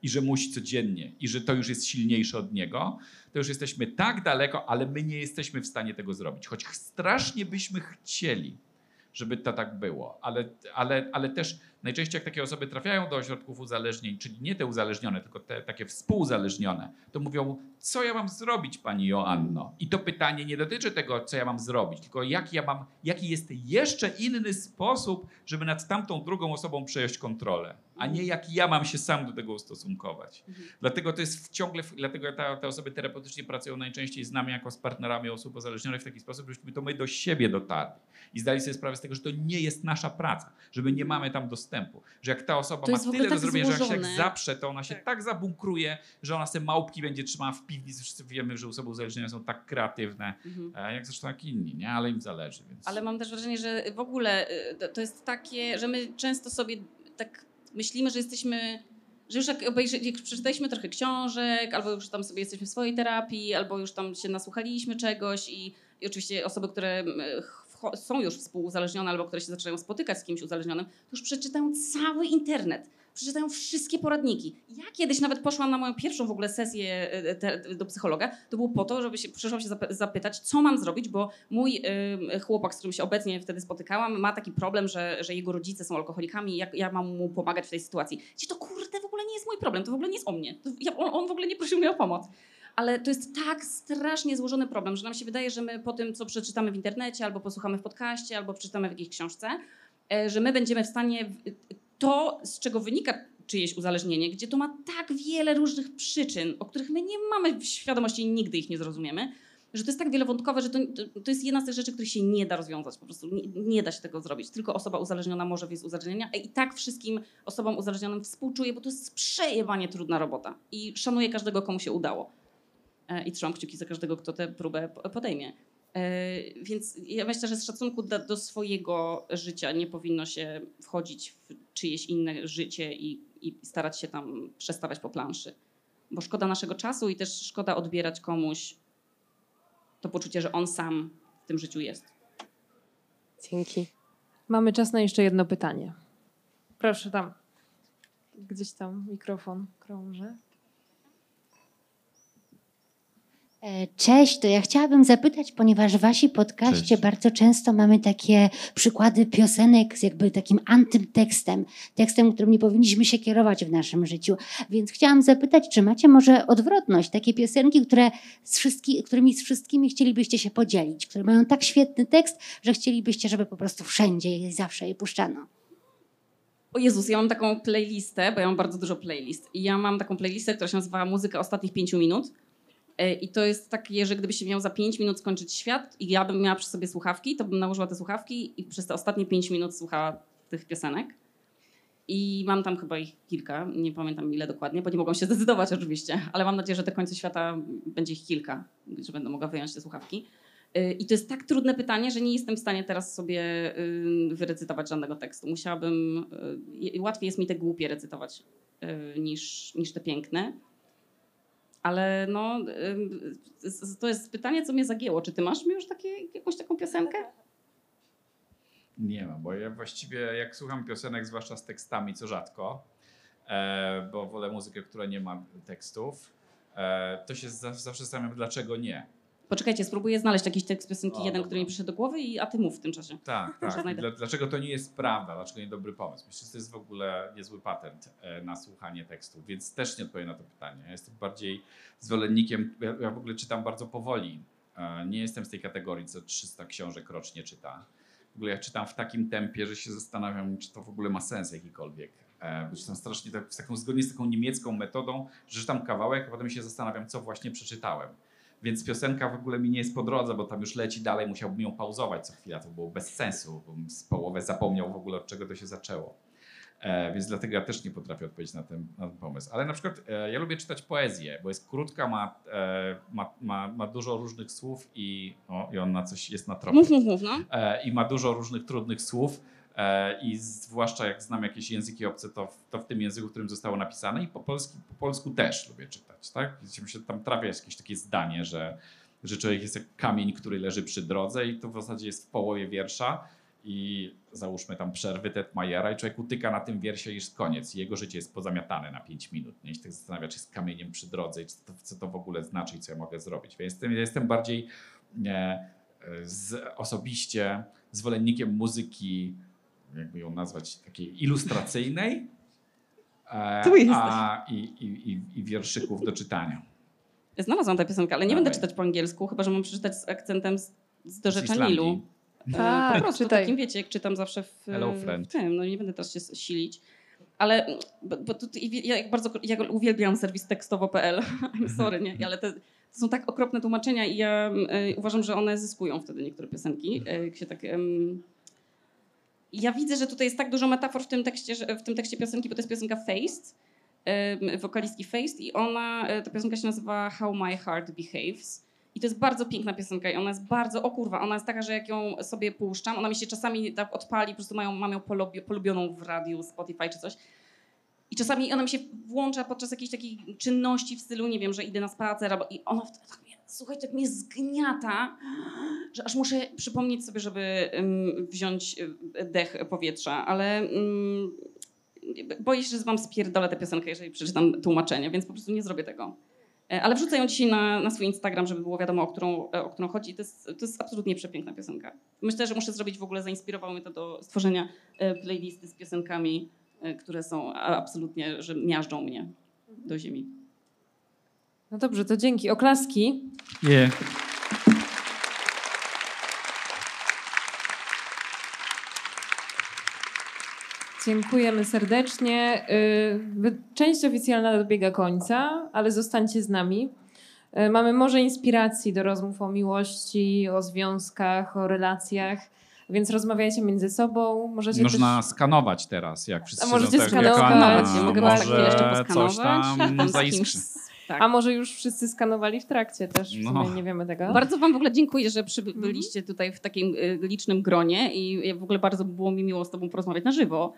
i że musi codziennie i że to już jest silniejsze od niego, to już jesteśmy tak daleko, ale my nie jesteśmy w stanie tego zrobić. Choć strasznie byśmy chcieli, żeby to tak było, ale, ale, ale też najczęściej jak takie osoby trafiają do ośrodków uzależnień, czyli nie te uzależnione, tylko te takie współuzależnione, to mówią, co ja mam zrobić, pani Joanno? I to pytanie nie dotyczy tego, co ja mam zrobić, tylko jak ja mam, jaki jest jeszcze inny sposób, żeby nad tamtą drugą osobą przejąć kontrolę, a nie jak ja mam się sam do tego ustosunkować. Mhm. Dlatego to jest ciągle, dlatego ta, te osoby terapeutycznie pracują najczęściej z nami jako z partnerami osób uzależnionych w taki sposób, żebyśmy to my do siebie dotarli i zdali sobie sprawę z tego, że to nie jest nasza praca, że my nie mamy tam dostępu. Że jak ta osoba to ma tyle tak do zrobienia, złożone. Że jak się jak zaprze, to ona się tak, tak zabunkruje, że ona se małpki będzie trzymała w piwnicy. Wszyscy wiemy, że osoby uzależnione są tak kreatywne, mhm. jak zresztą jak inni, nie? Ale im zależy. Więc. Ale mam też wrażenie, że w ogóle to jest takie, że my często sobie tak myślimy, że jesteśmy, że już jak, obejrzy, jak przeczytaliśmy trochę książek, albo już tam sobie jesteśmy w swojej terapii, albo już tam się nasłuchaliśmy czegoś i, i oczywiście osoby, które są już współuzależnione albo które się zaczynają spotykać z kimś uzależnionym, to już przeczytają cały internet. przeczytają wszystkie poradniki. Ja kiedyś nawet poszłam na moją pierwszą w ogóle sesję te, do psychologa, to było po to, żeby się, przyszłam się zapytać, co mam zrobić, bo mój y, chłopak, z którym się obecnie wtedy spotykałam, ma taki problem, że, że jego rodzice są alkoholikami, jak ja mam mu pomagać w tej sytuacji. Gdzie to kurde w ogóle nie jest mój problem, to w ogóle nie jest o mnie, to, ja, on, on w ogóle nie prosił mnie o pomoc. Ale to jest tak strasznie złożony problem, że nam się wydaje, że my po tym, co przeczytamy w internecie, albo posłuchamy w podcaście, albo przeczytamy w jakiejś książce, że my będziemy w stanie to, z czego wynika czyjeś uzależnienie, gdzie to ma tak wiele różnych przyczyn, o których my nie mamy świadomości i nigdy ich nie zrozumiemy, że to jest tak wielowątkowe, że to, to jest jedna z tych rzeczy, których się nie da rozwiązać, po prostu nie, nie da się tego zrobić. Tylko osoba uzależniona może wyjść z uzależnienia i tak wszystkim osobom uzależnionym współczuję, bo to jest przejebanie trudna robota i szanuję każdego, komu się udało. I trzymam kciuki za każdego, kto tę próbę podejmie. Więc ja myślę, że z szacunku do swojego życia nie powinno się wchodzić w czyjeś inne życie i, i starać się tam przestawać po planszy. Bo szkoda naszego czasu i też szkoda odbierać komuś to poczucie, że on sam w tym życiu jest. Dzięki. Mamy czas na jeszcze jedno pytanie. Proszę tam. Gdzieś tam mikrofon krąży. Cześć, to ja chciałabym zapytać, ponieważ w wasi podcaście Cześć. bardzo często mamy takie przykłady piosenek z jakby takim antytekstem, tekstem, którym nie powinniśmy się kierować w naszym życiu, więc chciałam zapytać, czy macie może odwrotność, takie piosenki, które z wszystkimi, którymi z wszystkimi chcielibyście się podzielić, które mają tak świetny tekst, że chcielibyście, żeby po prostu wszędzie i zawsze je puszczano? O Jezus, ja mam taką playlistę, bo ja mam bardzo dużo playlist i ja mam taką playlistę, która się nazywa Muzyka Ostatnich Pięciu Minut. I to jest takie, że gdyby się miał za pięć minut skończyć świat i ja bym miała przy sobie słuchawki, to bym nałożyła te słuchawki i przez te ostatnie pięć minut słuchała tych piosenek. I mam tam chyba ich kilka, nie pamiętam ile dokładnie, bo nie mogłam się zdecydować oczywiście, ale mam nadzieję, że do końca świata będzie ich kilka, że będę mogła wyjąć te słuchawki. I to jest tak trudne pytanie, że nie jestem w stanie teraz sobie wyrecytować żadnego tekstu. Musiałabym, łatwiej jest mi te głupie recytować niż, niż te piękne. Ale no, to jest pytanie, co mnie zagięło. Czy ty masz już takie, jakąś taką piosenkę? Nie mam, bo ja właściwie jak słucham piosenek, zwłaszcza z tekstami, co rzadko, bo wolę muzykę, która nie ma tekstów, to się zawsze zastanawiam, dlaczego nie. Poczekajcie, spróbuję znaleźć jakiś tekst piosenki o, jeden, dobra. który mi przyszedł do głowy, i a ty mów w tym czasie. Tak, tak. Dlaczego to nie jest prawda? Dlaczego nie dobry pomysł? Myślę, że to jest w ogóle niezły patent na słuchanie tekstów, więc też nie odpowiem na to pytanie. Ja jestem bardziej zwolennikiem, ja, ja w ogóle czytam bardzo powoli. Nie jestem z tej kategorii, co trzysta książek rocznie czyta. W ogóle ja czytam w takim tempie, że się zastanawiam, czy to w ogóle ma sens jakikolwiek. Bo czytam strasznie tak, z taką, zgodnie z taką niemiecką metodą, że czytam kawałek, a potem się zastanawiam, co właśnie przeczytałem. Więc piosenka w ogóle mi nie jest po drodze, bo tam już leci dalej, musiałbym ją pauzować co chwila, to było bez sensu, bo z połowę zapomniał w ogóle, od czego to się zaczęło. E, więc dlatego ja też nie potrafię odpowiedzieć na ten, na ten pomysł. Ale na przykład e, ja lubię czytać poezję, bo jest krótka, ma, e, ma, ma, ma dużo różnych słów i, o, i on na coś jest na tropie. Mów, mów, mów, no. e, I ma dużo różnych trudnych słów. I zwłaszcza jak znam jakieś języki obce, to w, to w tym języku, w którym zostało napisane, i po polsku, po polsku też lubię czytać. Tak? Tam trafia jakieś takie zdanie, że, że człowiek jest jak kamień, który leży przy drodze i to w zasadzie jest w połowie wiersza i załóżmy tam przerwy Tetmajera i człowiek utyka na tym wiersie, iż koniec. Jego życie jest pozamiatane na pięć minut. Nie się tak zastanawia, czy jest kamieniem przy drodze i co to, co to w ogóle znaczy i co ja mogę zrobić. Więc jestem, ja jestem bardziej e, z, osobiście zwolennikiem muzyki, jakby ją nazwać, takiej ilustracyjnej, e, a, i, i, i wierszyków do czytania. Znalazłam tę piosenkę, ale nie Dawaj. będę czytać po angielsku, chyba że mam przeczytać z akcentem z, z dorzecza Nilu. E, po prostu takim, wiecie, jak czytam zawsze w, Hello, w tym, no nie będę też się silić. Ale bo, bo tu, ja, jak bardzo, ja uwielbiam serwis tekstowo kropka p l, I'm sorry, nie? Ale te, to są tak okropne tłumaczenia i ja y, uważam, że one zyskują wtedy niektóre piosenki, y, jak się tak... Y, Ja widzę, że tutaj jest tak dużo metafor w tym tekście, w tym tekście piosenki, bo to jest piosenka Faced, wokalistki Faced, i ona, ta piosenka się nazywa How My Heart Behaves. I to jest bardzo piękna piosenka i ona jest bardzo, o kurwa, ona jest taka, że jak ją sobie puszczam, ona mi się czasami tak odpali, po prostu mają, mam ją polubioną w radiu, Spotify czy coś. I czasami ona mi się włącza podczas jakiejś takiej czynności w stylu, nie wiem, że idę na spacer, albo, i ona wtedy tak mnie, słuchajcie, tak mnie zgniata, że aż muszę przypomnieć sobie, żeby um, wziąć dech powietrza, ale um, boję się, że wam spierdolę tę piosenkę, jeżeli przeczytam tłumaczenie, więc po prostu nie zrobię tego. Ale wrzucę ją dzisiaj na, na swój Instagram, żeby było wiadomo, o którą, o którą chodzi. To jest, to jest absolutnie przepiękna piosenka. Myślę, że muszę zrobić w ogóle, zainspirowało mnie to do stworzenia playlisty z piosenkami, które są absolutnie, że miażdżą mnie do ziemi. No dobrze, to dzięki. Oklaski. Yeah. Dziękujemy serdecznie. Część oficjalna dobiega końca, ale zostańcie z nami. Mamy może inspiracji do rozmów o miłości, o związkach, o relacjach, więc rozmawiajcie między sobą. Możecie Można też... skanować teraz, jak wszyscy A możecie tak, skanować. Ja mogę może jeszcze coś tam zaiskrzy. Tak. A może już wszyscy skanowali w trakcie też, w sumie nie wiemy tego. Bardzo wam w ogóle dziękuję, że przybyliście tutaj w takim licznym gronie i w ogóle bardzo było mi miło z tobą porozmawiać na żywo,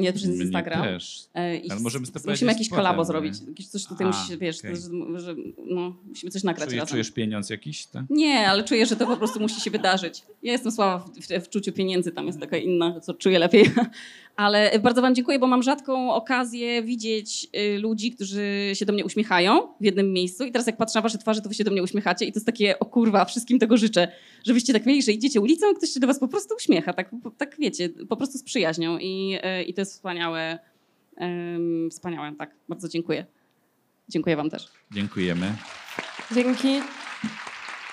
nie przez Instagram. Też. I ale możemy z musimy jakieś kolabo zrobić, jakieś coś tutaj A, musisz, wiesz, okay. że, że, no, musimy coś nagrać. Czujesz, czujesz pieniądz jakiś? Tak? Nie, ale czuję, że to po prostu musi się wydarzyć. Ja jestem słaba w, w, w czuciu pieniędzy, tam jest taka inna, co czuję lepiej. Ale bardzo wam dziękuję, bo mam rzadką okazję widzieć ludzi, którzy się do mnie uśmiechają w jednym miejscu i teraz jak patrzę na wasze twarze, to wy się do mnie uśmiechacie i to jest takie, o kurwa, wszystkim tego życzę, żebyście tak mieli, że idziecie ulicą i ktoś się do was po prostu uśmiecha, tak, tak wiecie, po prostu z przyjaźnią i, i to jest wspaniałe, um, wspaniałe, tak, bardzo dziękuję. Dziękuję wam też. Dziękujemy. Dzięki.